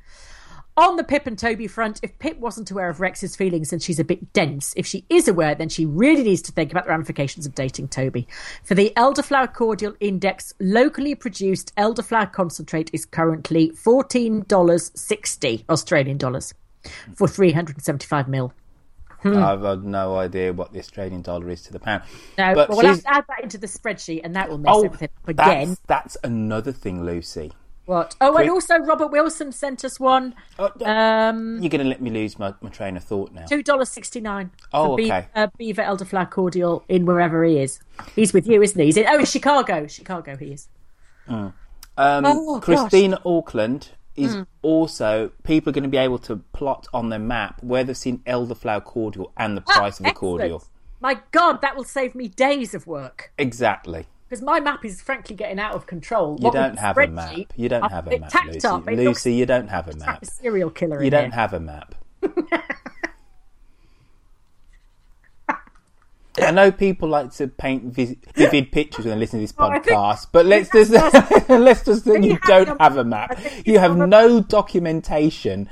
On the Pip and Toby front, if Pip wasn't aware of Rex's feelings, then she's a bit dense. If she is aware, then she really needs to think about the ramifications of dating Toby. For the Elderflower Cordial Index, locally produced elderflower concentrate is currently $14.60 Australian dollars for 375 mil. I've had no idea what the Australian dollar is to the pound. No, but we'll have to add that into the spreadsheet and that will mess everything up again. That's another thing, Lucy. What? Oh, and also Robert Wilson sent us one. You're going to let me lose my train of thought now. $2.69. Oh, okay. Beaver Elderflower Cordial in wherever he is. He's with you, isn't he? He's in, in Chicago. Chicago, he is. Mm. Christina Auckland is also... People are going to be able to plot on their map where they've seen Elderflower Cordial and the price of the cordial. My God, that will save me days of work. Exactly. Because my map is frankly getting out of control. You don't have a map. You don't have a map, Lucy. Lucy, you don't have a map. Serial killer. You don't have a map. I know people like to paint vivid pictures when they listen to this podcast, but let's just think you don't have a map. You have no documentation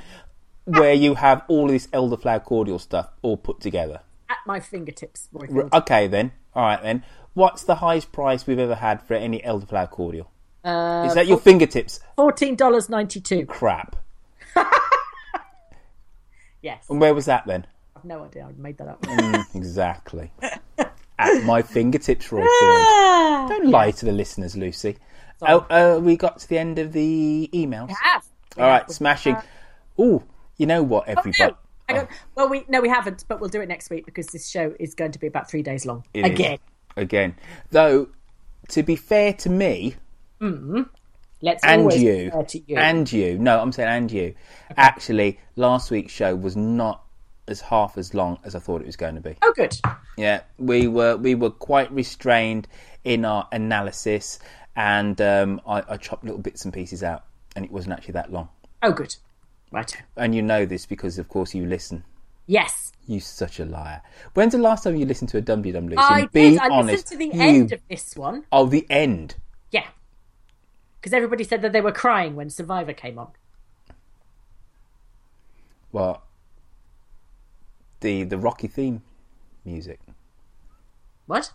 where you have all of this elderflower cordial stuff all put together. At my fingertips. Okay, then. All right, then. What's the highest price we've ever had for any elderflower cordial? Is that your fingertips? $14.92. Crap. Yes. And where was that then? I've no idea. I made that up. Exactly. At my fingertips, Royfield. Don't lie to the listeners, Lucy. We got to the end of the emails. We have. All right, smashing. Ooh, you know what, everybody... Oh, no. Well, we haven't, but we'll do it next week because this show is going to be about 3 days long. Again. Though, to be fair to me, be fair to you. And you. No, I'm saying and you. Okay. Actually, last week's show was not half as long as I thought it was going to be. Oh, good. Yeah, we were quite restrained in our analysis, and I chopped little bits and pieces out, and it wasn't actually that long. Oh, good. Right. And you know this because, of course, you listen. Yes. You're such a liar. When's the last time you listened to a Dum Dum Lucy? I did. Be honest, listened to the end of this one. Oh, the end. Yeah. Because everybody said that they were crying when Survivor came on. Well, the Rocky theme music. What?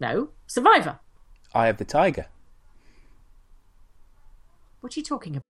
No. Survivor. Eye of the Tiger. What are you talking about?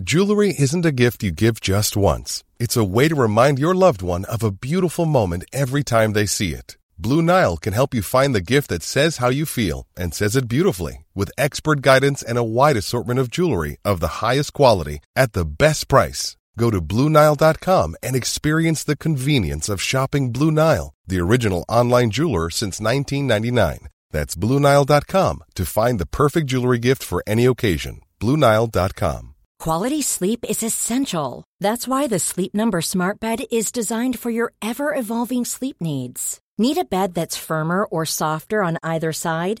Jewelry isn't a gift you give just once. It's a way to remind your loved one of a beautiful moment every time they see it. Blue Nile can help you find the gift that says how you feel and says it beautifully, with expert guidance and a wide assortment of jewelry of the highest quality at the best price. Go to BlueNile.com and experience the convenience of shopping Blue Nile, the original online jeweler since 1999. That's BlueNile.com to find the perfect jewelry gift for any occasion. BlueNile.com. Quality sleep is essential. That's why the Sleep Number Smart Bed is designed for your ever-evolving sleep needs. Need a bed that's firmer or softer on either side?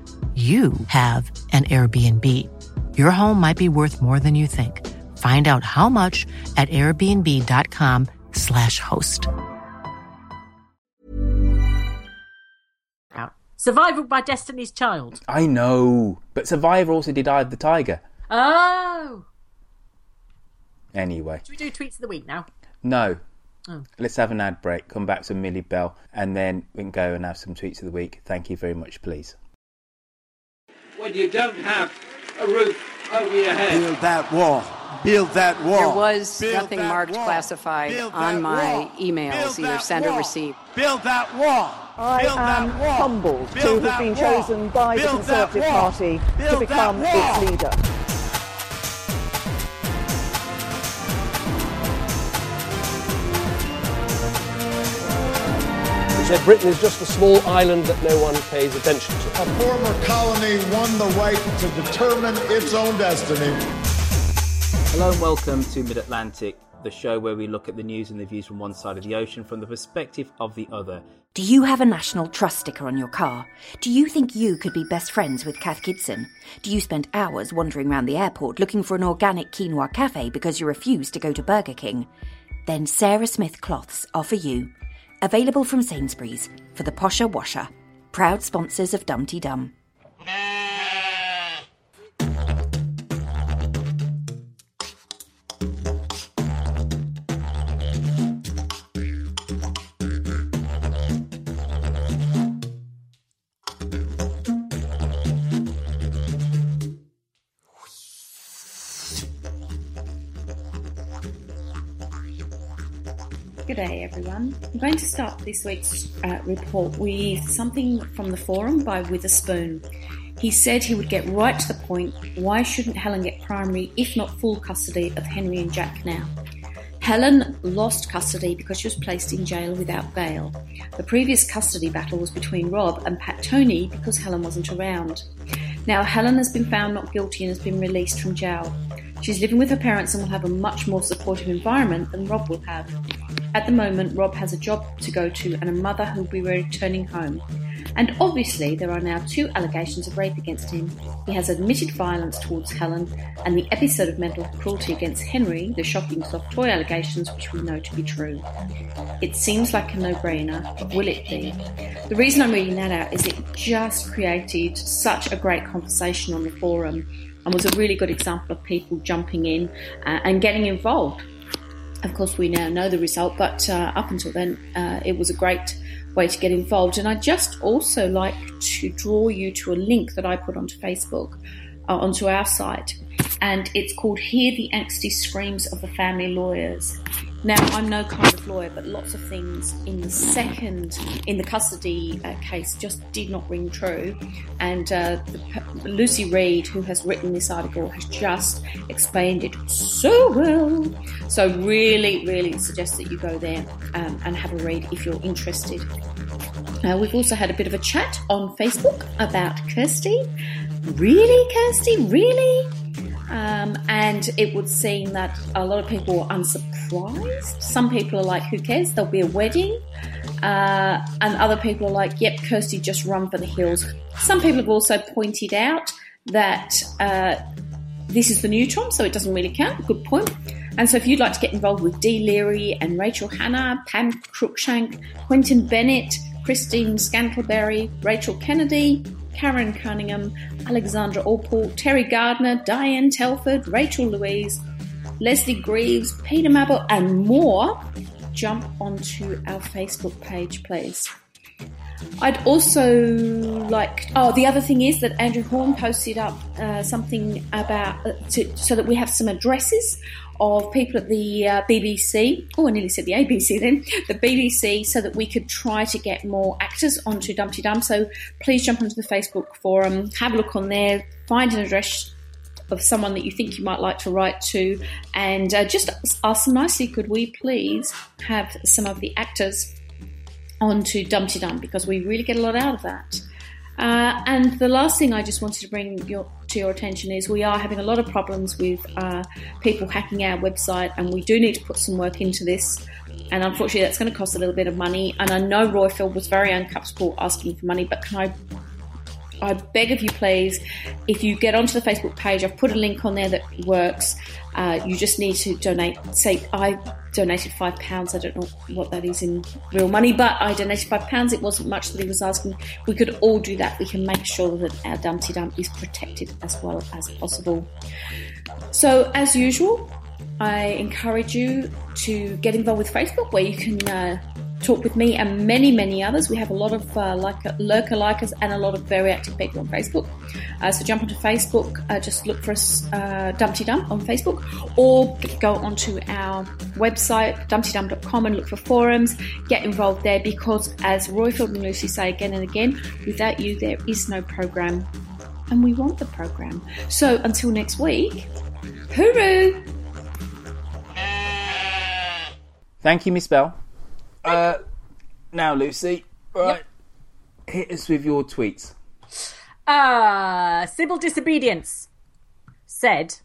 you have an Airbnb. Your home might be worth more than you think. Find out how much at airbnb.com/host. Survivor by Destiny's Child. I know, but Survivor also did Eye of the Tiger. Oh. Anyway. Should we do Tweets of the Week now? No. Oh. Let's have an ad break, come back to Millie Bell, and then we can go and have some tweets of the week. Thank you very much, please. When you don't have a roof over your head. Build that wall. Build that wall. There was build nothing marked wall. Classified build on my wall. Emails, build either sent wall. Or received. Build that wall. I build am that wall. Humbled build to have been wall. Chosen by build the Conservative Party build to become its leader. Britain is just a small island that no one pays attention to. A former colony won the right to determine its own destiny. Hello and welcome to Mid-Atlantic, the show where we look at the news and the views from one side of the ocean from the perspective of the other. Do you have a National Trust sticker on your car? Do you think you could be best friends with Kath Gibson? Do you spend hours wandering around the airport looking for an organic quinoa cafe because you refuse to go to Burger King? Then Sarah Smith Cloths are for you. Available from Sainsbury's for the posher washer. Proud sponsors of Dumpty Dum. Good day, everyone. I'm going to start this week's report with something from the forum by Witherspoon. He said he would get right to the point. Why shouldn't Helen get primary, if not full custody, of Henry and Jack now? Helen lost custody because she was placed in jail without bail. The previous custody battle was between Rob and Pat Toney because Helen wasn't around. Now Helen has been found not guilty and has been released from jail. She's living with her parents and will have a much more supportive environment than Rob will have. At the moment, Rob has a job to go to and a mother who will be returning home. And obviously, there are now two allegations of rape against him. He has admitted violence towards Helen, and the episode of mental cruelty against Henry, the shocking soft toy allegations which we know to be true. It seems like a no-brainer, but will it be? The reason I'm reading that out is it just created such a great conversation on the forum and was a really good example of people jumping in and getting involved. Of course, we now know the result, but up until then, it was a great way to get involved. And I'd just also like to draw you to a link that I put onto Facebook, onto our site, and it's called Hear the Angsty Screams of the Family Lawyers. Now, I'm no kind of lawyer, but lots of things in the custody case just did not ring true. And Lucy Reed, who has written this article, has just explained it so well. So really, really suggest that you go there and have a read if you're interested. We've also had a bit of a chat on Facebook about Kirsty. Really, Kirsty? Really? And it would seem that a lot of people are unsurprised. Some people are like, who cares? There'll be a wedding. And other people are like, yep, Kirsty, just run for the hills. Some people have also pointed out that this is the new Tom, so it doesn't really count. Good point. And so if you'd like to get involved with Dee Leary and Rachel Hannah, Pam Cruikshank, Quentin Bennett, Christine Scantleberry, Rachel Kennedy, Karen Cunningham, Alexandra Allport, Terry Gardner, Diane Telford, Rachel Louise, Leslie Greaves, Peter Mabel, and more, jump onto our Facebook page, please. I'd also like... Oh, the other thing is that Andrew Horn posted up something about... so that we have some addresses of people at the BBC. Oh, I nearly said the ABC then. The BBC, so that we could try to get more actors onto Dumpty Dum. So please jump onto the Facebook forum, have a look on there, find an address of someone that you think you might like to write to, and just ask them nicely, could we please have some of the actors onto Dumpty Dum, because we really get a lot out of that. And the last thing I just wanted to bring to your attention is we are having a lot of problems with people hacking our website, and we do need to put some work into this. And unfortunately, that's going to cost a little bit of money. And I know Roy Field was very uncomfortable asking for money, but can I beg of you, please, if you get onto the Facebook page, I've put a link on there that works. You just need to donate. Say, I donated £5. I don't know what that is in real money, but I donated £5. It wasn't much that he was asking. We could all do that. We can make sure that our Dumpty Dum is protected as well as possible. So, as usual, I encourage you to get involved with Facebook, where you can talk with me and many, many others. We have a lot of lurker-likers and a lot of very active people on Facebook. So jump onto Facebook, just look for us, Dumpty Dump on Facebook, or go onto our website, dumptydump.com, and look for forums. Get involved there, because as Royfield and Lucy say again and again, without you there is no program, and we want the program. So until next week, hooroo! Thank you, Miss Bell. Now, Lucy, right, yep. Hit us with your tweets. Civil Disobedience said,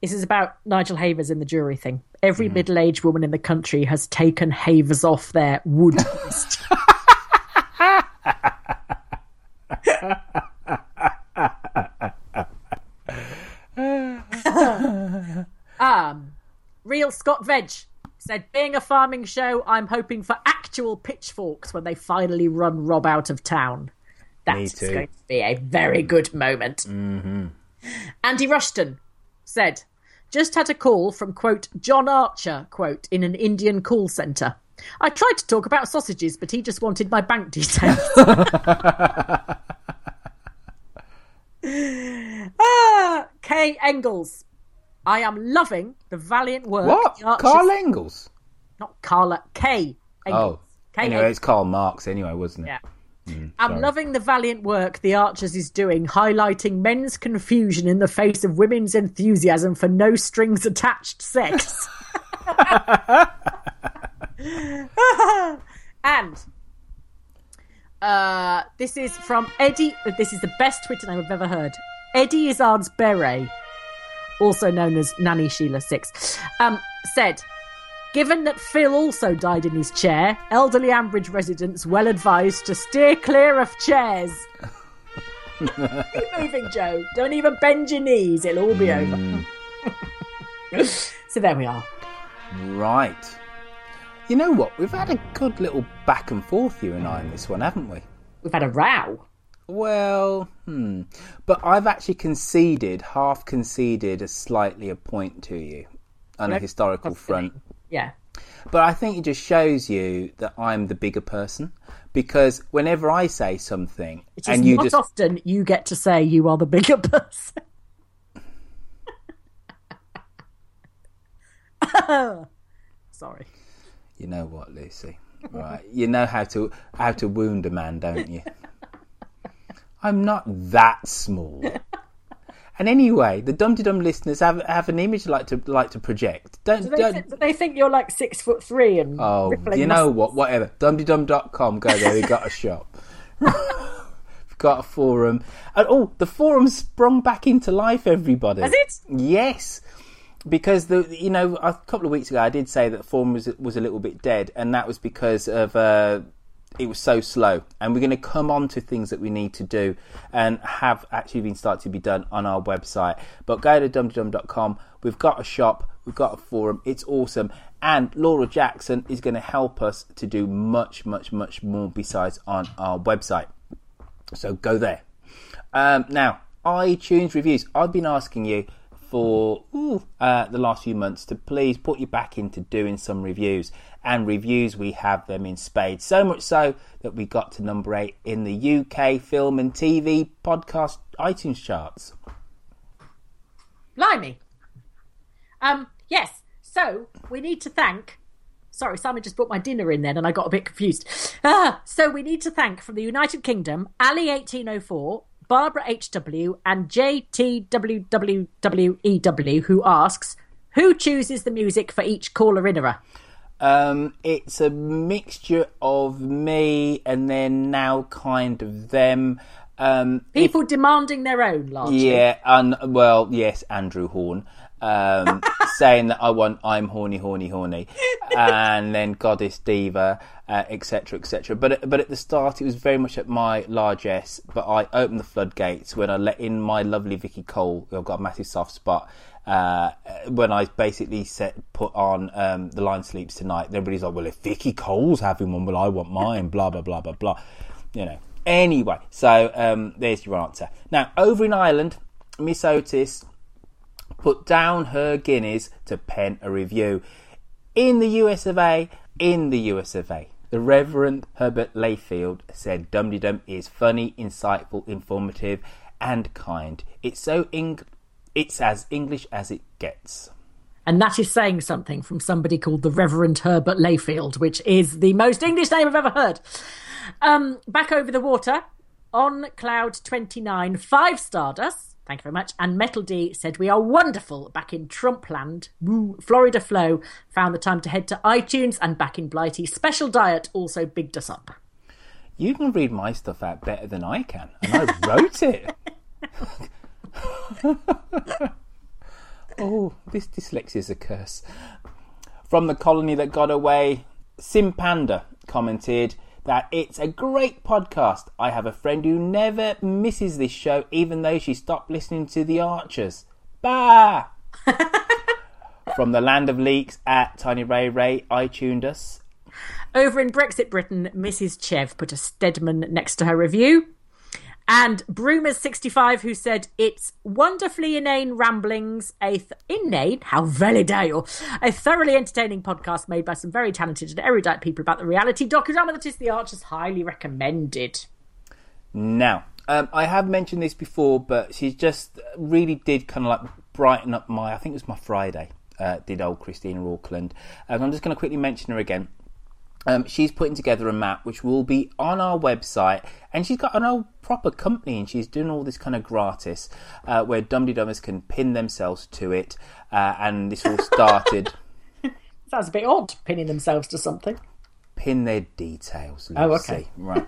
this is about Nigel Havers in the jury thing. Every middle-aged woman in the country has taken Havers off their wood list. Real Scott Veg said, being a farming show, I'm hoping for actual pitchforks when they finally run Rob out of town. That's going to be a very good moment. Mm-hmm. Andy Rushton said, just had a call from, quote, John Archer, quote, in an Indian call centre. I tried to talk about sausages, but he just wanted my bank details. Kay Engels. I am loving the valiant work. What? Carl Engels? Not Carla. K. Engels. Oh, anyway, it's Karl Marx anyway, wasn't it? Yeah. I'm loving the valiant work the Archers is doing, highlighting men's confusion in the face of women's enthusiasm for no strings attached sex. And this is from Eddie. This is the best Twitter name I've ever heard. Eddie Izzard's Beret, also known as Nanny Sheila 6, said, given that Phil also died in his chair, elderly Ambridge residents well advised to steer clear of chairs. Keep moving, Joe. Don't even bend your knees. It'll all be over. So there we are. Right. You know what? We've had a good little back and forth, you and I, in this one, haven't we? We've had a row. Well, But I've actually half conceded a point to you on a historical front. Yeah. But I think it just shows you that I'm the bigger person, because whenever I say something, often you get to say you are the bigger person. Sorry. You know what, Lucy? Right. You know how to wound a man, don't you? I'm not that small. And anyway, the Dumpty Dum listeners have an image like to project. They think you're like 6'3" and you know muscles. What? Whatever. DumptyDum.com. Go there. We've got a shop. We've got a forum. And the forum sprung back into life. Everybody. Has it? Yes, because a couple of weeks ago I did say that the forum was a little bit dead, and that was because of. It was so slow, and we're going to come on to things that we need to do and have actually been started to be done on our website. But go to dumptydum.com. We've got a shop, we've got a forum. It's awesome. And Laura Jackson is going to help us to do much, much, much more besides on our website. So go there. Now, iTunes reviews. I've been asking you for the last few months to please put you back into doing some reviews. And reviews, we have them in spades. So much so that we got to number 8 in the UK film and TV podcast iTunes charts. Blimey. Yes, so we need to thank... Sorry, Simon just brought my dinner in then and I got a bit confused. So we need to thank, from the United Kingdom, Ali1804... Barbara H.W. and JTWWWEW, who asks, who chooses the music for each caller-innerer? It's a mixture of me and then now kind of them. People demanding their own, largely. Yeah, yes, Andrew Horn. Saying that I'm horny, and then Goddess Diva, etc., etc. But at the start, it was very much at my largesse. But I opened the floodgates when I let in my lovely Vicky Cole, who I've got a massive soft spot. When I basically put on The Lion Sleeps Tonight, everybody's like, "Well, if Vicky Cole's having one, well, I want mine." Blah blah blah blah blah. You know. Anyway, so there's your answer. Now, over in Ireland, Miss Otis. put down her guineas to pen a review. In the US of A, the Reverend Herbert Layfield said Dumdy Dum is funny, insightful, informative and kind. It's as English as it gets. And that is saying something from somebody called the Reverend Herbert Layfield, which is the most English name I've ever heard. Back over the water, on Cloud 29, 5-starred us. Thank you very much. And Metal D said, we are wonderful back in Trumpland. Woo. Florida Flow found the time to head to iTunes and back in Blighty. Special Diet also bigged us up. You can read my stuff out better than I can. And I wrote it. Oh, this dyslexia is a curse. From the colony that got away, Simpanda commented that it's a great podcast. I have a friend who never misses this show, even though she stopped listening to The Archers. Bah! From the land of leaks at Tiny Ray Ray, iTuned us. Over in Brexit Britain, Mrs. Chev put a Stedman next to her review. And Broomer65, who said, it's wonderfully inane ramblings, a thoroughly entertaining podcast made by some very talented and erudite people about the reality docudrama that is The Archers. Highly recommended. Now, I have mentioned this before, but she just really did kind of like brighten up my, I think it was my Friday, did old Christina Auckland. And I'm just going to quickly mention her again. She's putting together a map which will be on our website, and she's got an old proper company and she's doing all this kind of gratis where Dumdy Dummers can pin themselves to it, and this all started... Sounds a bit odd, pinning themselves to something. Pin their details, Lucy. Oh, okay. Right.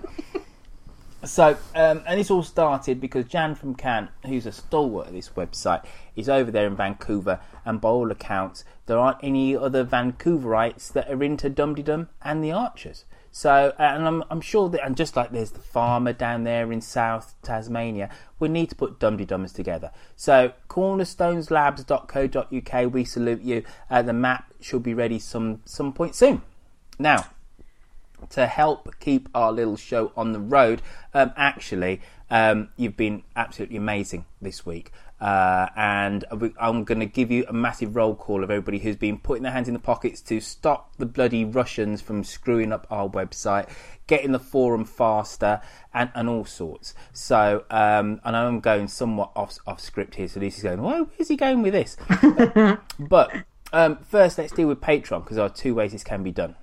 So, and this all started because Jan from Cannes, who's a stalwart of this website, is over there in Vancouver, and by all accounts, there aren't any other Vancouverites that are into Dumdy Dum and The Archers. So, and I'm sure that, and just like there's the farmer down there in South Tasmania, we need to put Dumdy Dummers together. So, cornerstoneslabs.co.uk, we salute you. The map should be ready some point soon. Now, to help keep our little show on the road, you've been absolutely amazing this week, and I'm going to give you a massive roll call of everybody who's been putting their hands in the pockets to stop the bloody Russians from screwing up our website, getting the forum faster, and all sorts. So, and I'm going somewhat off script here, so Lucy's going, why is he going with this? But first, let's deal with Patreon, because there are two ways this can be done.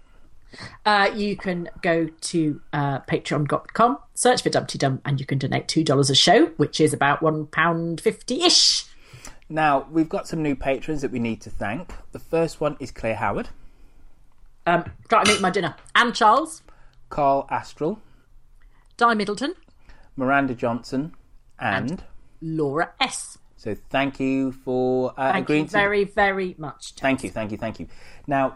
You can go to patreon.com, search for Dumdy Dum, and you can donate $2 a show, which is about £1.50-ish. Now, we've got some new patrons that we need to thank. The first one is Claire Howard. Try to meet my dinner. Anne Charles. Carl Astral. Di Middleton. Miranda Johnson. And Laura S. So thank you for agreeing to... Thank you very, very much. Thank you. Now,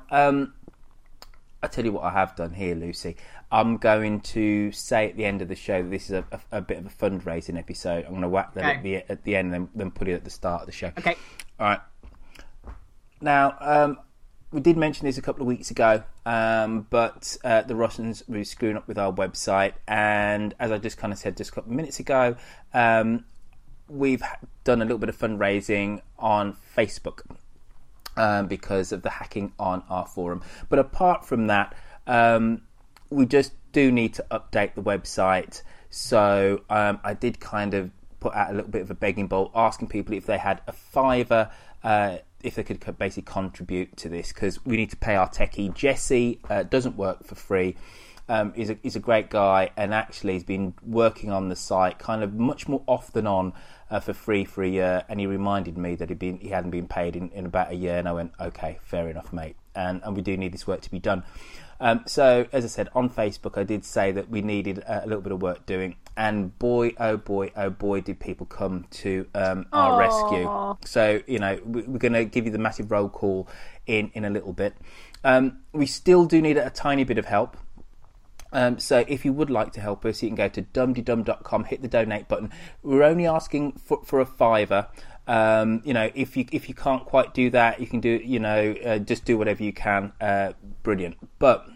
I tell you what I have done here, Lucy. I'm going to say at the end of the show that this is a bit of a fundraising episode. I'm going to whack that at the end and then put it at the start of the show. Okay. All right. Now, we did mention this a couple of weeks ago, but the Russians were screwing up with our website. And as I just kind of said just a couple of minutes ago, we've done a little bit of fundraising on Facebook. Because of the hacking on our forum. But apart from that, we just do need to update the website. So I did kind of put out a little bit of a begging bowl, asking people if they had a fiver, if they could basically contribute to this, because we need to pay our techie. Jesse doesn't work for free. He's a great guy, and actually he's been working on the site kind of much more off than on for free for a year, and he reminded me that he hadn't been paid in about a year, and I went, okay, fair enough, mate, and we do need this work to be done. So, as I said, on Facebook I did say that we needed a little bit of work doing, and boy, oh boy, oh boy, did people come to our rescue. So, you know, we're going to give you the massive roll call in a little bit. We still do need a tiny bit of help. So if you would like to help us, you can go to dumdydum.com, hit the donate button. We're only asking for a fiver. You know, if you can't quite do that, you can do, you know, just do whatever you can. Brilliant. But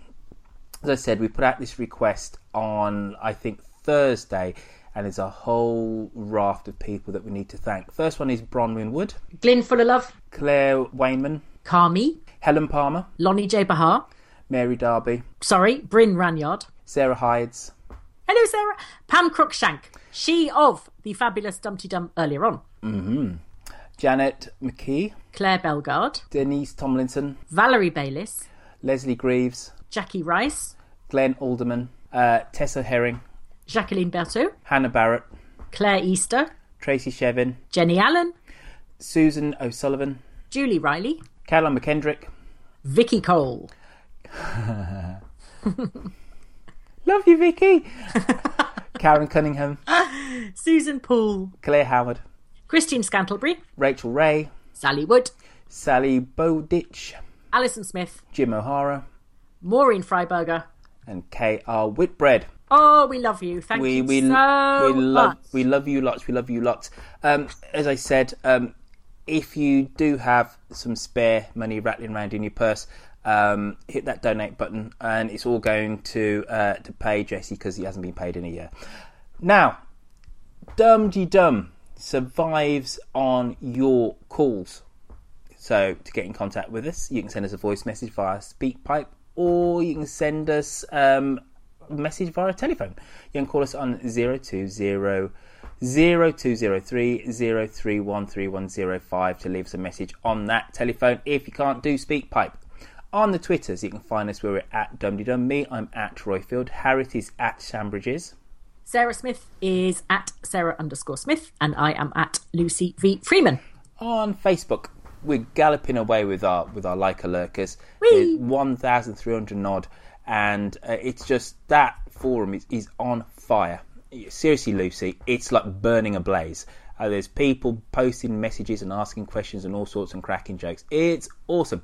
as I said, we put out this request on, I think, Thursday, and there's a whole raft of people that we need to thank. First one is Bronwyn Wood, Glyn Fullerlove, Claire Wainman, Carmi, Helen Palmer, Lonnie J. Bahar, Mary Darby, Bryn Ranyard, Sarah Hides. Hello, Sarah. Pam Cruikshank, she of the fabulous Dumpty Dum earlier on. Mm-hmm. Janet McKee, Claire Bellegarde, Denise Tomlinson, Valerie Bayliss, Leslie Greaves, Jackie Rice, Glenn Alderman, Tessa Herring, Jacqueline Berthaud, Hannah Barrett, Claire Easter, Tracy Shevin, Jenny Allen, Susan O'Sullivan, Julie Riley, Caroline McKendrick, Vicky Cole. Love you, Vicky. Karen Cunningham, Susan Poole, Claire Howard, Christine Scantlebury, Rachel Ray, Sally Wood, Sally Bowditch, Alison Smith, Jim O'Hara, Maureen Freiberger, and K.R. Whitbread. Oh, we love you. Thank you so much. We love you lots. We love you lots. As I said, if you do have some spare money rattling around in your purse, hit that donate button, and it's all going to pay Jesse because he hasn't been paid in a year. Now, Dumpty Dum survives on your calls. So to get in contact with us, you can send us a voice message via SpeakPipe, or you can send us a message via telephone. You can call us on 020 0203 0313 105 to leave us a message on that telephone if you can't do SpeakPipe. On the Twitters, you can find us where we're at DumDum. Me, I'm at Royfield. Harriet is at Shambridges. Sarah Smith is at Sarah_Smith. And I am at Lucy V. Freeman. On Facebook, we're galloping away with our Leica lurkers. 1,300 and odd. And it's just that forum is on fire. Seriously, Lucy, it's like burning a blaze. There's people posting messages and asking questions and all sorts and cracking jokes. It's awesome.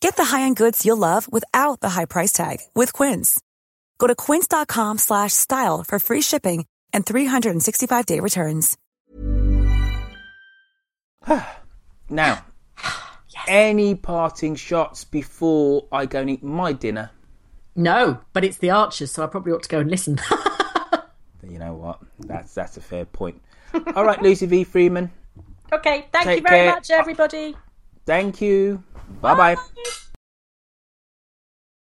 Get the high-end goods you'll love without the high price tag with Quince. Go to quince.com/style for free shipping and 365-day returns. Now, yes. Any parting shots before I go and eat my dinner? No, but it's the Archers, so I probably ought to go and listen. You know what? That's a fair point. All right, Lucy V. Freeman. Okay, thank you very much, everybody. Thank you. Bye-bye. Bye.